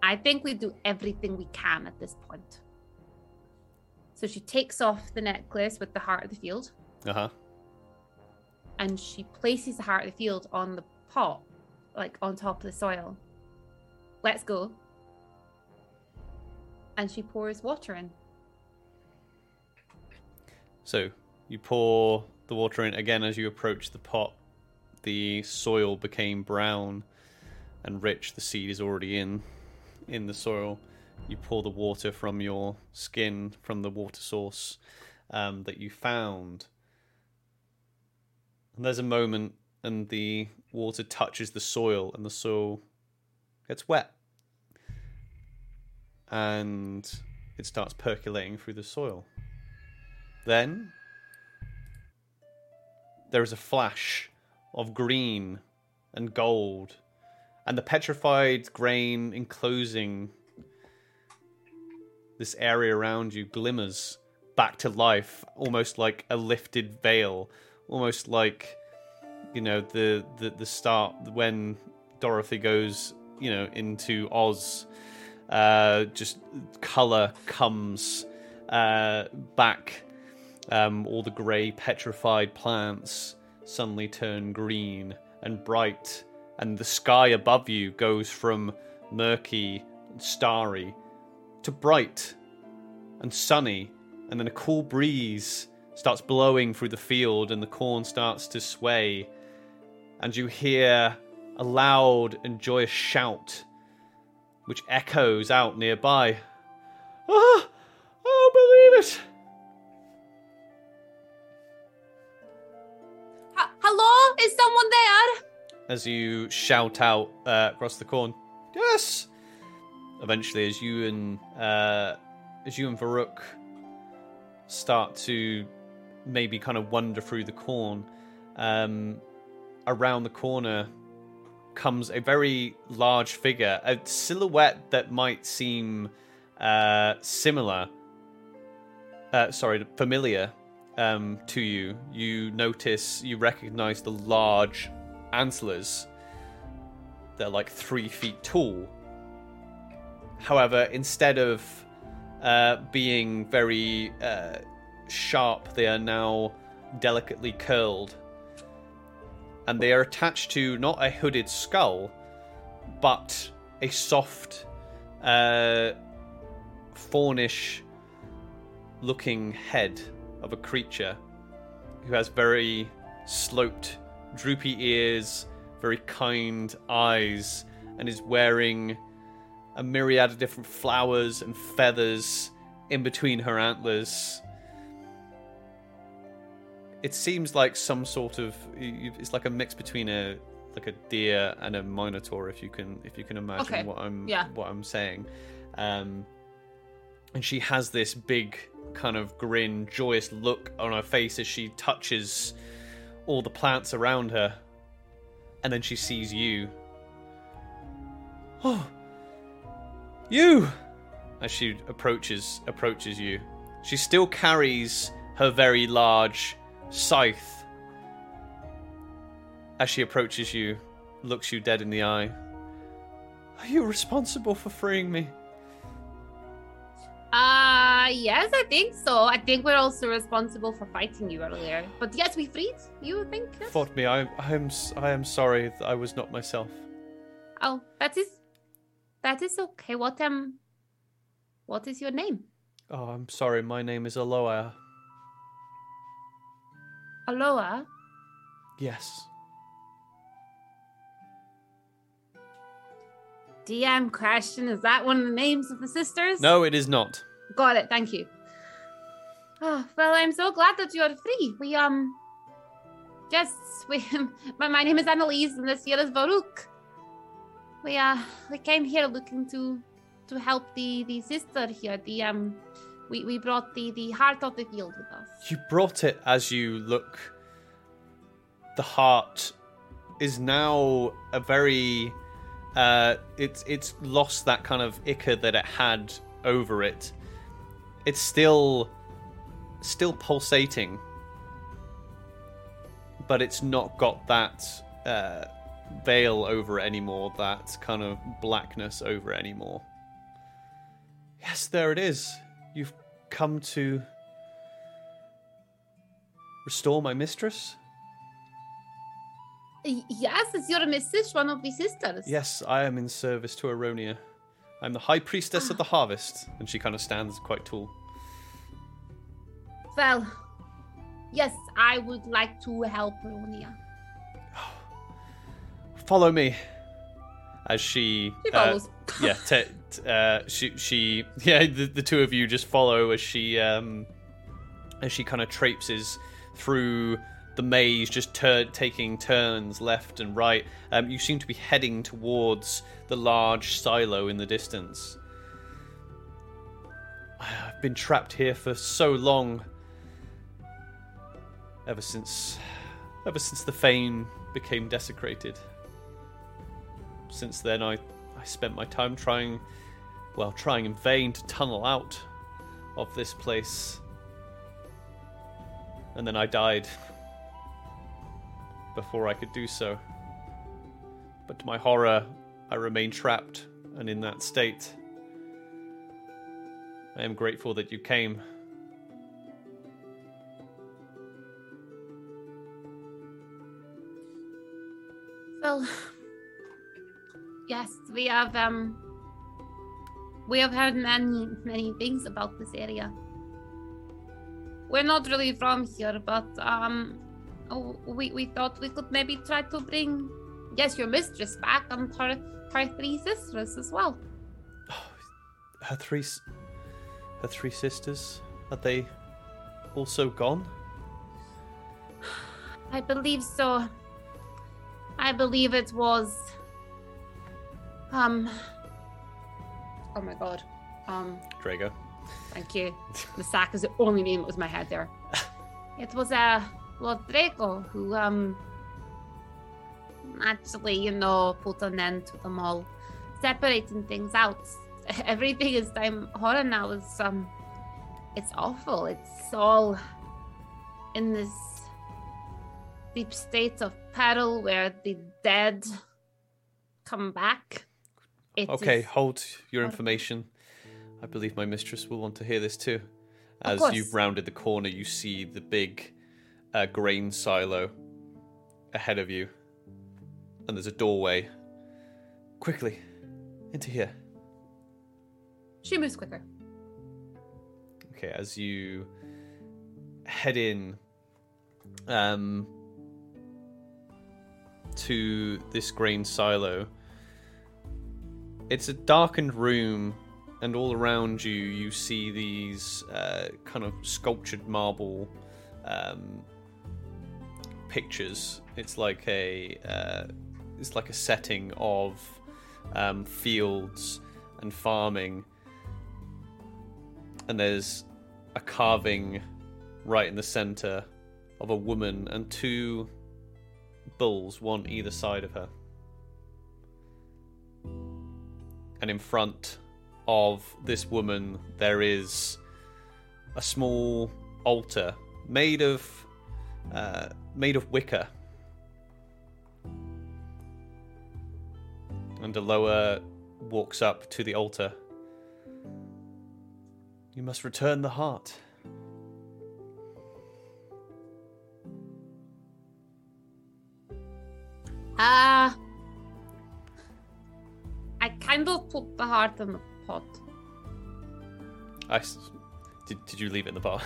I think we do everything we can at this point. So she takes off the necklace with the heart of the field. Uh-huh. And she places the heart of the field on the pot, like on top of the soil. Let's go. And she pours water in. So you pour the water in again as you approach the pot. The soil became brown and rich. The seed is already in in the soil. You pour the water from your skin, from the water source um, that you found. And there's a moment, and the water touches the soil, and the soil gets wet. And it starts percolating through the soil. Then there is a flash of green and gold, and the petrified grain enclosing this area around you glimmers back to life, almost like a lifted veil, almost like, you know, the the, the start when Dorothy goes, you know, into Oz. Uh, just colour comes uh, back. Um, all the grey, petrified plants suddenly turn green and bright, and the sky above you goes from murky and starry to bright and sunny, and then a cool breeze starts blowing through the field, and the corn starts to sway, and you hear a loud and joyous shout which echoes out nearby. Ah! I don't believe it! H- Hello? Is someone there? As you shout out uh, across the corn. Yes! Eventually, as you and uh, as you and Varuk start to maybe kind of wander through the corn, um, around the corner comes a very large figure, a silhouette that might seem uh, similar, uh, sorry, familiar um, to you. You notice, you recognize the large antlers. They're like three feet tall. However, instead of uh, being very uh, sharp, they are now delicately curled. And they are attached to not a hooded skull, but a soft, uh, faunish-looking head of a creature who has very sloped, droopy ears, very kind eyes, and is wearing a myriad of different flowers and feathers in between her antlers. It seems like some sort of, it's like a mix between a like a deer and a minotaur, if you can if you can imagine okay. what I'm yeah. what I'm saying. Um, and she has this big kind of grin, joyous look on her face as she touches all the plants around her, and then she sees you. Oh, you! As she approaches approaches you, she still carries her very large scythe. As she approaches you, looks you dead in the eye. Are you responsible for freeing me? Uh, yes, I think so. I think we're also responsible for fighting you earlier. But yes, we freed you, I think. Yes. Fought me. I, I am I am sorry that I was not myself. Oh, that is that is okay. What um what is your name? Oh, I'm sorry. My name is Aloha. Aloha? Yes. D M question, is that one of the names of the sisters? No, it is not. Got it, thank you. Oh, well, I'm so glad that you're free. We, um, yes, we, my, my name is Annelise, and this here is Varuk. We, uh, we came here looking to, to help the, the sister here, the, um, We we brought the, the heart of the field with us. You brought it. As you look, the heart is now a very uh, it's it's lost that kind of ichor that it had over it. It's still still pulsating, but it's not got that uh, veil over it anymore, that kind of blackness over it anymore. Yes, there it is. You've come to restore my mistress? Yes, it's your mistress, one of the sisters. Yes, I am in service to Eronia. I'm the High Priestess ah. of the Harvest. And she kind of stands quite tall. Well, yes, I would like to help Eronia. Follow me. As she... She follows. Uh, yeah, t- t- uh, she... she yeah, the, the two of you just follow as she... Um, as she kind of traipses through... the maze, just tur- taking turns left and right. Um, you seem to be heading towards the large silo in the distance. I've been trapped here for so long. Ever since... Ever since the Fane became desecrated. Since then, I, I spent my time trying... Well, trying in vain to tunnel out of this place. And then I died... before I could do so. But to my horror, I remain trapped, and in that state. I am grateful that you came. Well, yes, we have um we have heard many, many things about this area. We're not really from here, but um Oh, we, we thought we could maybe try to bring, yes, your mistress back and her, her three sisters as well. Oh, her three, her three sisters? Are they also gone? I believe so. I believe it was, um, oh my god, um. Drago. Thank you. Nasak is the only name that was in my head there. It was a. Uh, Rodrigo, who, um, actually, you know, put an end to them all, separating things out. Everything is time horror now. Is um, it's awful. It's all in this deep state of peril where the dead come back. It okay, hold your horrible. information. I believe my mistress will want to hear this too. As you've rounded the corner, you see the big... a grain silo ahead of you, and there's a doorway. Quickly, into here. She moves quicker. Okay, as you head in um, to this grain silo, it's a darkened room, and all around you, you see these uh, kind of sculptured marble um pictures. It's like a uh, it's like a setting of um, fields and farming, and there's a carving right in the center of a woman and two bulls, one either side of her, and in front of this woman there is a small altar made of Uh, made of wicker, and Aloha walks up to the altar. You must return the heart. Ah, uh, I kind of put the heart in the pot. I did. Did you leave it in the pot?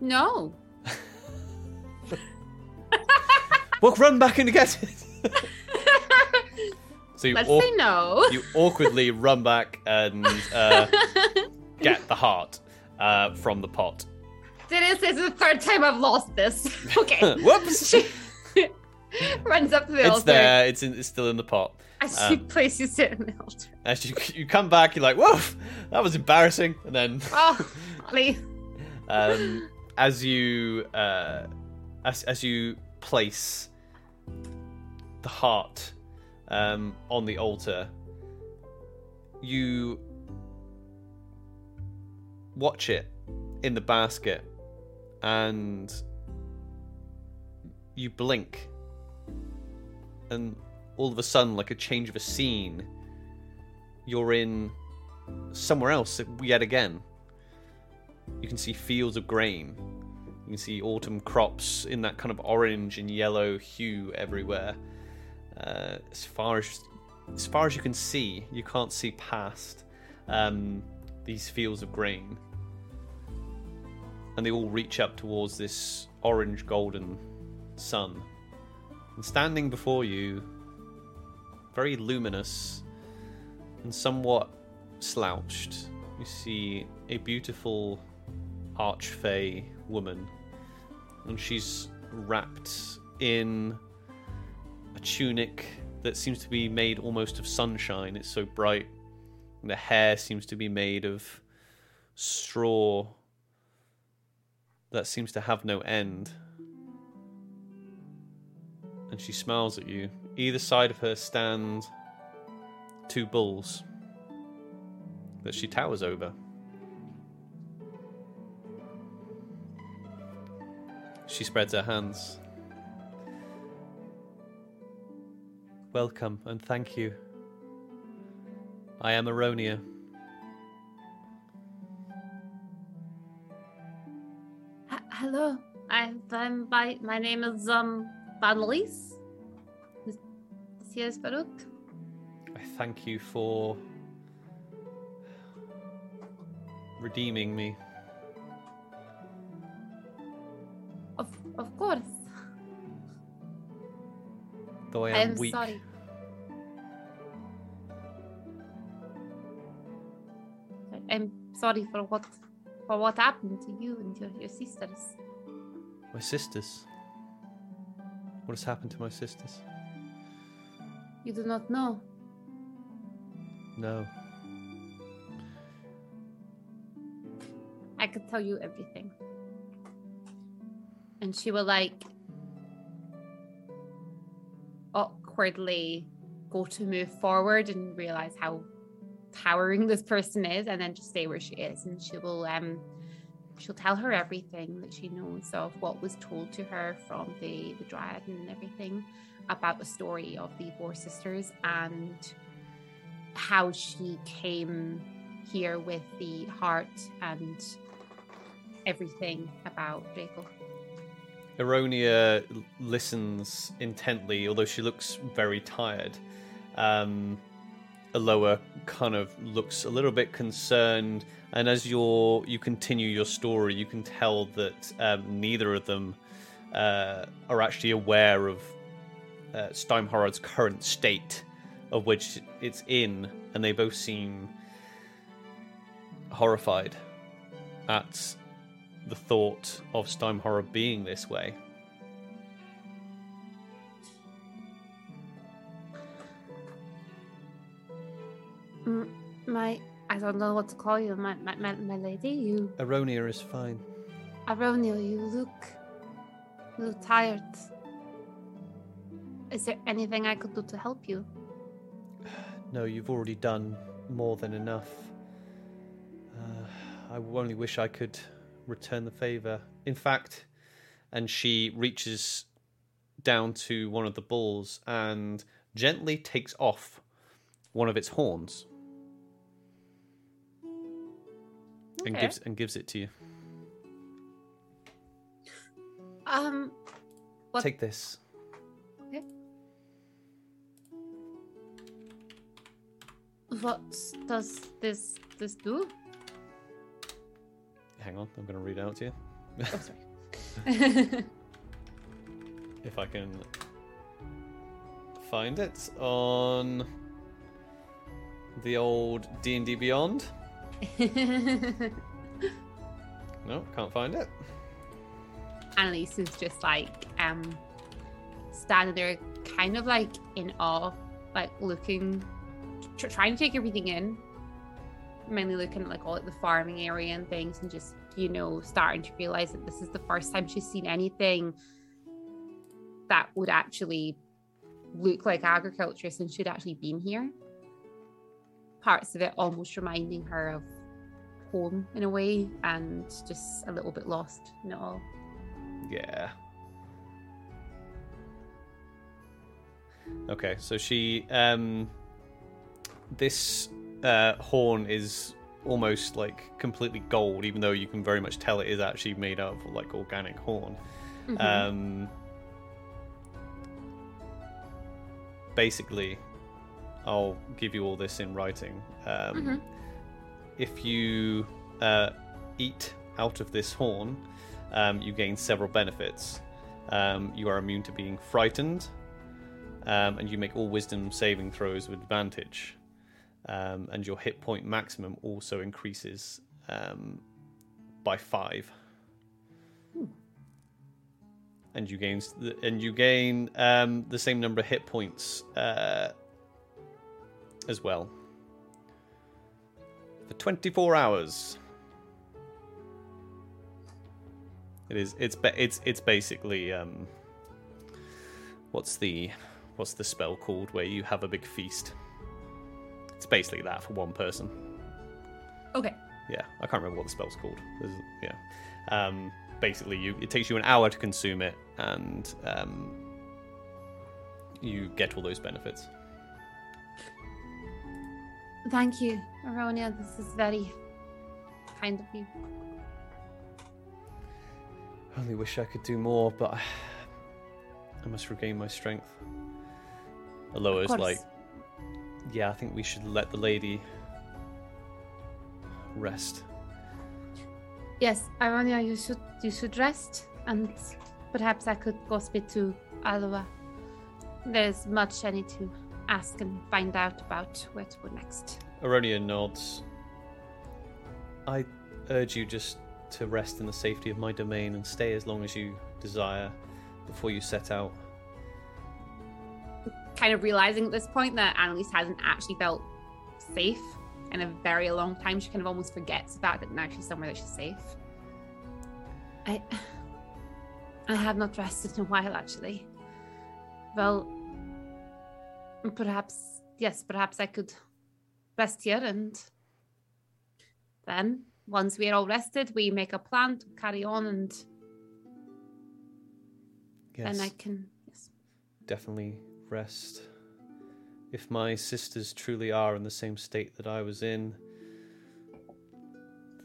No. Well, run back and get it. So you Let's au- say no. You awkwardly run back and uh, get the heart uh, from the pot. This is the third time I've lost this. Okay. Whoops. She runs up to the it's altar. It's there. It's, in, it's still in the pot. As um, she places it in the altar. As you you come back, you're like, whoa, that was embarrassing. And then... oh, Ollie. Um, as you... Uh, as, as you... place the heart um, on the altar, you watch it in the basket and you blink, and all of a sudden, like a change of a scene, you're in somewhere else yet again. You can see fields of grain. You can see autumn crops in that kind of orange and yellow hue everywhere. Uh, as far as as far as you can see, you can't see past um, these fields of grain. And they all reach up towards this orange golden sun. And standing before you, very luminous and somewhat slouched, you see a beautiful archfey woman, and she's wrapped in a tunic that seems to be made almost of sunshine. It's so bright, and the hair seems to be made of straw that seems to have no end. And she smiles at you. Either side of her stand two bulls that she towers over. She spreads her hands. Welcome and thank you. I am Eronia. H- Hello. I, I'm by, my name is um Annelisse. This here is Varuk. I thank you for redeeming me. Of of course. Though I am, I am weak. Sorry. I'm sorry for what for what happened to you and your, your sisters. My sisters? What has happened to my sisters? You do not know. No. I could tell you everything. And she will, like, awkwardly go to move forward and realize how towering this person is, and then just stay where she is. And she will, um, she'll tell her everything that she knows of what was told to her from the, the dryad and everything about the story of the four sisters and how she came here with the heart and everything about Drago. Eronia listens intently, although she looks very tired. Um, Aloha kind of looks a little bit concerned, and as you're, you continue your story, you can tell that um, neither of them uh, are actually aware of uh, Steymhohrod's current state, of which it's in, and they both seem horrified at the thought of Steymhohrod being this way. My, I don't know what to call you, my my, my, my lady. You. Eronia is fine. Eronia, you look, you look tired. Is there anything I could do to help you? No, you've already done more than enough. Uh, I only wish I could return the favor. In fact, and she reaches down to one of the bulls and gently takes off one of its horns. Okay. And gives and gives it to you. Um, what? Take this. Okay. What does this this do? Hang on, I'm going to read out to you. Oh, sorry. If I can find it on the old D and D Beyond. No, can't find it. Annelise is just like um, standing there, kind of like in awe, like looking, tr- trying to take everything in. Mainly looking at like all like the farming area and things, and just, you know, starting to realize that this is the first time she's seen anything that would actually look like agriculture since she'd actually been here. Parts of it almost reminding her of home in a way, and just a little bit lost in it all. Yeah. Okay, so she, um, this uh, horn is almost like completely gold, even though you can very much tell it is actually made out of like organic horn. Mm-hmm. Um, basically, I'll give you all this in writing. Um, mm-hmm. If you uh, eat out of this horn, um, you gain several benefits. Um, you are immune to being frightened. Um, and you make all wisdom saving throws with advantage. Um, and your hit point maximum also increases um, by five. Hmm. And you gain and you gain um, the same number of hit points uh, as well for twenty-four hours. It is it's it's it's basically um, what's the What's the spell called where you have a big feast? It's basically that for one person. Okay. Yeah, I can't remember what the spell's called. There's, yeah. Um, basically, you it takes you an hour to consume it, and um, you get all those benefits. Thank you, Eronia. This is very kind of you. I only wish I could do more, but I, I must regain my strength. Aloha's like, yeah, I think we should let the lady rest. Yes, Eronia, you should you should rest, and perhaps I could go speak to Aloha. There's much I need to ask and find out about where to go next. Eronia nods. I urge you just to rest in the safety of my domain and stay as long as you desire before you set out. Kind of realizing at this point that Annelise hasn't actually felt safe in a very long time. She kind of almost forgets the fact that now she's somewhere that she's safe. I I have not rested in a while, actually. Well, perhaps, yes, perhaps I could rest here, and then once we are all rested, we make a plan to carry on, and yes. Then I can, yes. Definitely. Rest. If my sisters truly are in the same state that I was in,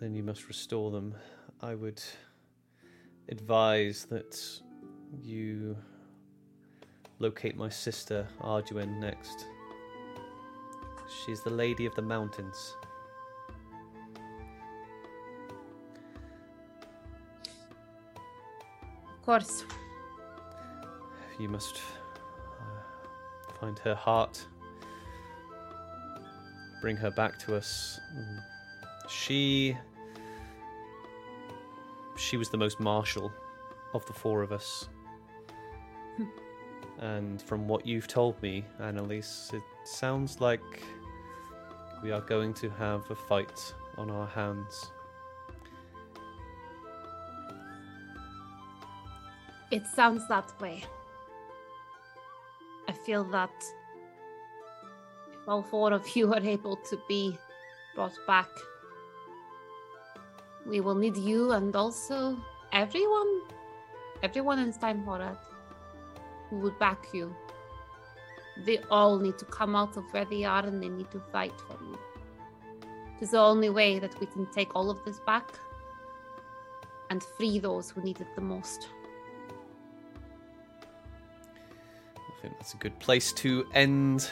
then you must restore them. I would advise that you locate my sister Arduin next. She's the lady of the mountains. Of course. You must find her heart, bring her back to us. She she was the most martial of the four of us. And from what you've told me, Annelise, it sounds like we are going to have a fight on our hands. It sounds that way. I feel that if all four of you are able to be brought back, we will need you and also everyone, everyone in Steymhohrod who would back you. They all need to come out of where they are, and they need to fight for you. It's the only way that we can take all of this back and free those who need it the most. That's a good place to end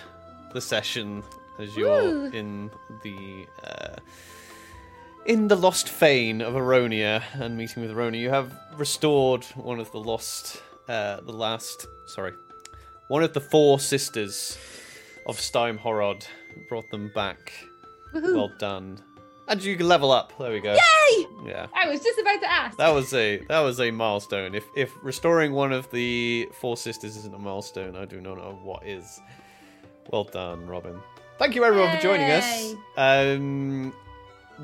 the session, as you're Ooh. in the uh, in the lost fane of Eronia and meeting with Eronia. You have restored one of the lost, uh, the last, sorry, one of the four sisters of Steymhohrod. Brought them back. Woo-hoo. Well done. And you can level up. There we go. Yay! Yeah. I was just about to ask. That was a that was a milestone. If if restoring one of the four sisters isn't a milestone, I do not know what is. Well done, Robin. Thank you everyone Yay. for joining us. Um,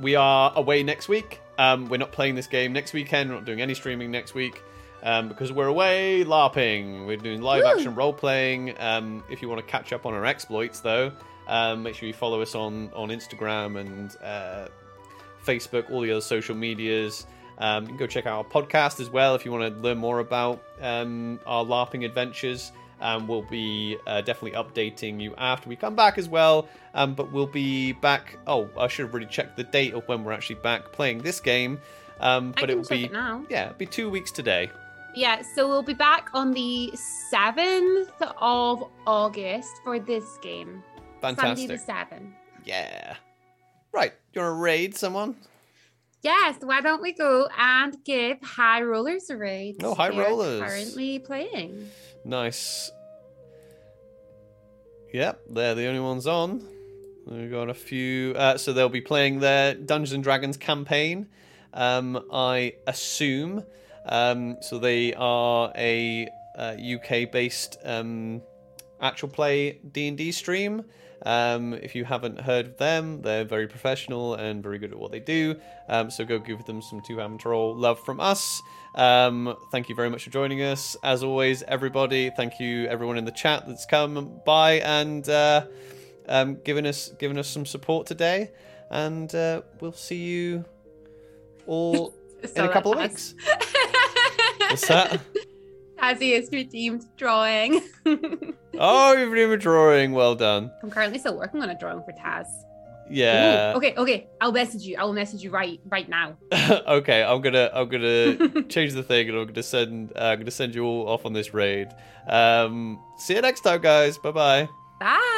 we are away next week. Um, we're not playing this game next weekend. We're not doing any streaming next week. um, because we're away LARPing. We're doing live Woo. action role playing. Um, if you want to catch up on our exploits, though, um, make sure you follow us on on Instagram and uh, Facebook, all the other social medias. Um, you can go check out our podcast as well if you want to learn more about um, our LARPing adventures. Um, we'll be uh, definitely updating you after we come back as well. Um, but we'll be back. Oh, I should have really checked the date of when we're actually back playing this game. Um, but I can it will check be it now. Yeah, it'll be two weeks today. Yeah, so we'll be back on the seventh of August for this game. Fantastic. Sunday the seventh. Yeah. Right. Do you want to raid someone? Yes, why don't we go and give High Rollers a raid? Oh, High They're Rollers. Currently playing. Nice. Yep, they're the only ones on. We've got a few. Uh, so they'll be playing their Dungeons and Dragons campaign, um, I assume. Um, so they are a uh, U K-based um, actual play D and D stream. Um, if you haven't heard of them, they're very professional and very good at what they do. Um, so go give them some two-hand-troll love from us. Um, thank you very much for joining us. As always, everybody, thank you everyone in the chat that's come by and uh, um, given us given us some support today. And uh, we'll see you all in a couple of weeks. What's that? Azzy is redeemed drawing. Oh, you've been a drawing. Well done. I'm currently still working on a drawing for Taz. Yeah. Ooh, okay, okay. I'll message you. I'll message you right, right now. Okay, I'm gonna, I'm gonna change the thing, and I'm gonna send, uh, I'm gonna send you all off on this raid. Um, see you next time, guys. Bye-bye. Bye.